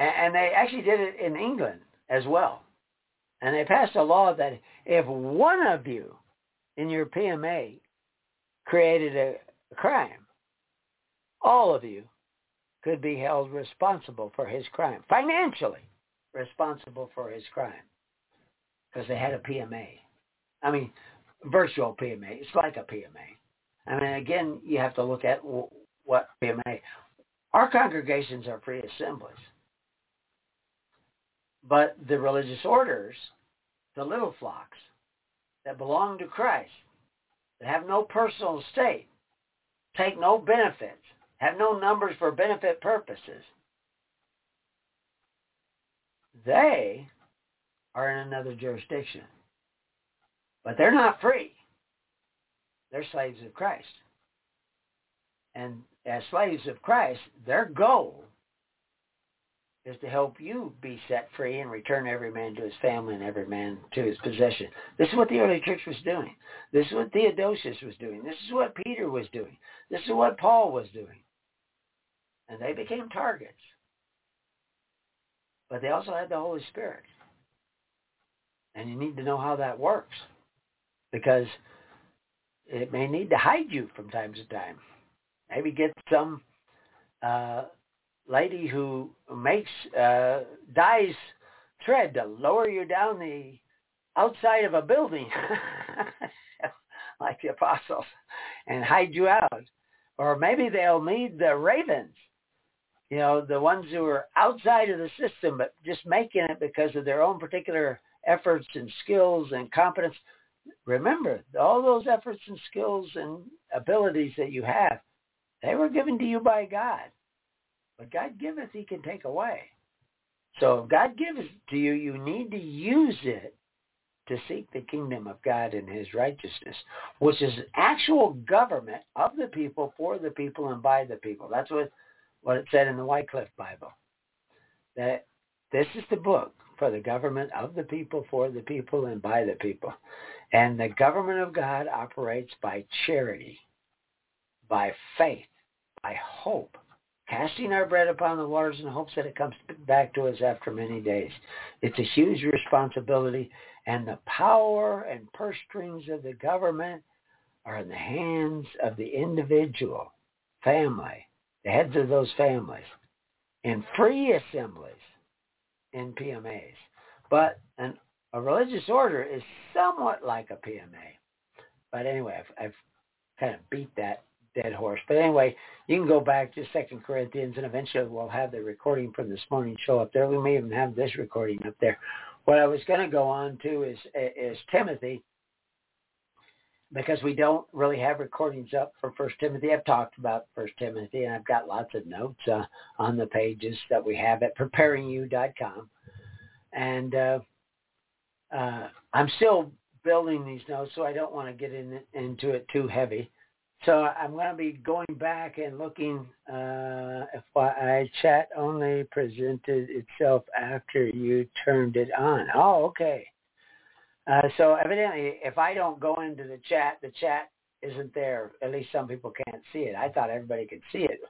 And they actually did it in England as well. And they passed a law that if one of you in your PMA created a crime, all of you could be held responsible for his crime, financially responsible for his crime, because they had a PMA. I mean, virtual PMA. It's like a PMA. I mean, again, you have to look at what PMA. Our congregations are free assemblies. But the religious orders, the little flocks that belong to Christ, that have no personal state, take no benefits, have no numbers for benefit purposes, they are in another jurisdiction. But they're not free. They're slaves of Christ. And as slaves of Christ, their goal is to help you be set free and return every man to his family and every man to his possession. This is what the early church was doing. This is what Theodosius was doing. This is what Peter was doing. This is what Paul was doing. And they became targets. But they also had the Holy Spirit. And you need to know how that works, because it may need to hide you from time to time. Maybe get some lady who makes dyes thread to lower you down the outside of a building like the apostles and hide you out. Or maybe they'll need the ravens, you know, the ones who are outside of the system but just making it because of their own particular efforts and skills and competence. Remember, all those efforts and skills and abilities that you have, they were given to you by God. But God giveth, he can take away. So if God giveth to you, you need to use it to seek the kingdom of God and his righteousness, which is an actual government of the people, for the people, and by the people. That's what it said in the Wycliffe Bible, that this is the book for the government of the people, for the people, and by the people. And the government of God operates by charity, by faith, by hope, casting our bread upon the waters in hopes that it comes back to us after many days. It's a huge responsibility, and the power and purse strings of the government are in the hands of the individual family, the heads of those families, in free assemblies, in PMAs. But a religious order is somewhat like a PMA. But anyway, I've kind of beat that dead horse. But anyway, you can go back to 2 Corinthians, and eventually we'll have the recording from this morning show up there. We may even have this recording up there. What I was going to go on to is Timothy, because we don't really have recordings up for 1 Timothy. I've talked about 1 Timothy, and I've got lots of notes on the pages that we have at preparingyou.com. And I'm still building these notes, so I don't want to get into it too heavy. So I'm going to be going back and looking. FYI, chat only presented itself after you turned it on. Oh, okay. So evidently, if I don't go into the chat isn't there. At least some people can't see it. I thought everybody could see it.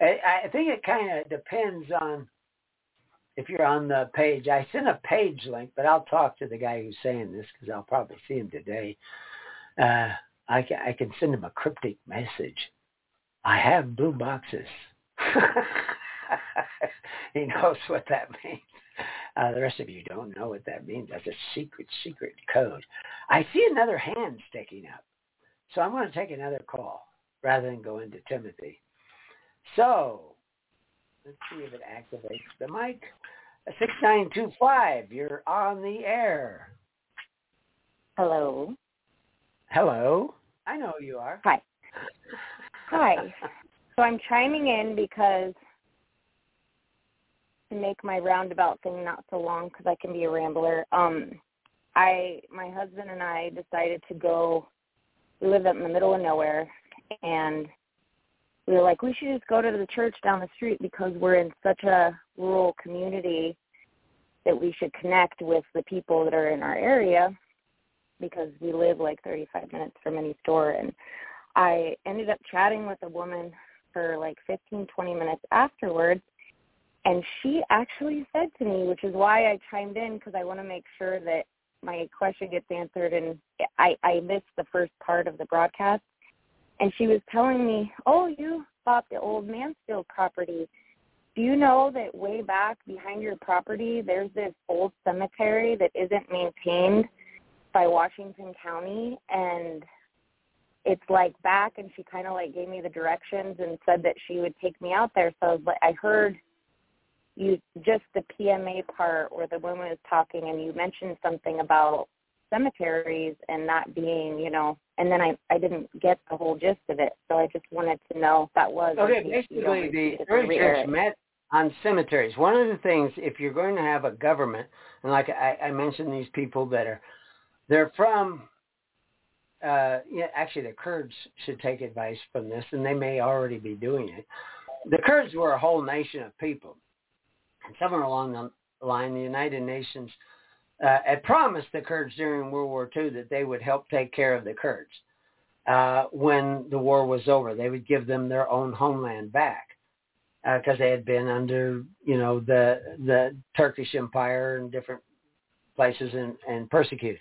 I think it kind of depends on if you're on the page. I sent a page link, but I'll talk to the guy who's saying this because I'll probably see him today. I can send him a cryptic message. I have blue boxes. He knows what that means. The rest of you don't know what that means. That's a secret code. I see another hand sticking up. So I'm going to take another call rather than go into Timothy. So let's see if it activates the mic. 6925, you're on the air. Hello. Hello. I know you are. Hi. Hi. So I'm chiming in because to make my roundabout thing not so long because I can be a rambler, my husband and I decided to go. We live up in the middle of nowhere, and we were like, we should just go to the church down the street because we're in such a rural community that we should connect with the people that are in our area because we live like 35 minutes from any store. And I ended up chatting with a woman for like 15, 20 minutes afterwards, and she actually said to me, which is why I chimed in, because I want to make sure that my question gets answered, and I missed the first part of the broadcast. And she was telling me, oh, you bought the old Mansfield property. Do you know that way back behind your property, there's this old cemetery that isn't maintained by Washington County? And it's like back, and she kind of like gave me the directions and said that she would take me out there. So I heard you just the PMA part where the woman was talking, and you mentioned something about cemeteries and not being, you know, and then I didn't get the whole gist of it, so I just wanted to know if that was. Okay, basically the early church met on cemeteries. One of the things, if you're going to have a government, and like I mentioned these people that are, they're from, actually the Kurds should take advice from this, and they may already be doing it. The Kurds were a whole nation of people. And somewhere along the line, the United Nations had promised the Kurds during World War II that they would help take care of the Kurds when the war was over. They would give them their own homeland back because they had been under, you know, the Turkish Empire and different places and persecuted.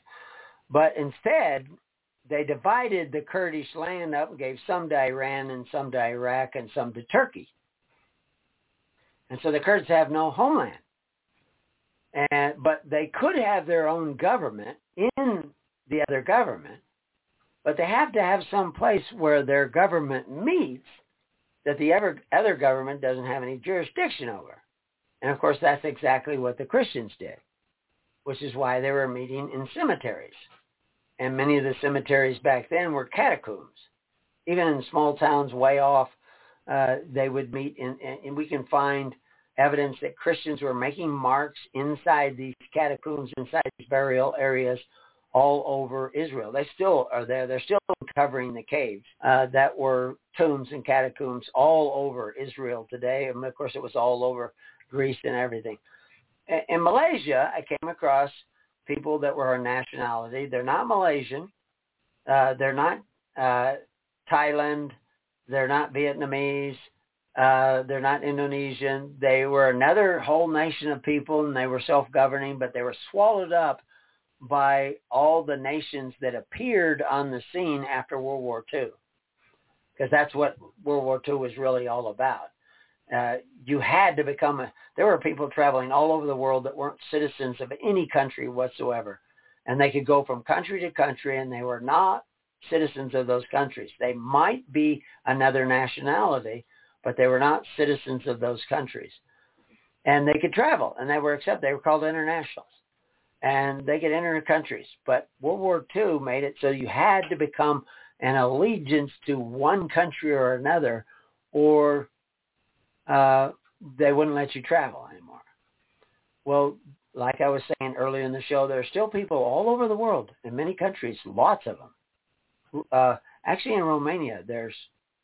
But instead, they divided the Kurdish land up and gave some to Iran and some to Iraq and some to Turkey. And so the Kurds have no homeland. But they could have their own government in the other government, but they have to have some place where their government meets that the other government doesn't have any jurisdiction over. And, of course, that's exactly what the Christians did, which is why they were meeting in cemeteries. And many of the cemeteries back then were catacombs. Even in small towns way off, they would meet, and we can find evidence that Christians were making marks inside these catacombs, inside these burial areas all over Israel. They still are there. They're still uncovering the caves that were tombs and catacombs all over Israel today. And, of course, it was all over Greece and everything. In Malaysia, I came across people that were our nationality. They're not Malaysian. They're not Thailand. They're not Vietnamese. They're not Indonesian. They were another whole nation of people, and they were self-governing, but they were swallowed up by all the nations that appeared on the scene after World War II, because that's what World War II was really all about. You had to become there were people traveling all over the world that weren't citizens of any country whatsoever, and they could go from country to country, and they were not citizens of those countries. They might be another nationality, but they were not citizens of those countries. And they could travel, and they were accepted. They were called internationals, and they could enter countries. But World War II made it so you had to become an allegiance to one country or another, or they wouldn't let you travel anymore. Well, like I was saying earlier in the show, there are still people all over the world, in many countries, lots of them. Actually, in Romania, there's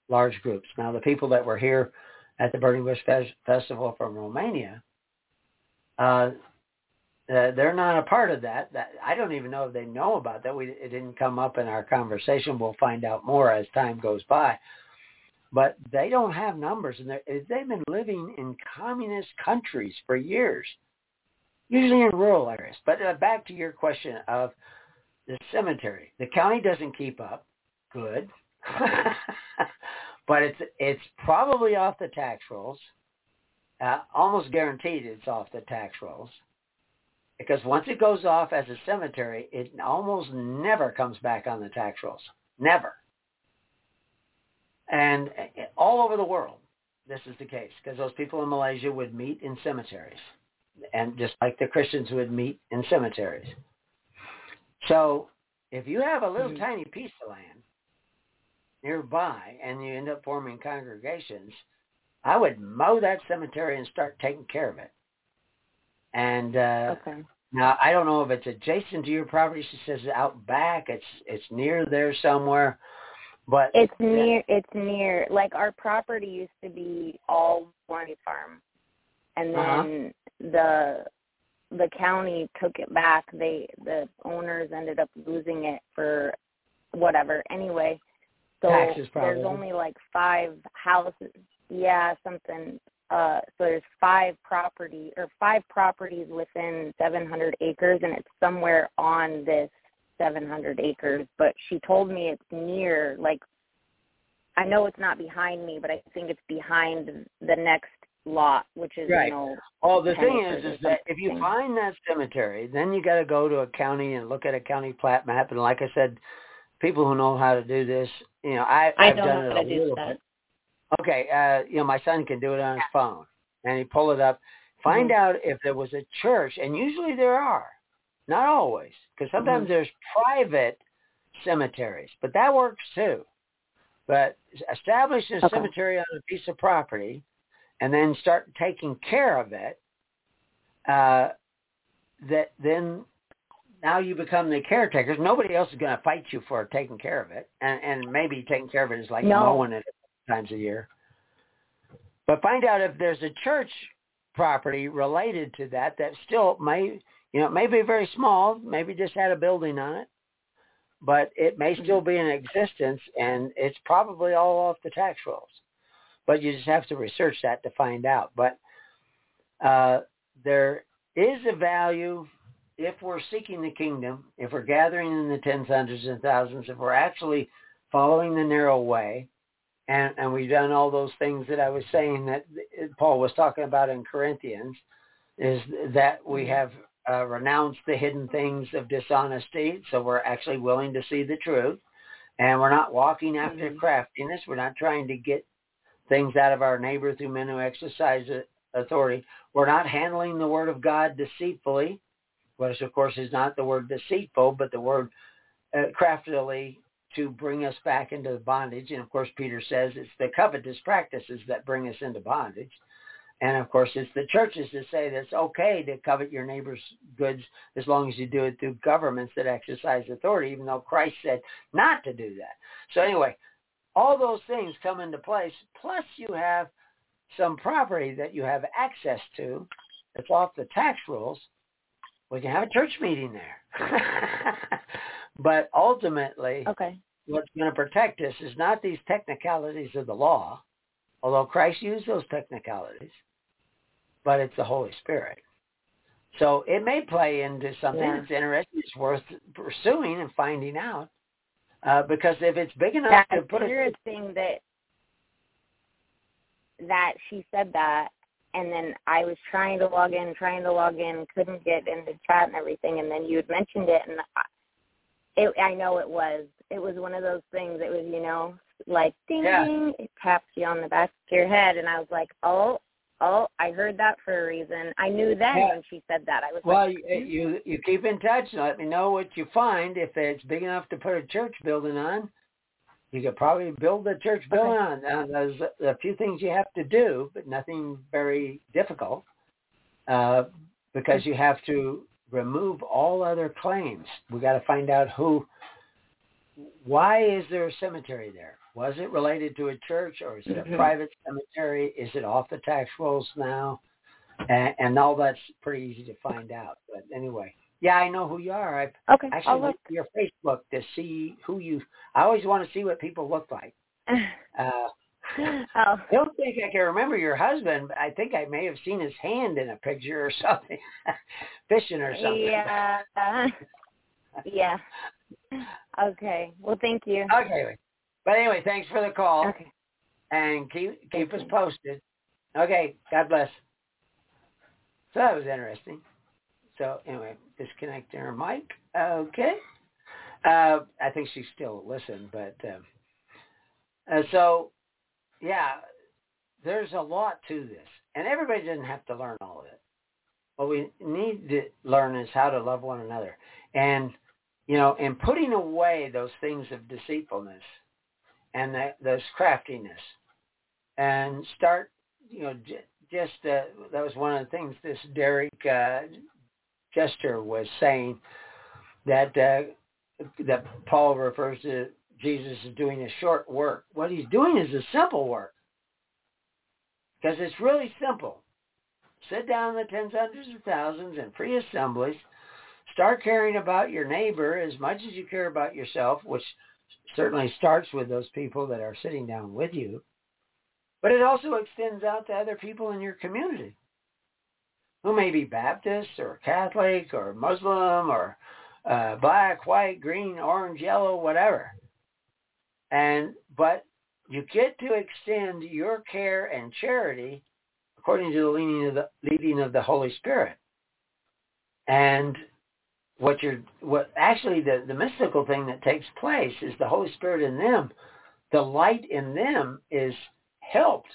large groups. Now, the people that were here at the Burning Bush Festival from Romania, they're not a part of that. I don't even know if they know about that. It didn't come up in our conversation. We'll find out more as time goes by. But they don't have numbers, and they've been living in communist countries for years, usually in rural areas. But back to your question of the cemetery. The county doesn't keep up. Good. But it's probably off the tax rolls. Almost guaranteed it's off the tax rolls. Because once it goes off as a cemetery, it almost never comes back on the tax rolls. Never. And all over the world, this is the case. Because those people in Malaysia would meet in cemeteries. And just like the Christians would meet in cemeteries. So if you have a little tiny piece of land nearby and you end up forming congregations, I would mow that cemetery and start taking care of it. And okay. Now, I don't know if it's adjacent to your property. She says out back. It's near there somewhere. But it's near. It's near. Like our property used to be all one farm, and then the county took it back. The owners ended up losing it for whatever. Anyway, so there's only like 5 houses. Yeah, something. So there's 5 properties within 700 acres, and it's somewhere on this 700 acres. But she told me it's near, like, I know it's not behind me, but I think it's behind the next lot, which is, right. The thing is that if you find that cemetery, then you got to go to a county and look at a county plat map. And like I said, people who know how to do this, you know, I've done it a little bit. Okay, my son can do it on his phone, and he pull it up, find out if there was a church, and usually there are, not always, because sometimes there's private cemeteries, but that works too. But establish a cemetery on a piece of property, and then start taking care of it. Now you become the caretakers. Nobody else is going to fight you for taking care of it, and maybe taking care of it is like mowing it times a year. But find out if there's a church property related to that still may, it may be very small, maybe just had a building on it, but it may still be in existence, and it's probably all off the tax rolls. But you just have to research that to find out. But there is a value if we're seeking the kingdom, if we're gathering in the tens, hundreds, and thousands, if we're actually following the narrow way, And we've done all those things that I was saying that Paul was talking about in Corinthians, is that we have renounced the hidden things of dishonesty, so we're actually willing to see the truth, and we're not walking after craftiness. We're not trying to get things out of our neighbor through men who exercise authority. We're not handling the word of God deceitfully, which, of course, is not the word deceitful, but the word craftily, to bring us back into bondage. And, of course, Peter says it's the covetous practices that bring us into bondage. And, of course, it's the churches that say that it's okay to covet your neighbor's goods as long as you do it through governments that exercise authority, even though Christ said not to do that. So, anyway, all those things come into place, plus you have some property that you have access to that's off the tax rules. We can have a church meeting there. But ultimately, what's going to protect us is not these technicalities of the law, although Christ used those technicalities, but it's the Holy Spirit. So it may play into something that's interesting, it's worth pursuing and finding out, because if it's big enough to put it... That's interesting that she said that, and then I was trying to log in, couldn't get into chat and everything, and then you had mentioned it, and I know it was. It was one of those things. It was, like ding, ding. It taps you on the back of your head, and I was like, oh, I heard that for a reason. I knew then when she said that. I was you keep in touch and let me know what you find. If it's big enough to put a church building on, you could probably build the church building on. Now, there's a few things you have to do, but nothing very difficult. because you have to remove all other claims. We got to find out who. Why is there a cemetery there? Was it related to a church, or is it a private cemetery? Is it off the tax rolls now? And all that's pretty easy to find out. But anyway, yeah, I know who you are. Okay, I'll look at your Facebook to see who you. I always want to see what people look like. I don't think I can remember your husband, but I think I may have seen his hand in a picture or something, fishing or something. Yeah. Yeah. Okay. Well, thank you. Okay. But anyway, thanks for the call. Okay. And keep us posted. Okay. God bless. So that was interesting. So anyway, disconnect her mic. Okay. I think she's still listening, but so. Yeah, there's a lot to this, and everybody doesn't have to learn all of it. What we need to learn is how to love one another, and and putting away those things of deceitfulness and those craftiness, and start, that was one of the things this Derek Jester was saying, that Paul refers to. Jesus is doing a short work. What he's doing is a simple work, because it's really simple. Sit down in the tens, hundreds, and thousands and free assemblies. Start caring about your neighbor as much as you care about yourself, which certainly starts with those people that are sitting down with you. But it also extends out to other people in your community who may be Baptist or Catholic or Muslim or black, white, green, orange, yellow, whatever. But you get to extend your care and charity according to the leading of the Holy Spirit. And the mystical thing that takes place is the Holy Spirit in them. The light in them is helped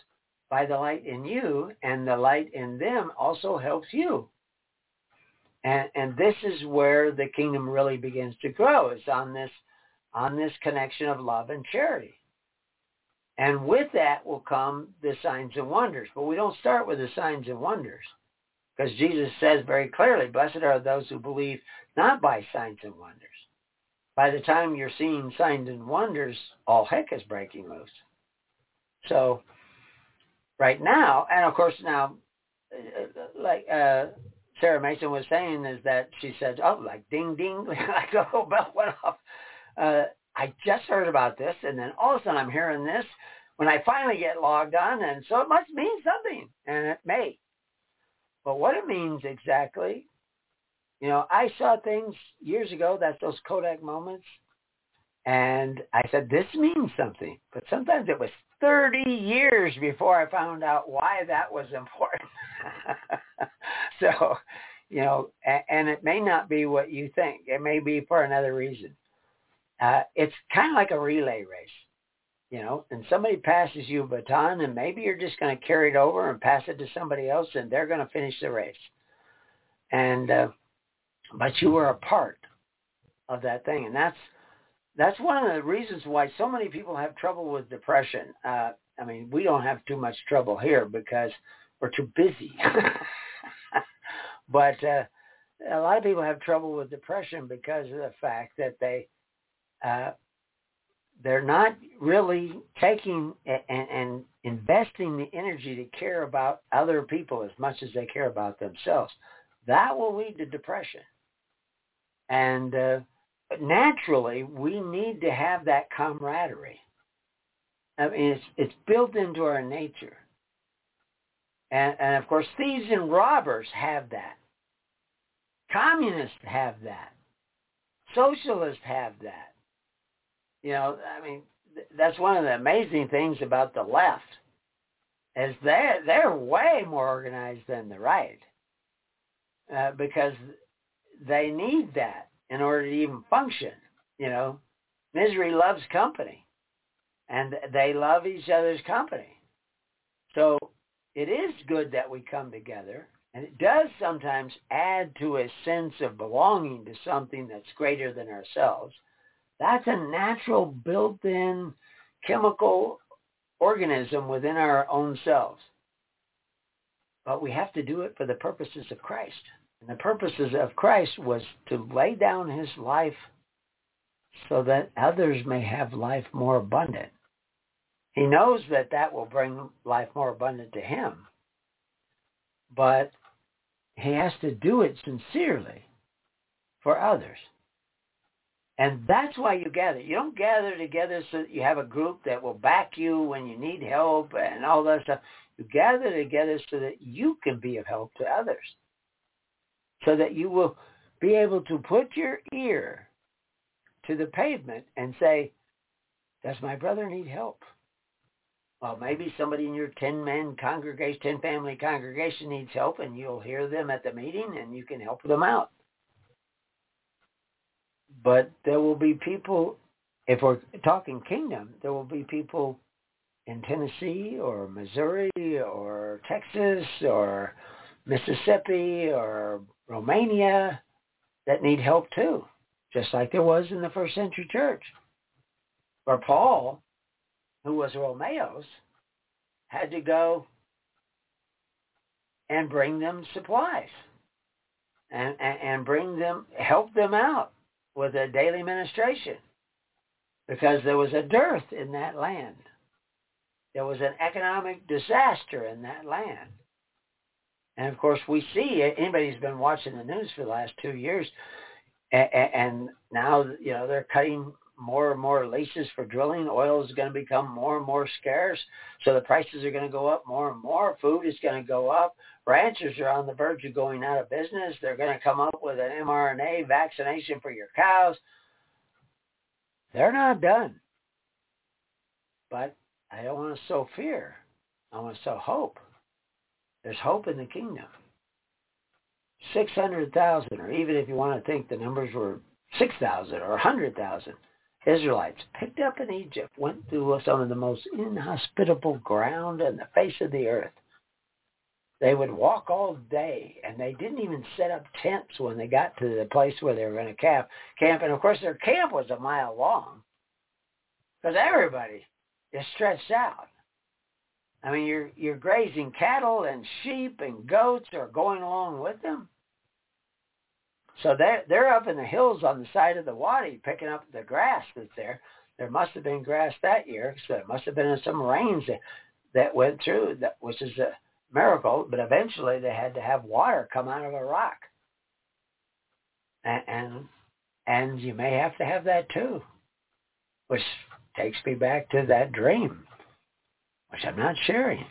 by the light in you, and the light in them also helps you. And this is where the kingdom really begins to grow, is on this connection of love and charity. And with that will come the signs and wonders. But we don't start with the signs and wonders, because Jesus says very clearly, blessed are those who believe not by signs and wonders. By the time you're seeing signs and wonders, all heck is breaking loose. So right now, and of course now, like Sarah Mason was saying, is that she said, oh, like ding, ding, like a whole bell went off. I just heard about this, and then all of a sudden I'm hearing this when I finally get logged on, and so it must mean something, and it may. But what it means exactly, I saw things years ago, that's those Kodak moments, and I said, this means something. But sometimes it was 30 years before I found out why that was important. So, and it may not be what you think. It may be for another reason. It's kind of like a relay race, and somebody passes you a baton, and maybe you're just going to carry it over and pass it to somebody else, and they're going to finish the race. But you were a part of that thing. And that's one of the reasons why so many people have trouble with depression. We don't have too much trouble here because we're too busy. But a lot of people have trouble with depression because of the fact that they're not really taking and investing the energy to care about other people as much as they care about themselves. That will lead to depression. And naturally, we need to have that camaraderie. It's built into our nature. And of course, thieves and robbers have that. Communists have that. Socialists have that. That's one of the amazing things about the left, is they're way more organized than the right, because they need that in order to even function. Misery loves company, and they love each other's company. So it is good that we come together, and it does sometimes add to a sense of belonging to something that's greater than ourselves. That's a natural built-in chemical organism within our own selves. But we have to do it for the purposes of Christ. And the purposes of Christ was to lay down his life so that others may have life more abundant. He knows that that will bring life more abundant to him, but he has to do it sincerely for others. And that's why you gather. You don't gather together so that you have a group that will back you when you need help and all that stuff. You gather together so that you can be of help to others, so that you will be able to put your ear to the pavement and say, does my brother need help? Well, maybe somebody in your 10-man congregation, 10-family congregation needs help, and you'll hear them at the meeting, and you can help them out. But there will be people, if we're talking kingdom, there will be people in Tennessee or Missouri or Texas or Mississippi or Romania that need help too, just like there was in the first century church. Or Paul, who was Romeo's, had to go and bring them supplies and bring them, help them out with a daily ministration, because there was a dearth in that land. There was an economic disaster in that land. And of course we see, anybody who's been watching the news for the last 2 years, and now, you know, they're cutting more and more leases for drilling. Oil is going to become more and more scarce, so the prices are going to go up more and more. Food is going to go up. Ranchers are on the verge of going out of business. They're going to come up with an mRNA vaccination for your cows. They're not done. But I don't want to sow fear. I want to sow hope. There's hope in the kingdom. 600,000, or even if you want to think the numbers were 6,000 or 100,000, Israelites picked up in Egypt, went through some of the most inhospitable ground on the face of the earth. They would walk all day, and they didn't even set up tents when they got to the place where they were going to camp. And, of course, their camp was a mile long because everybody is stretched out. I mean, you're grazing cattle and sheep and goats are going along with them. So they're up in the hills on the side of the wadi picking up the grass that's there. There must have been grass that year, so it must have been some rains that went through, which is a miracle. But eventually they had to have water come out of a rock. And you may have to have that too, which takes me back to that dream, which I'm not sharing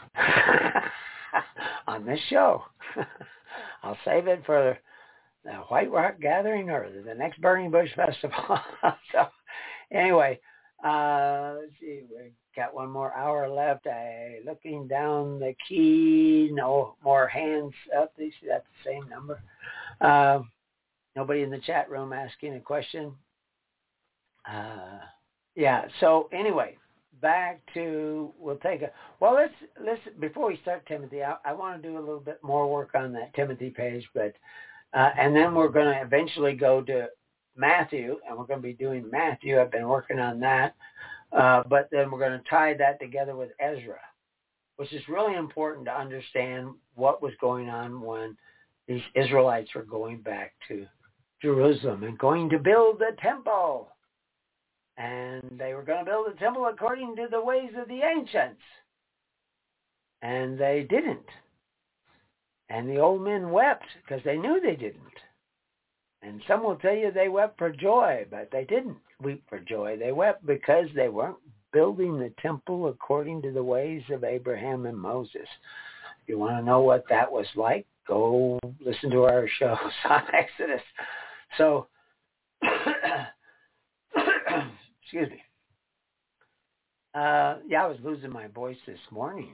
on this show. I'll save it for the White Rock gathering or the next Burning Bush Festival. So anyway, let's see, we got one more hour left. Looking down the key, no more hands up. You see, that's the same number. Nobody in the chat room asking a question. Yeah. So anyway, back to, let's before we start Timothy, I want to do a little bit more work on that Timothy page, but. And then we're going to eventually go to Matthew, and we're going to be doing Matthew. I've been working on that. But then we're going to tie that together with Ezra, which is really important to understand what was going on when these Israelites were going back to Jerusalem and going to build the temple. And they were going to build the temple according to the ways of the ancients. And they didn't. And the old men wept because they knew they didn't. And some will tell you they wept for joy, but they didn't weep for joy. They wept because they weren't building the temple according to the ways of Abraham and Moses. If you want to know what that was like, go listen to our shows on Exodus. So, excuse me. I was losing my voice this morning.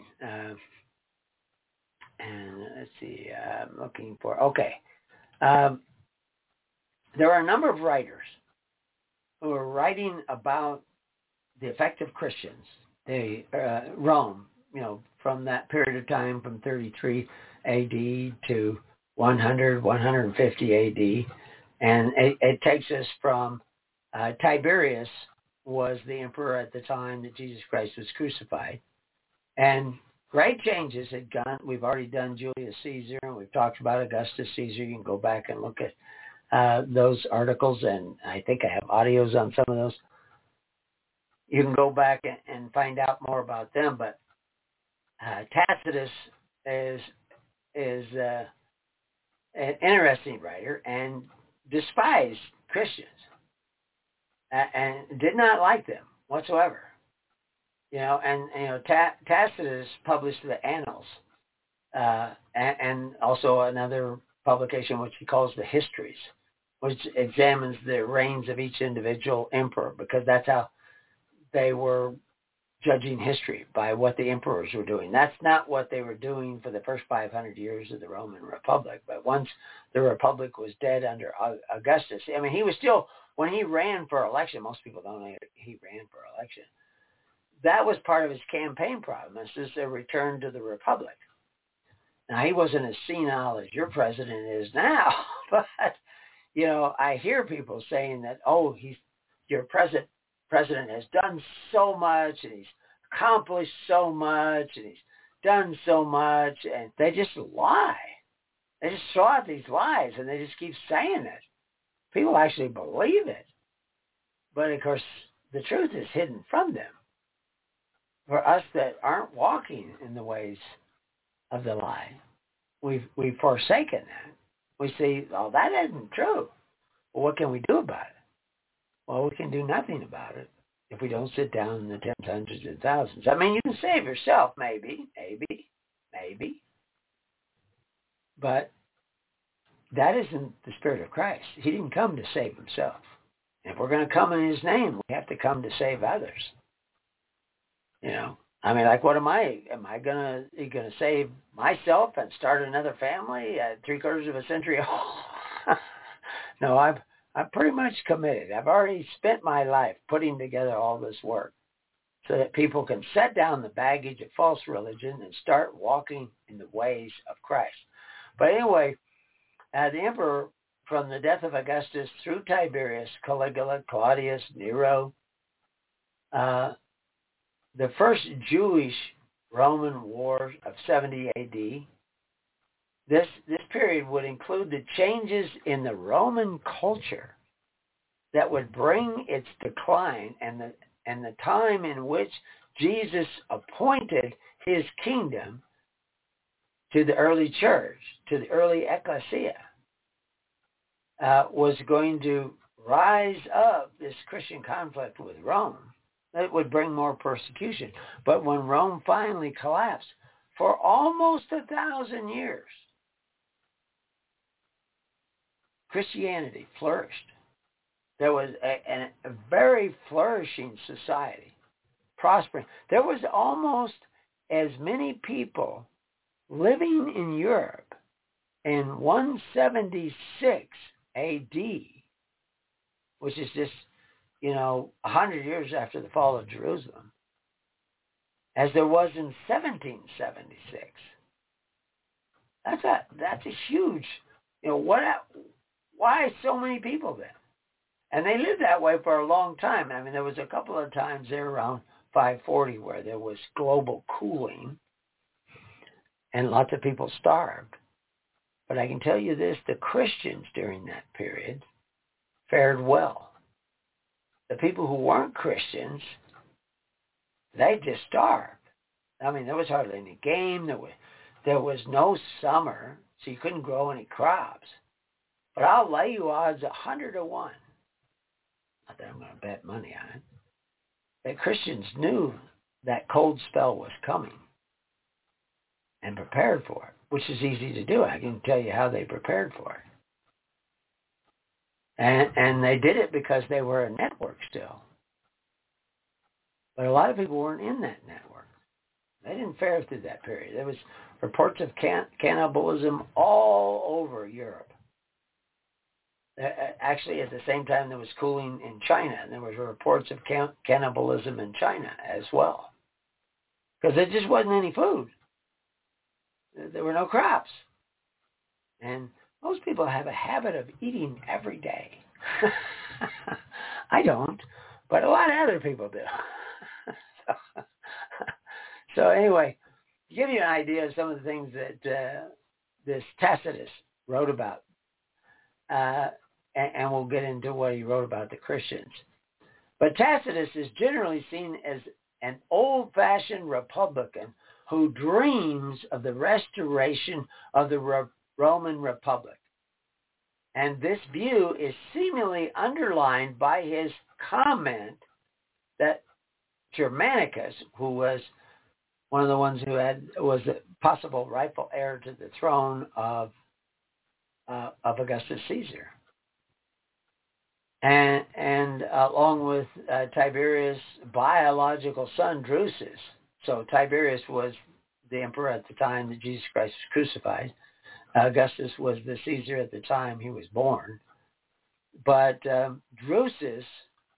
And let's see, I'm looking for, there are a number of writers who are writing about the effect of Christians, Rome, from that period of time, from 33 A.D. to 150 A.D., and it takes us from Tiberius was the emperor at the time that Jesus Christ was crucified, and Great changes had gone. We've already done Julius Caesar, and we've talked about Augustus Caesar. You can go back and look at those articles, and I think I have audios on some of those. You can go back and find out more about them, but Tacitus is an interesting writer and despised Christians and did not like them whatsoever. You know, and you know, Tacitus published the Annals, and also another publication which he calls the Histories, which examines the reigns of each individual emperor, because that's how they were judging history, by what the emperors were doing. That's not what they were doing for the first 500 years of the Roman Republic. But once the Republic was dead under Augustus, I mean, he was still, when he ran for election, most people don't know he ran for election. That was part of his campaign promise, is a return to the Republic. Now, he wasn't as senile as your president is now, but, you know, I hear people saying that, oh, your president has done so much, and he's accomplished so much, and he's done so much, and they just lie. They just throw out these lies, and they just keep saying it. People actually believe it. But, of course, the truth is hidden from them, for us that aren't walking in the ways of the lie. We've forsaken that. We see, oh, that isn't true. Well, what can we do about it? Well, we can do nothing about it if we don't sit down and attempt hundreds and thousands. I mean, you can save yourself, maybe. But that isn't the Spirit of Christ. He didn't come to save himself. And if we're going to come in his name, we have to come to save others. You know, I mean, like, what am I going to save myself and start another family at 3/4 of a century? No, I'm pretty much committed. I've already spent my life putting together all this work so that people can set down the baggage of false religion and start walking in the ways of Christ. But anyway, the emperor, from the death of Augustus through Tiberius, Caligula, Claudius, Nero, the first Jewish-Roman War of 70 A.D., this period would include the changes in the Roman culture that would bring its decline, and the time in which Jesus appointed his kingdom to the early church, to the early ecclesia, was going to rise up this Christian conflict with Rome. It would bring more persecution. But when Rome finally collapsed, for almost 1,000 years, Christianity flourished. There was a very flourishing society, prospering. There was almost as many people living in Europe in 176 A.D., which is just, 100 years after the fall of Jerusalem, as there was in 1776. That's a huge, why so many people then? And they lived that way for a long time. I mean, there was a couple of times there around 540 where there was global cooling and lots of people starved. But I can tell you this, the Christians during that period fared well. The people who weren't Christians, they just starved. I mean, there was hardly any game. There was no summer, so you couldn't grow any crops. But I'll lay you odds 100 to 1. Not that I'm going to bet money on it. That Christians knew that cold spell was coming and prepared for it, which is easy to do. I can tell you how they prepared for it. And they did it because they were a network still. But a lot of people weren't in that network. They didn't fare through that period. There was reports of cannibalism all over Europe. Actually, at the same time, there was cooling in China, and there was reports of cannibalism in China as well. Because there just wasn't any food. There were no crops. And most people have a habit of eating every day. I don't, but a lot of other people do. So anyway, To give you an idea of some of the things that this Tacitus wrote about, and we'll get into what he wrote about the Christians. But Tacitus is generally seen as an old-fashioned Republican who dreams of the restoration of the Roman Republic. And this view is seemingly underlined by his comment that Germanicus, who was one of the ones who was a possible rightful heir to the throne of Augustus Caesar, and along with Tiberius' biological son Drusus. So Tiberius was the emperor at the time that Jesus Christ was crucified. Augustus was the Caesar at the time he was born. But Drusus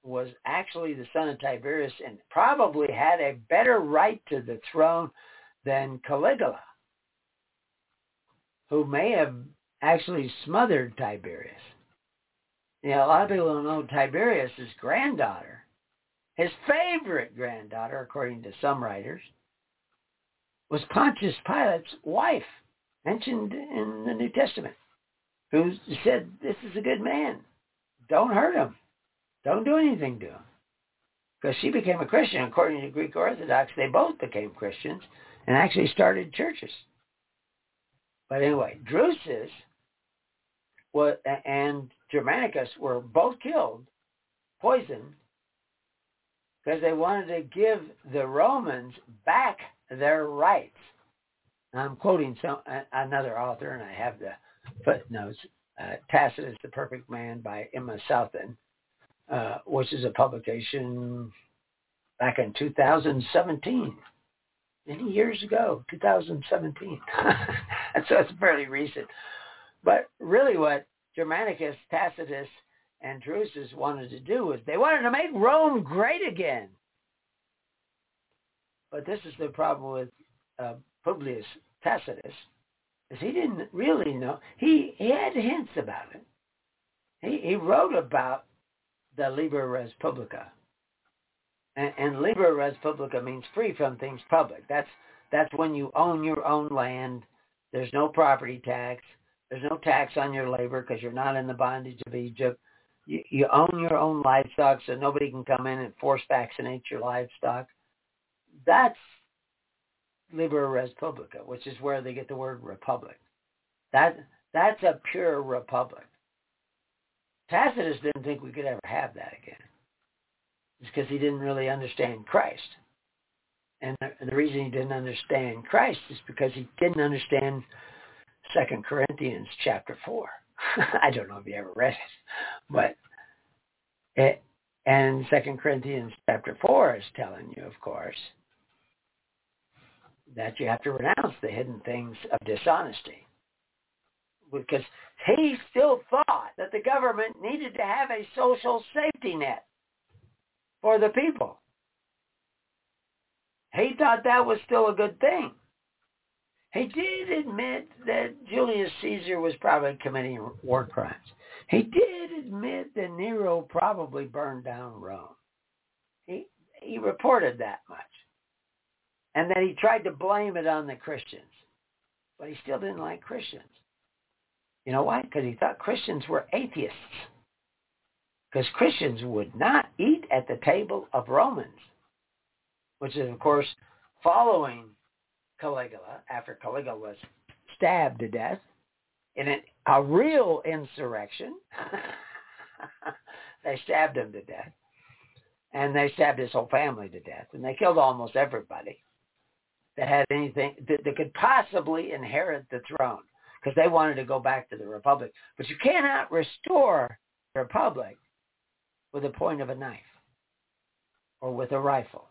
was actually the son of Tiberius and probably had a better right to the throne than Caligula, who may have actually smothered Tiberius. You know, a lot of people don't know Tiberius' granddaughter, his favorite granddaughter, according to some writers, was Pontius Pilate's wife, mentioned in the New Testament, who said, "This is a good man. Don't hurt him. Don't do anything to him." Because she became a Christian. According to Greek Orthodox, they both became Christians and actually started churches. But anyway, Drusus and Germanicus were both killed, poisoned, because they wanted to give the Romans back their rights. I'm quoting another author, and I have the footnotes, Tacitus, The Perfect Man by Emma Southan, which is a publication back in 2017, many years ago, 2017. And so it's fairly recent. But really what Germanicus, Tacitus, and Drusus wanted to do was they wanted to make Rome great again. But this is the problem with Publius Tacitus, is he didn't really know. He had hints about it. He wrote about the Liber Res Publica. And Liber Res Publica means free from things public. That's when you own your own land. There's no property tax. There's no tax on your labor because you're not in the bondage of Egypt. You own your own livestock, so nobody can come in and force vaccinate your livestock. That's Liber Res Publica, which is where they get the word republic. That's a pure republic. Tacitus didn't think we could ever have that again. It's because he didn't really understand Christ. And the reason he didn't understand Christ is because he didn't understand 2 Corinthians chapter 4. I don't know if you ever read it, but and 2 Corinthians chapter 4 is telling you, of course, that you have to renounce the hidden things of dishonesty. Because he still thought that the government needed to have a social safety net for the people. He thought that was still a good thing. He did admit that Julius Caesar was probably committing war crimes. He did admit that Nero probably burned down Rome. He reported that much. And then he tried to blame it on the Christians. But he still didn't like Christians. You know why? Because he thought Christians were atheists. Because Christians would not eat at the table of Romans. Which is, of course, following Caligula, after Caligula was stabbed to death in a real insurrection. They stabbed him to death. And they stabbed his whole family to death. And they killed almost everybody that had anything that could possibly inherit the throne, because they wanted to go back to the Republic. But you cannot restore the Republic with the point of a knife or with a rifle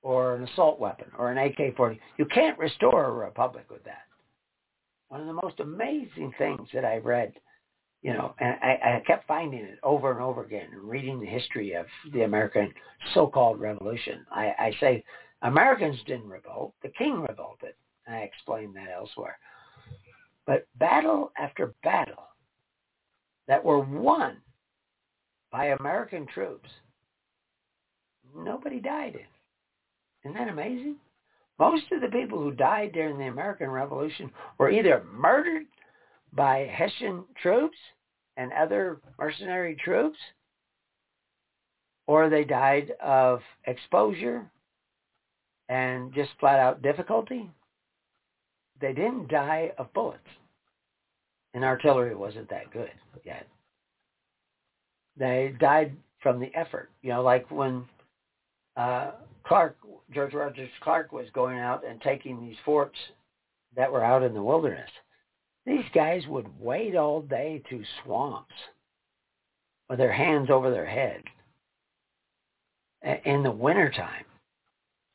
or an assault weapon or an AK-40. You can't restore a Republic with that. One of the most amazing things that I read, you know, and I kept finding it over and over again, reading the history of the American so-called revolution. I say Americans didn't revolt. The king revolted. And I explained that elsewhere. But battle after battle that were won by American troops, nobody died in. Isn't that amazing? Most of the people who died during the American Revolution were either murdered by Hessian troops and other mercenary troops, or they died of exposure and just flat-out difficulty. They didn't die of bullets. And artillery wasn't that good yet. They died from the effort. You know, like when George Rogers Clark was going out and taking these forts that were out in the wilderness. These guys would wade all day through swamps with their hands over their head in the wintertime.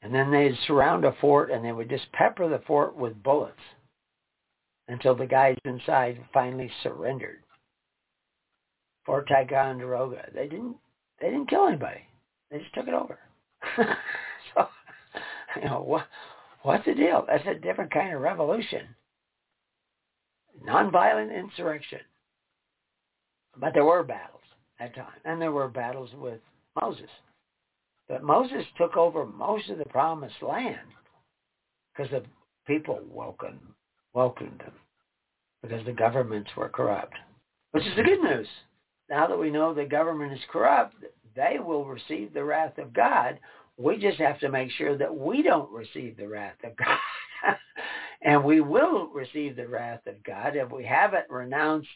And then they'd surround a fort and they would just pepper the fort with bullets until the guys inside finally surrendered. Fort Ticonderoga. They didn't kill anybody. They just took it over. So, you know, what's the deal? That's a different kind of revolution. Nonviolent insurrection. But there were battles at times. And there were battles with Moses. But Moses took over most of the promised land because the people welcomed them, because the governments were corrupt, which is the good news. Now that we know the government is corrupt, they will receive the wrath of God. We just have to make sure that we don't receive the wrath of God. And we will receive the wrath of God if we haven't renounced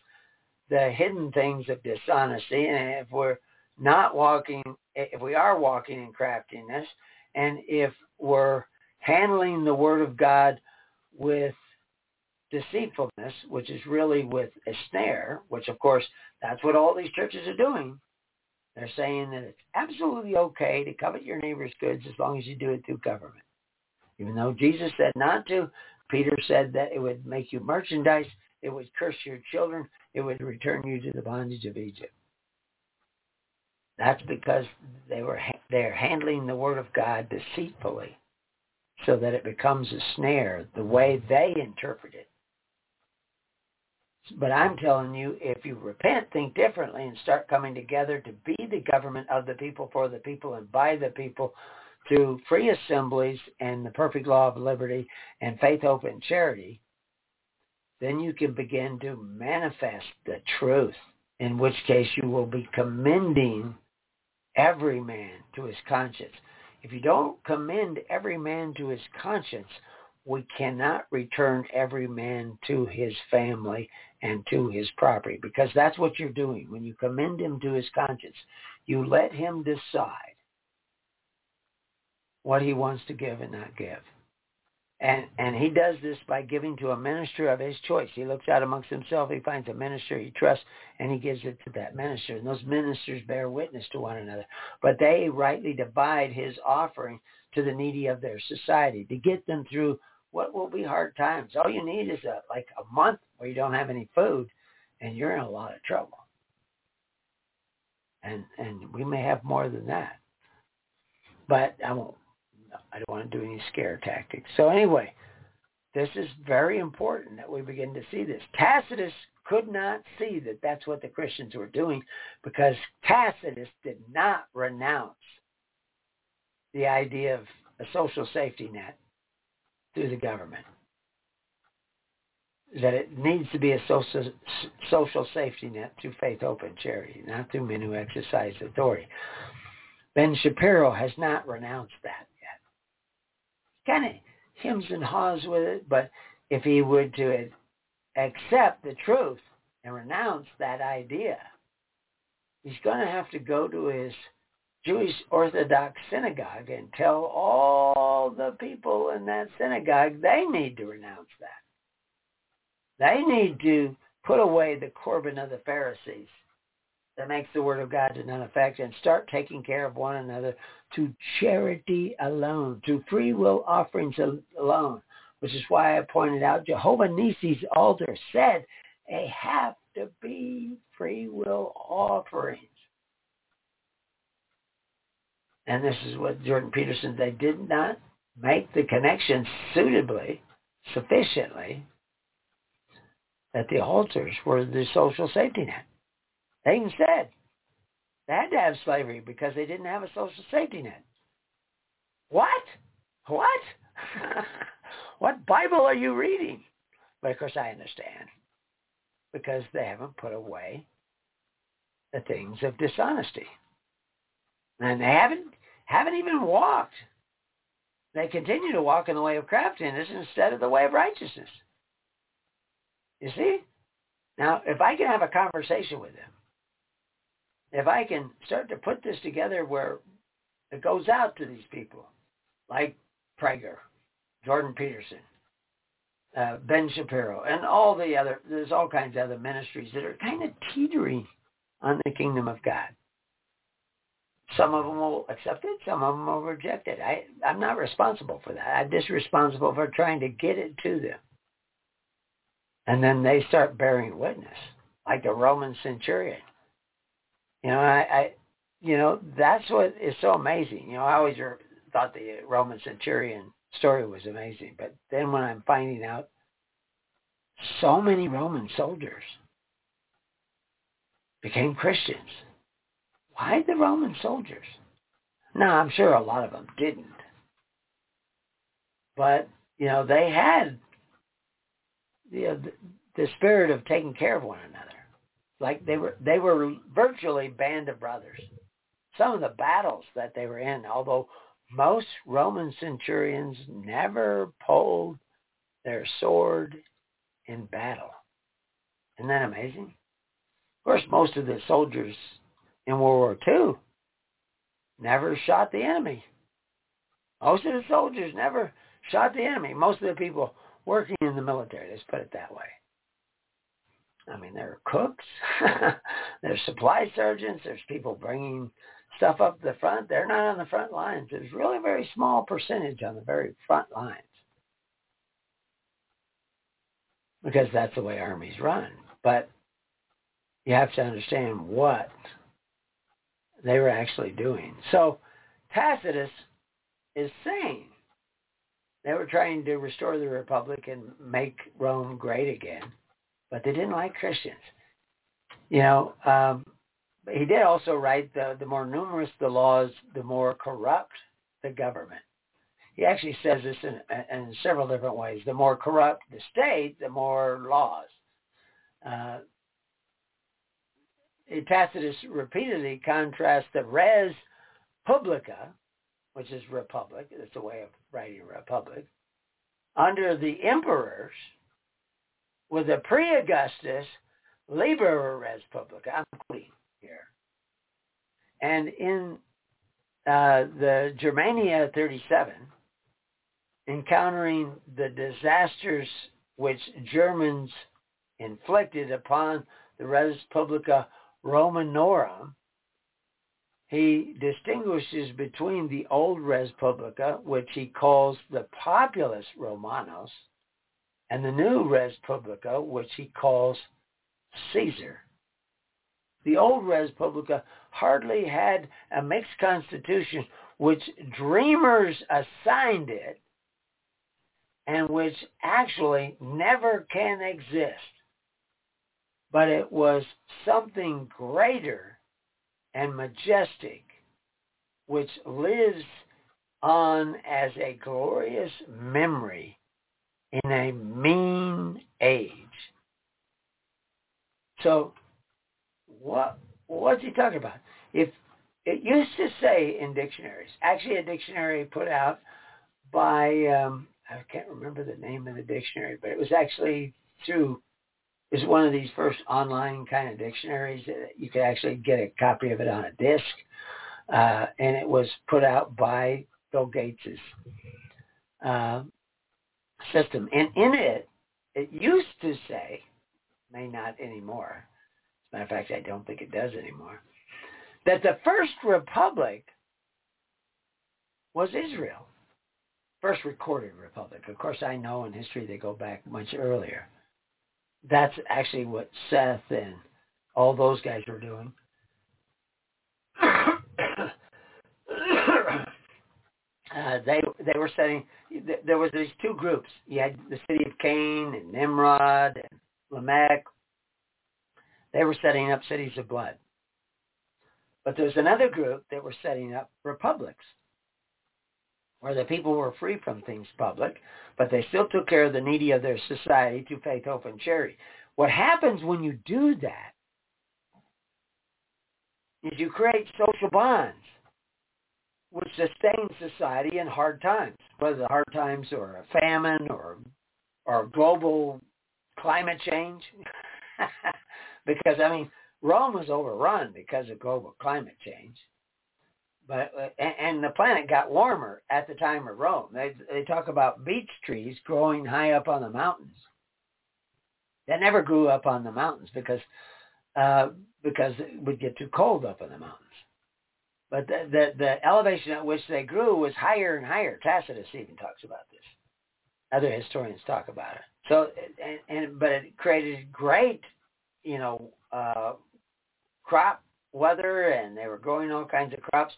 the hidden things of dishonesty, and if we're not walking, if we are walking in craftiness, and if we're handling the Word of God with deceitfulness, which is really with a snare, which of course, that's what all these churches are doing. They're saying that it's absolutely okay to covet your neighbor's goods as long as you do it through government. Even though Jesus said not to, Peter said that it would make you merchandise, it would curse your children, it would return you to the bondage of Egypt. That's because they're handling the Word of God deceitfully, so that it becomes a snare the way they interpret it. But I'm telling you, if you repent, think differently, and start coming together to be the government of the people, for the people, and by the people, through free assemblies and the perfect law of liberty and faith, hope, and charity, then you can begin to manifest the truth, in which case you will be commending every man to his conscience. If you don't commend every man to his conscience, we cannot return every man to his family and to his property, because that's what you're doing. When you commend him to his conscience, you let him decide what he wants to give and not give. And he does this by giving to a minister of his choice. He looks out amongst himself, he finds a minister he trusts, and he gives it to that minister. And those ministers bear witness to one another. But they rightly divide his offering to the needy of their society to get them through what will be hard times. All you need is a month where you don't have any food, and you're in a lot of trouble. And we may have more than that. But I don't want to do any scare tactics. So anyway, this is very important that we begin to see this. Tacitus could not see that that's what the Christians were doing, because Tacitus did not renounce the idea of a social safety net through the government. That it needs to be a social safety net through faith, hope, and charity, not through men who exercise authority. Ben Shapiro has not renounced that. Kind of hems and haws with it, but if he would to accept the truth and renounce that idea, he's going to have to go to his Jewish Orthodox synagogue and tell all the people in that synagogue they need to renounce that. They need to put away the Korban of the Pharisees that makes the Word of God to none effect, and start taking care of one another to charity alone, to free will offerings alone, which is why I pointed out Jehovah Nisi's altar said they have to be free will offerings. And this is what Jordan Peterson, they did not make the connection sufficiently, that the altars were the social safety net. They even said they had to have slavery because they didn't have a social safety net. What? What Bible are you reading? But of course I understand, because they haven't put away the things of dishonesty. And they haven't even walked. They continue to walk in the way of craftiness instead of the way of righteousness. You see? Now, if I can have a conversation with them, if I can start to put this together where it goes out to these people, like Prager, Jordan Peterson, Ben Shapiro, and all the other, there's all kinds of other ministries that are kind of teetering on the kingdom of God. Some of them will accept it, some of them will reject it. I'm not responsible for that. I'm just responsible for trying to get it to them. And then they start bearing witness, like the Roman centurion. You know, that's what is so amazing. You know, I always thought the Roman centurion story was amazing, but then when I'm finding out so many Roman soldiers became Christians. Why the Roman soldiers? Now, I'm sure a lot of them didn't. But, you know, they had the spirit of taking care of one another. Like they were virtually band of brothers. Some of the battles that they were in, although most Roman centurions never pulled their sword in battle. Isn't that amazing? Of course, most of the soldiers in World War II never shot the enemy. Most of the soldiers never shot the enemy. Most of the people working in the military, let's put it that way. I mean, there are cooks, there's supply sergeants, there's people bringing stuff up the front. They're not on the front lines. There's really a very small percentage on the very front lines, because that's the way armies run. But you have to understand what they were actually doing. So Tacitus is saying they were trying to restore the Republic and make Rome great again, but they didn't like Christians. You know, he did also write the more numerous the laws, the more corrupt the government. He actually says this in several different ways. The more corrupt the state, the more laws. Tacitus repeatedly contrasts the res publica, which is republic, it's a way of writing republic, under the emperors, with the pre-Augustus libera res publica. I'm clean here. And in the Germania 37, encountering the disasters which Germans inflicted upon the res publica Romanorum, he distinguishes between the old res publica, which he calls the populus Romanos, and the new res publica, which he calls Caesar. The old res publica hardly had a mixed constitution which dreamers assigned it and which actually never can exist. But it was something greater and majestic which lives on as a glorious memory in a mean age. So what's he talking about? If it used to say in dictionaries, actually a dictionary put out by, I can't remember the name of the dictionary, but it was actually is one of these first online kind of dictionaries that you could actually get a copy of it on a disc. And it was put out by Bill Gates' system. And in it used to say, may not anymore. As a matter of fact, I don't think it does anymore, that the first republic was Israel. First recorded republic. Of course, I know in history they go back much earlier. That's actually what Seth and all those guys were doing. They were setting, there was these two groups. You had the city of Cain and Nimrod and Lamech. They were setting up cities of blood. But there was another group that were setting up republics. where the people were free from things public, but they still took care of the needy of their society through faith, hope, and charity. What happens when you do that is you create social bonds which sustain society in hard times, whether hard times or a famine or global climate change. Because, I mean, Rome was overrun because of global climate change. But and the planet got warmer at the time of Rome. They talk about beech trees growing high up on the mountains. That never grew up on the mountains because it would get too cold up in the mountains. But the elevation at which they grew was higher and higher. Tacitus even talks about this. Other historians talk about it. So but it created great, crop weather, and they were growing all kinds of crops.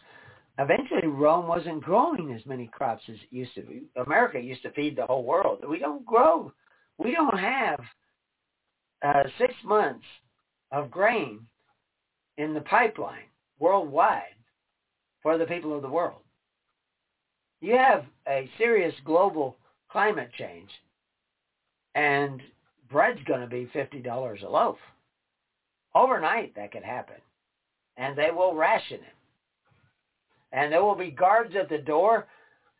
Eventually, Rome wasn't growing as many crops as it used to be. America used to feed the whole world. We don't have 6 months of grain in the pipeline worldwide for the people of the world. You have a serious global climate change, and bread's going to be $50 a loaf. Overnight, that could happen. And they will ration it. And there will be guards at the door,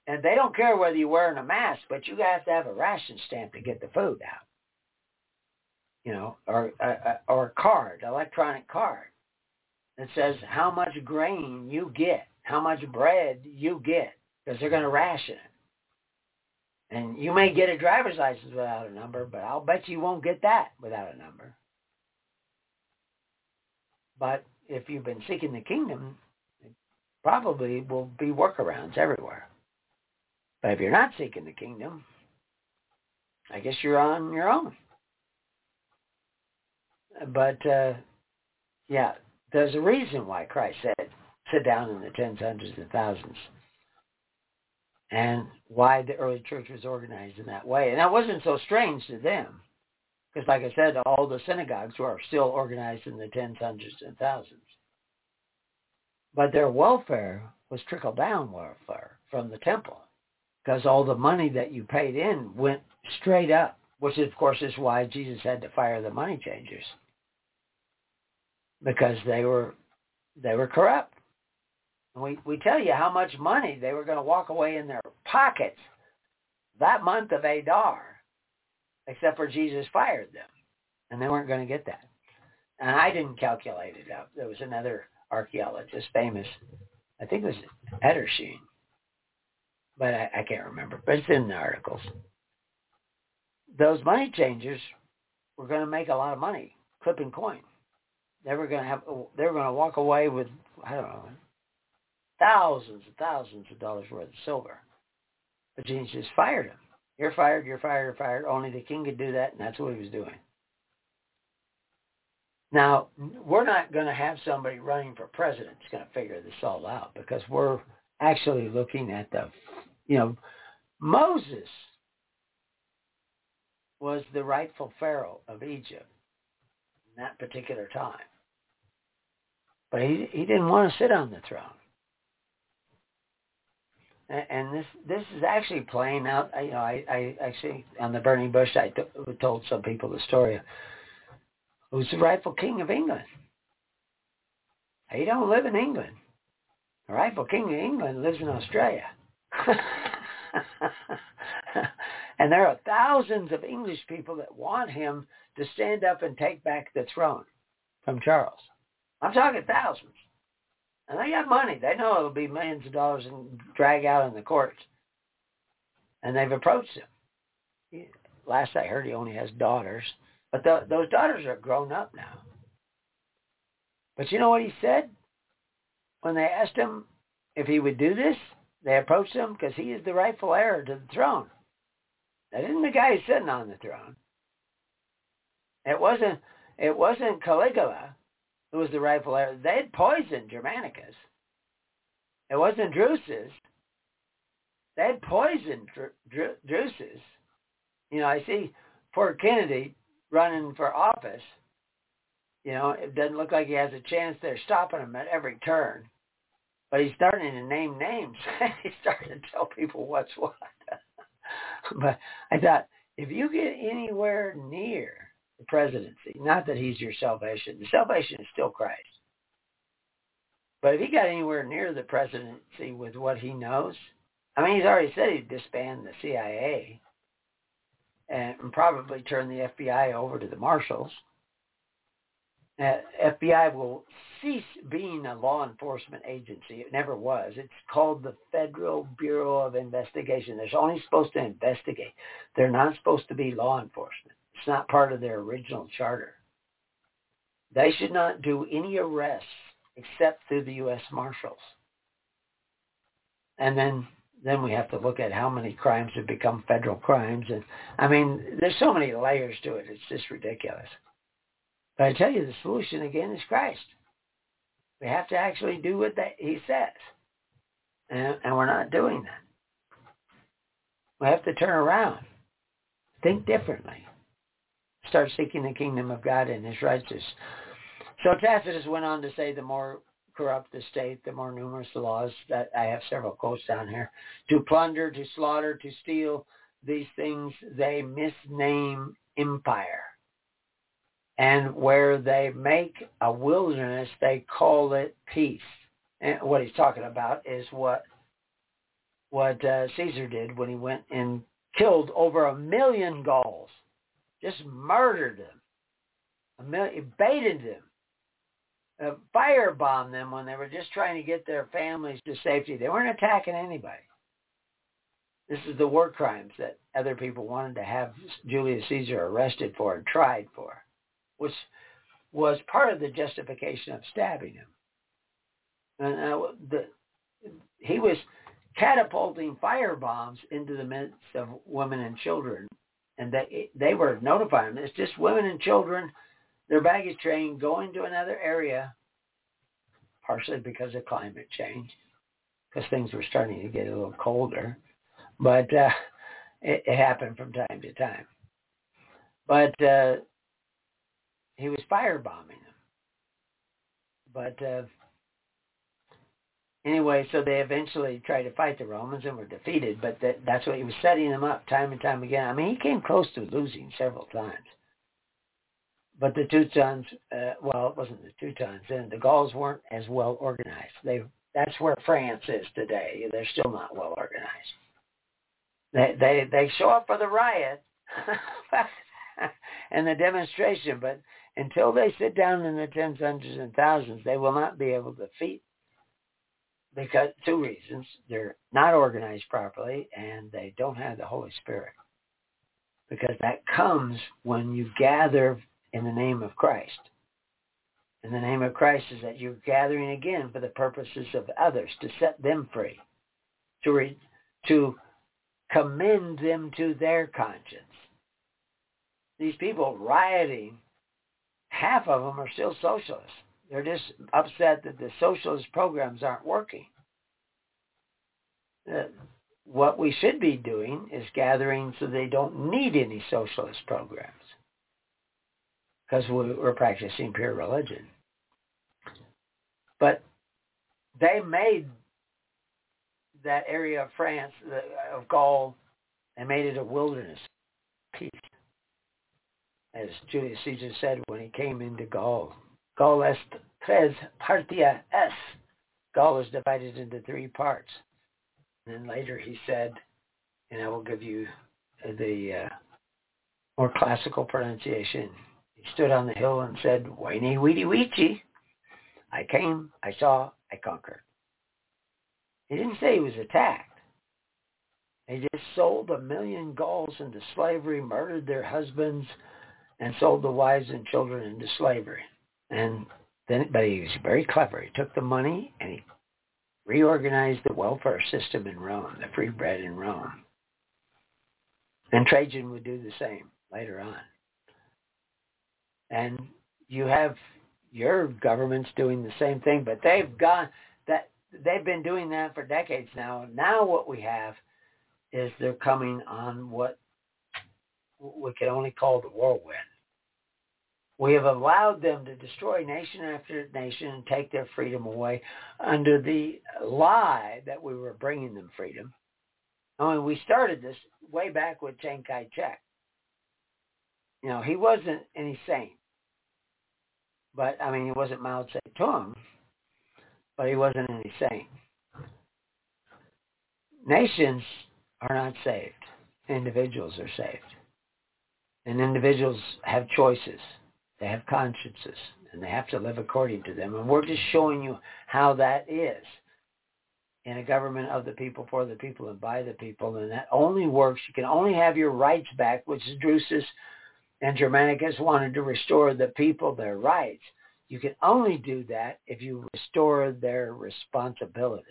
and they don't care whether you're wearing a mask, but you have to have a ration stamp to get the food out. Or a card, electronic card, that says how much grain you get, how much bread you get, because they're going to ration it. And you may get a driver's license without a number, but I'll bet you won't get that without a number. But if you've been seeking the kingdom, it probably will be workarounds everywhere. But if you're not seeking the kingdom, I guess you're on your own. But, there's a reason why Christ said, sit down in the tens, hundreds, and thousands. And why the early church was organized in that way. And that wasn't so strange to them. Because, like I said, all the synagogues were still organized in the tens, hundreds, and thousands. But their welfare was trickle-down welfare from the temple. Because all the money that you paid in went straight up. Which, of course, is why Jesus had to fire the money changers. Because they were corrupt. And we tell you how much money they were going to walk away in their pockets that month of Adar. Except for Jesus fired them. And they weren't going to get that. And I didn't calculate it up. There was another archaeologist, famous, I think it was Edersheim. But I can't remember. But it's in the articles. Those money changers were going to make a lot of money, clipping coin. They were going to walk away with, I don't know, thousands and thousands of dollars worth of silver. But Jesus just fired them. You're fired, you're fired, you're fired. Only the king could do that, and that's what he was doing. Now, we're not going to have somebody running for president that's going to figure this all out, because we're actually looking at Moses was the rightful pharaoh of Egypt in that particular time. But he didn't want to sit on the throne. And this is actually playing out. I actually, on the Burning Bush, I told some people the story of who's the rightful king of England. He don't live in England. The rightful king of England lives in Australia. And there are thousands of English people that want him to stand up and take back the throne from Charles. I'm talking thousands. And they got money. They know it'll be millions of dollars and drag out in the courts. And they've approached him. Last I heard, he only has daughters. But those daughters are grown up now. But you know what he said? When they asked him if he would do this, they approached him because he is the rightful heir to the throne. That isn't the guy sitting on the throne. It wasn't Caligula who was the rightful heir. They had poisoned Germanicus. It wasn't Drusus. They had poisoned Drusus. I see poor Kennedy running for office. It doesn't look like he has a chance. They're stopping him at every turn. But he's starting to name names. He's starting to tell people what's what. But I thought, if you get anywhere near the presidency, not that he's your salvation. The salvation is still Christ. But if he got anywhere near the presidency with what he knows, I mean, he's already said he'd disband the CIA and probably turn the FBI over to the marshals. FBI will cease being a law enforcement agency. It never was. It's called the Federal Bureau of Investigation. They're only supposed to investigate. They're not supposed to be law enforcement. It's not part of their original charter. They should not do any arrests except through the U.S. Marshals. And then we have to look at how many crimes have become federal crimes. And I mean, there's so many layers to it. It's just ridiculous. But I tell you, the solution, again, is Christ. We have to actually do what he says. And we're not doing that. We have to turn around. Think differently. Start seeking the kingdom of God and his righteousness. So Tacitus went on to say, the more corrupt the state, the more numerous the laws. That I have several quotes down here. To plunder, to slaughter, to steal, these things they misname empire. And where they make a wilderness, they call it peace. And what he's talking about is what Caesar did when he went and killed over 1 million Gauls. Just murdered them. He baited them. Firebombed them when they were just trying to get their families to safety. They weren't attacking anybody. This is the war crimes that other people wanted to have Julius Caesar arrested for and tried for, which was part of the justification of stabbing him. And he was catapulting firebombs into the midst of women and children, and they were notifying them. It's just women and children, their baggage train going to another area, partially because of climate change, because things were starting to get a little colder. But it happened from time to time. But he was firebombing them. But anyway, so they eventually tried to fight the Romans and were defeated, but that's what he was setting them up time and time again. I mean, he came close to losing several times. But the Teutons, it wasn't the Teutons, and the Gauls weren't as well organized. That's where France is today. They're still not well organized. They show up for the riot and the demonstration, but until they sit down in the tens, hundreds, and thousands, they will not be able to defeat. Because two reasons: they're not organized properly, and they don't have the Holy Spirit. Because that comes when you gather in the name of Christ. In the name of Christ is that you're gathering again for the purposes of others, to set them free, to commend them to their conscience. These people rioting, half of them are still socialists. They're just upset that the socialist programs aren't working. What we should be doing is gathering so they don't need any socialist programs, because we're practicing pure religion. But they made that area of France, of Gaul, and made it a wilderness of peace. As Julius Caesar said when he came into Gaul, Gaul est tres partia es. Gaul is divided into three parts. And then later he said, and I will give you the more classical pronunciation, he stood on the hill and said, Weini weedi weechi. I came, I saw, I conquered. He didn't say he was attacked. He just sold 1 million Gauls into slavery, murdered their husbands, and sold the wives and children into slavery. And then, but he was very clever. He took the money and he reorganized the welfare system in Rome, the free bread in Rome. And Trajan would do the same later on. And you have your governments doing the same thing, but they've been doing that for decades now. Now what we have is they're coming on what we can only call the whirlwind. We have allowed them to destroy nation after nation and take their freedom away under the lie that we were bringing them freedom. I mean, we started this way back with Chiang Kai-shek. You know, he wasn't any saint. But, I mean, he wasn't Mao Zedong, but he wasn't any saint. Nations are not saved. Individuals are saved. And individuals have choices. They have consciences, and they have to live according to them. And we're just showing you how that is in a government of the people, for the people, and by the people. And that only works. You can only have your rights back, which is Drusus and Germanicus wanted to restore the people their rights. You can only do that if you restore their responsibilities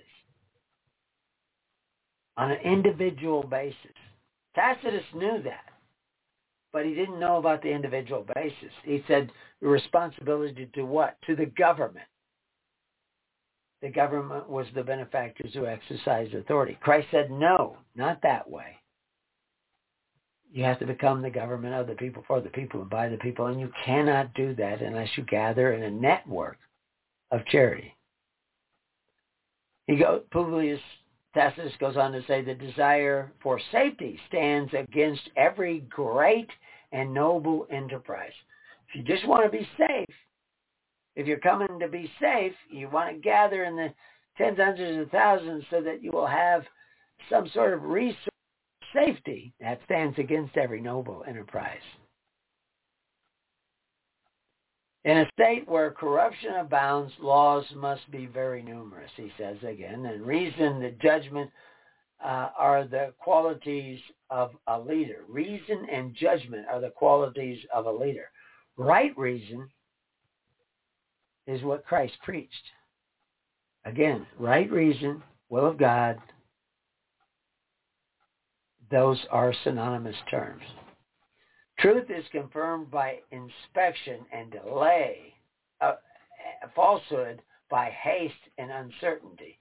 on an individual basis. Tacitus knew that. But he didn't know about the individual basis. He said responsibility to what? To the government. The government was the benefactors who exercised authority. Christ said, no, not that way. You have to become the government of the people, for the people, and by the people. And you cannot do that unless you gather in a network of charity. Tacitus goes on to say, the desire for safety stands against every great and noble enterprise. If you just want to be safe, if you're coming to be safe, you want to gather in the tens, hundreds, and thousands so that you will have some sort of resource safety. That stands against every noble enterprise. In a state where corruption abounds, laws must be very numerous, he says again. And reason, the judgment are the qualities of a leader. Reason and judgment are the qualities of a leader. Right reason is what Christ preached. Again, right reason, will of God, those are synonymous terms. Truth is confirmed by inspection and delay, falsehood by haste and uncertainty.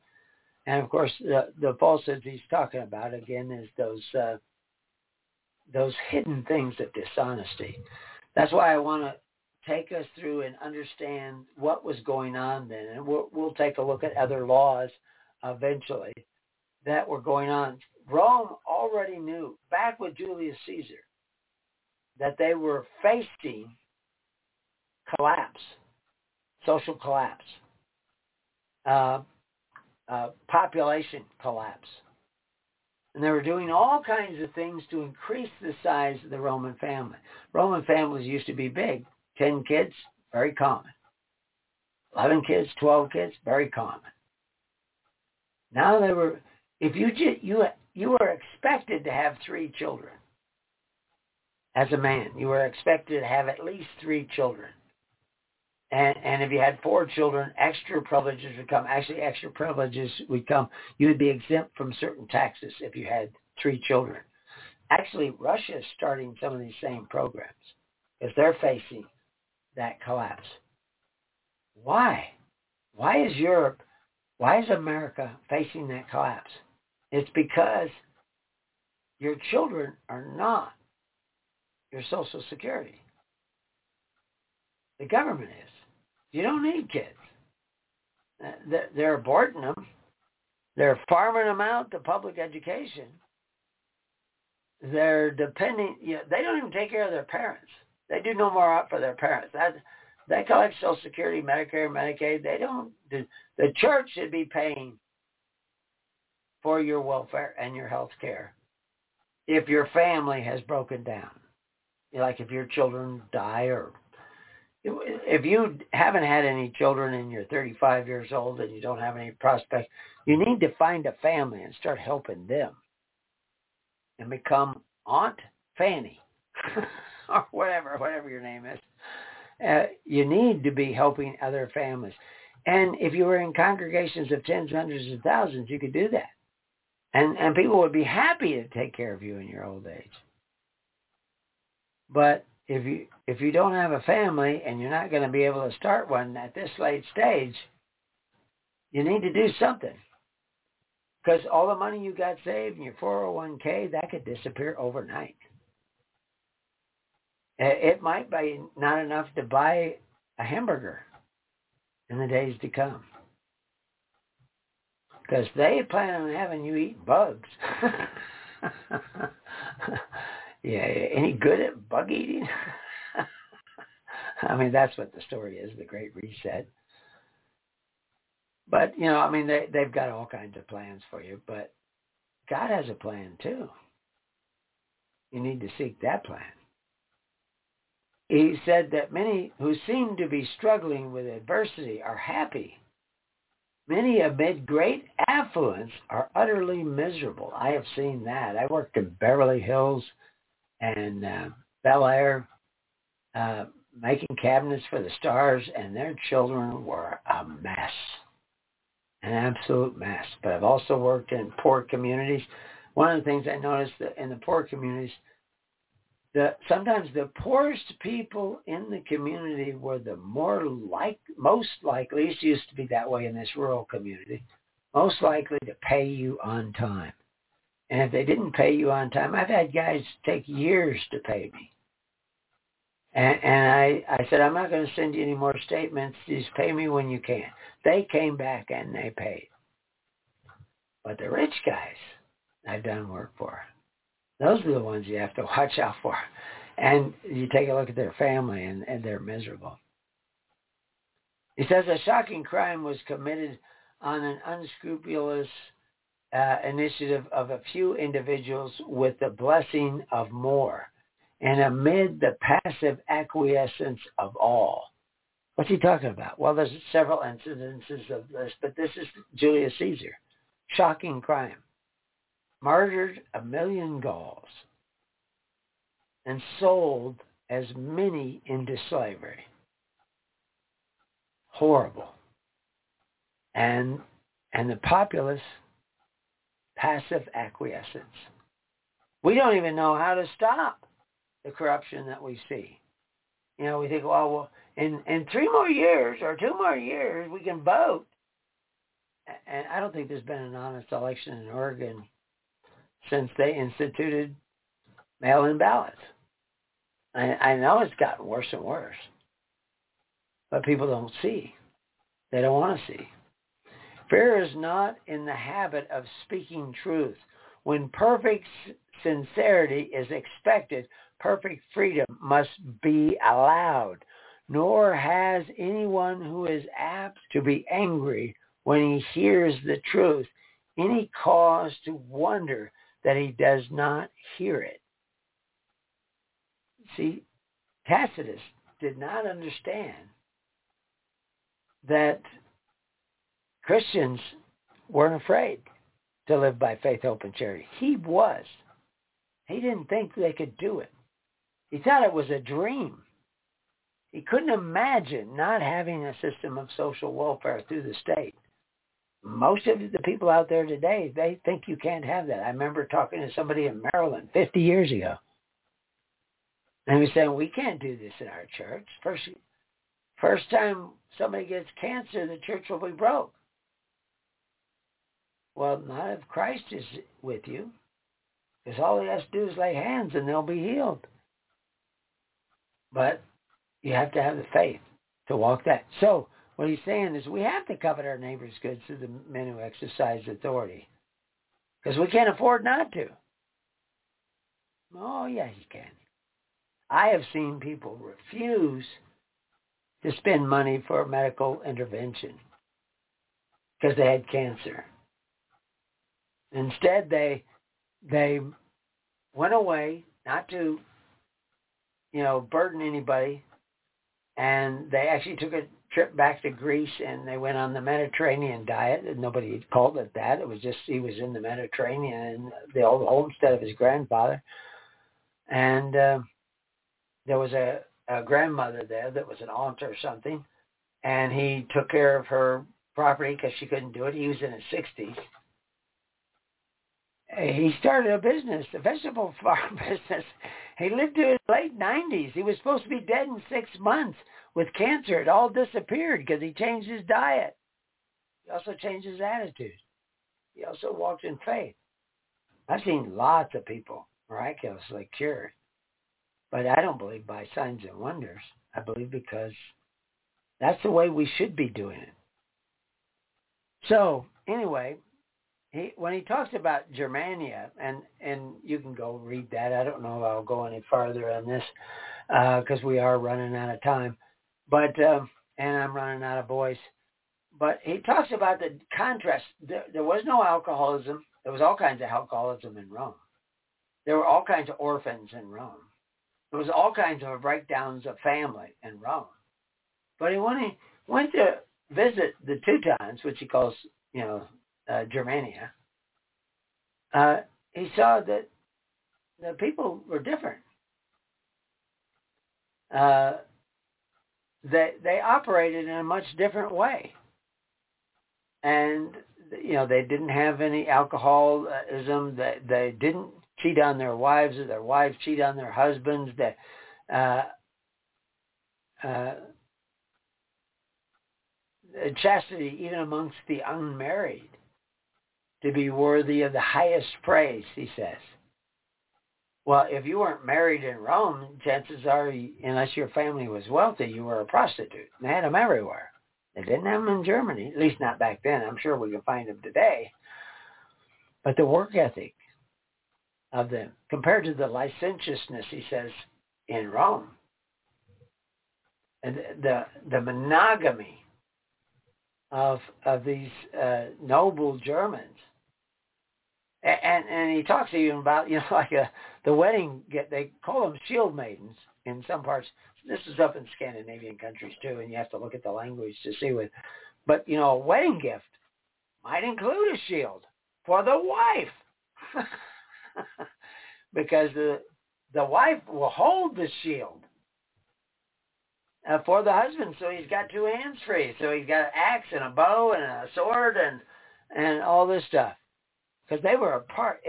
And of course, the falsehoods he's talking about again is those hidden things of dishonesty. That's why I want to take us through and understand what was going on then, and we'll take a look at other laws eventually that were going on. Rome already knew back with Julius Caesar that they were facing collapse, social collapse, population collapse. And they were doing all kinds of things to increase the size of the Roman family. Roman families used to be big. 10 kids, very common. 11 kids, 12 kids, very common. Now they were, if you were expected to have 3 children. As a man, you were expected to have at least 3 children. And if you had 4 children, extra privileges would come. Actually, extra privileges would come. You would be exempt from certain taxes if you had 3 children. Actually, Russia is starting some of these same programs because they're facing that collapse. Why? Why is Europe, why is America facing that collapse? It's because your children are not your Social Security. The government is. You don't need kids. They're aborting them. They're farming them out to public education. They're depending. You know, they don't even take care of their parents. They do no more out for their parents. They collect Social Security, Medicare, Medicaid. They don't do. The church should be paying for your welfare and your health care if your family has broken down. Like if your children die, or if you haven't had any children and you're 35 years old and you don't have any prospects, you need to find a family and start helping them and become Aunt Fanny or whatever your name is. You need to be helping other families. And if you were in congregations of tens, hundreds, and thousands, you could do that. And people would be happy to take care of you in your old age. But if you don't have a family and you're not going to be able to start one at this late stage, you need to do something. Because all the money you got saved in your 401k, that could disappear overnight. It might be not enough to buy a hamburger in the days to come. Because they plan on having you eat bugs. Yeah, any good at bug eating? I mean, that's what the story is, the Great Reset. But, you know, I mean, they've got all kinds of plans for you, but God has a plan too. You need to seek that plan. He said that many who seem to be struggling with adversity are happy. Many amid great affluence are utterly miserable. I have seen that. I worked in Beverly Hills and Bel Air making cabinets for the stars, and their children were a mess, an absolute mess. But I've also worked in poor communities. One of the things I noticed that in the poor communities, sometimes the poorest people in the community were the most likely, it used to be that way in this rural community, most likely to pay you on time. And if they didn't pay you on time, I've had guys take years to pay me. And I said, I'm not going to send you any more statements. Just pay me when you can. They came back and they paid. But the rich guys I've done work for, those are the ones you have to watch out for. And you take a look at their family, and they're miserable. He says, a shocking crime was committed on an unscrupulous initiative of a few individuals with the blessing of more, and amid the passive acquiescence of all. What's he talking about? Well, there's several incidences of this, but this is Julius Caesar. Shocking crime. Murdered 1 million Gauls and sold as many into slavery. Horrible. And the populace, passive acquiescence. We don't even know how to stop the corruption that we see. You know, we think, well, in 3 more years or 2 more years, we can vote. And I don't think there's been an honest election in Oregon since they instituted mail-in ballots. I know it's gotten worse and worse, but people don't see. They don't want to see. Fear is not in the habit of speaking truth. When perfect sincerity is expected, perfect freedom must be allowed. Nor has anyone who is apt to be angry when he hears the truth any cause to wonder that he does not hear it. See, Tacitus did not understand that Christians weren't afraid to live by faith, hope, and charity. He was. He didn't think they could do it. He thought it was a dream. He couldn't imagine not having a system of social welfare through the state. Most of the people out there today, they think you can't have that. I remember talking to somebody in Maryland 50 years ago. And he was saying, we can't do this in our church. First time somebody gets cancer, the church will be broke. Well, not if Christ is with you. Because all he has to do is lay hands and they'll be healed. But you have to have the faith to walk that. So what he's saying is we have to covet our neighbor's goods through the men who exercise authority. Because we can't afford not to. Oh, yeah, you can. I have seen people refuse to spend money for medical intervention because they had cancer. Instead, they went away, not to, you know, burden anybody, and they actually took a trip back to Greece, and they went on the Mediterranean diet, and nobody had called it that. It was just he was in the Mediterranean, in the old homestead of his grandfather, and there was a grandmother there that was an aunt or something, and he took care of her property because she couldn't do it. He was in his 60s. He started a business, a vegetable farm business. He lived to his late 90s. He was supposed to be dead in 6 months with cancer. It all disappeared because he changed his diet. He also changed his attitude. He also walked in faith. I've seen lots of people miraculously cured. But I don't believe by signs and wonders. I believe because that's the way we should be doing it. So anyway, when he talks about Germania, and you can go read that. I don't know if I'll go any farther on this because we are running out of time. But and I'm running out of voice. But he talks about the contrast. There was no alcoholism. There was all kinds of alcoholism in Rome. There were all kinds of orphans in Rome. There was all kinds of breakdowns of family in Rome. But when he went to visit the Teutons, which he calls, Germania, he saw that the people were different. They operated in a much different way. And, they didn't have any alcoholism. They didn't cheat on their wives, or their wives cheat on their husbands. Chastity, even amongst the unmarried, to be worthy of the highest praise, he says. Well, if you weren't married in Rome, chances are, unless your family was wealthy, you were a prostitute. And they had them everywhere. They didn't have them in Germany, at least not back then. I'm sure we can find them today. But the work ethic of them, compared to the licentiousness, he says, in Rome, and the monogamy of these noble Germans. And he talks even about, the wedding, they call them shield maidens in some parts. This is up in Scandinavian countries too, and you have to look at the language to see with. But, a wedding gift might include a shield for the wife. Because the wife will hold the shield for the husband, so he's got two hands free. So he's got an axe and a bow and a sword and all this stuff. Because they were a part.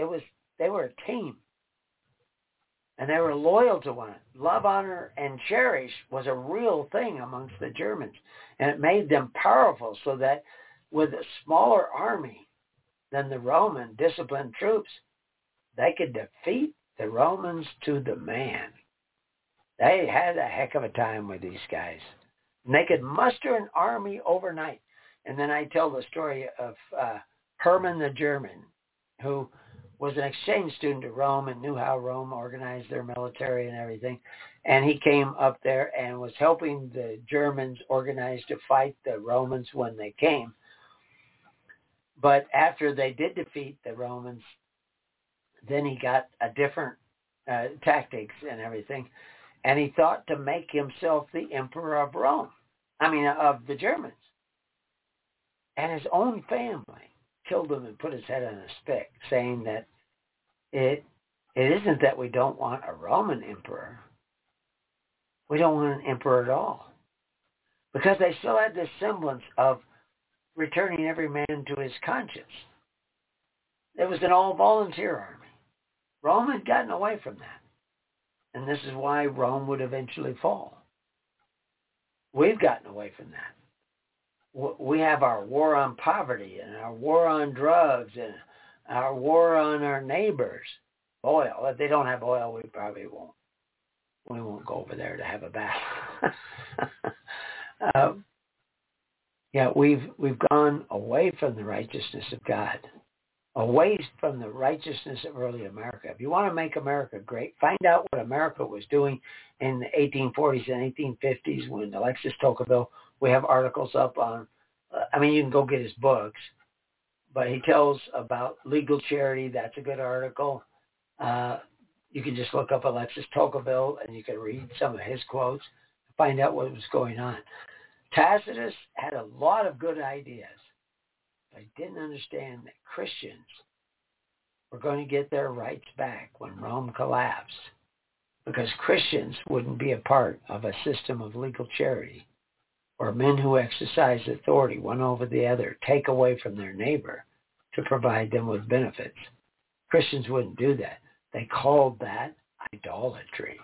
They were a team. And they were loyal to one another. Love, honor, and cherish was a real thing amongst the Germans. And it made them powerful, so that with a smaller army than the Roman disciplined troops, they could defeat the Romans to the man. They had a heck of a time with these guys. And they could muster an army overnight. And then I tell the story of Herman the German, who was an exchange student to Rome and knew how Rome organized their military and everything. And he came up there and was helping the Germans organize to fight the Romans when they came. But after they did defeat the Romans, then he got a different tactics and everything. And he thought to make himself the emperor of Rome. Of the Germans. And his own family killed him and put his head on a stick, saying that it isn't that we don't want a Roman emperor. We don't want an emperor at all. Because they still had this semblance of returning every man to his conscience. It was an all-volunteer army. Rome had gotten away from that. And this is why Rome would eventually fall. We've gotten away from that. We have our war on poverty and our war on drugs and our war on our neighbors. Oil. If they don't have oil, we probably won't. We won't go over there to have a battle. We've gone away from the righteousness of God. Away from the righteousness of early America. If you want to make America great, find out what America was doing in the 1840s and 1850s when Alexis Tocqueville, we have articles up on, you can go get his books, but he tells about legal charity. That's a good article. You can just look up Alexis Tocqueville and you can read some of his quotes and find out what was going on. Tacitus had a lot of good ideas. I didn't understand that Christians were going to get their rights back when Rome collapsed, because Christians wouldn't be a part of a system of legal charity or men who exercise authority one over the other, take away from their neighbor to provide them with benefits. Christians wouldn't do that. They called that idolatry.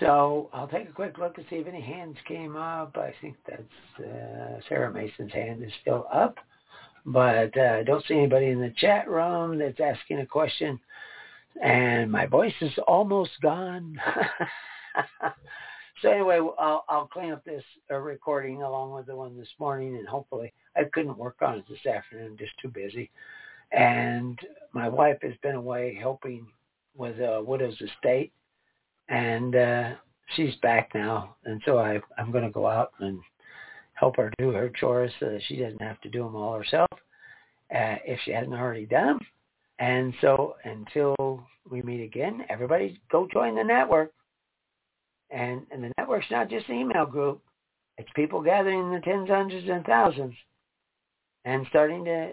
So I'll take a quick look and see if any hands came up. I think that's Sarah Mason's hand is still up. But I don't see anybody in the chat room that's asking a question. And my voice is almost gone. So anyway, I'll clean up this recording along with the one this morning, and hopefully I couldn't work on it this afternoon, just too busy. And my wife has been away helping with a widow's estate, and she's back now. And so I'm going to go out and help her do her chores so that she doesn't have to do them all herself if she hasn't already done them. And so until we meet again, everybody go join the network. And the network's not just an email group. It's people gathering in the tens, hundreds, and thousands and starting to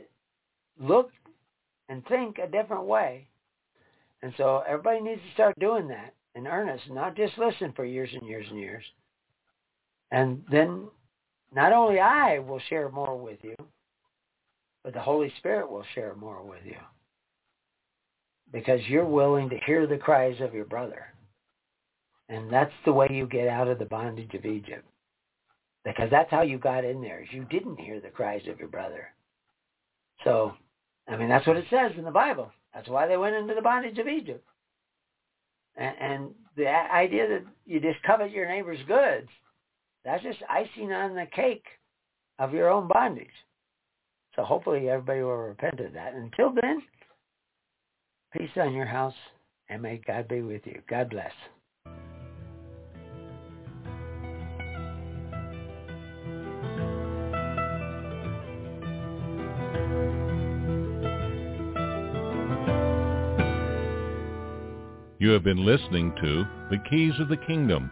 look and think a different way. And so everybody needs to start doing that in earnest, not just listen for years and years and years. And then not only I will share more with you, but the Holy Spirit will share more with you, because you're willing to hear the cries of your brother. And that's the way you get out of the bondage of Egypt, because that's how you got in there, is you didn't hear the cries of your brother. So, I mean, that's what it says in the Bible. That's why they went into the bondage of Egypt. And the idea that you just covet your neighbor's goods, that's just icing on the cake of your own bondage. So hopefully everybody will repent of that. Until then, peace on your house, and may God be with you. God bless. You have been listening to The Keys of the Kingdom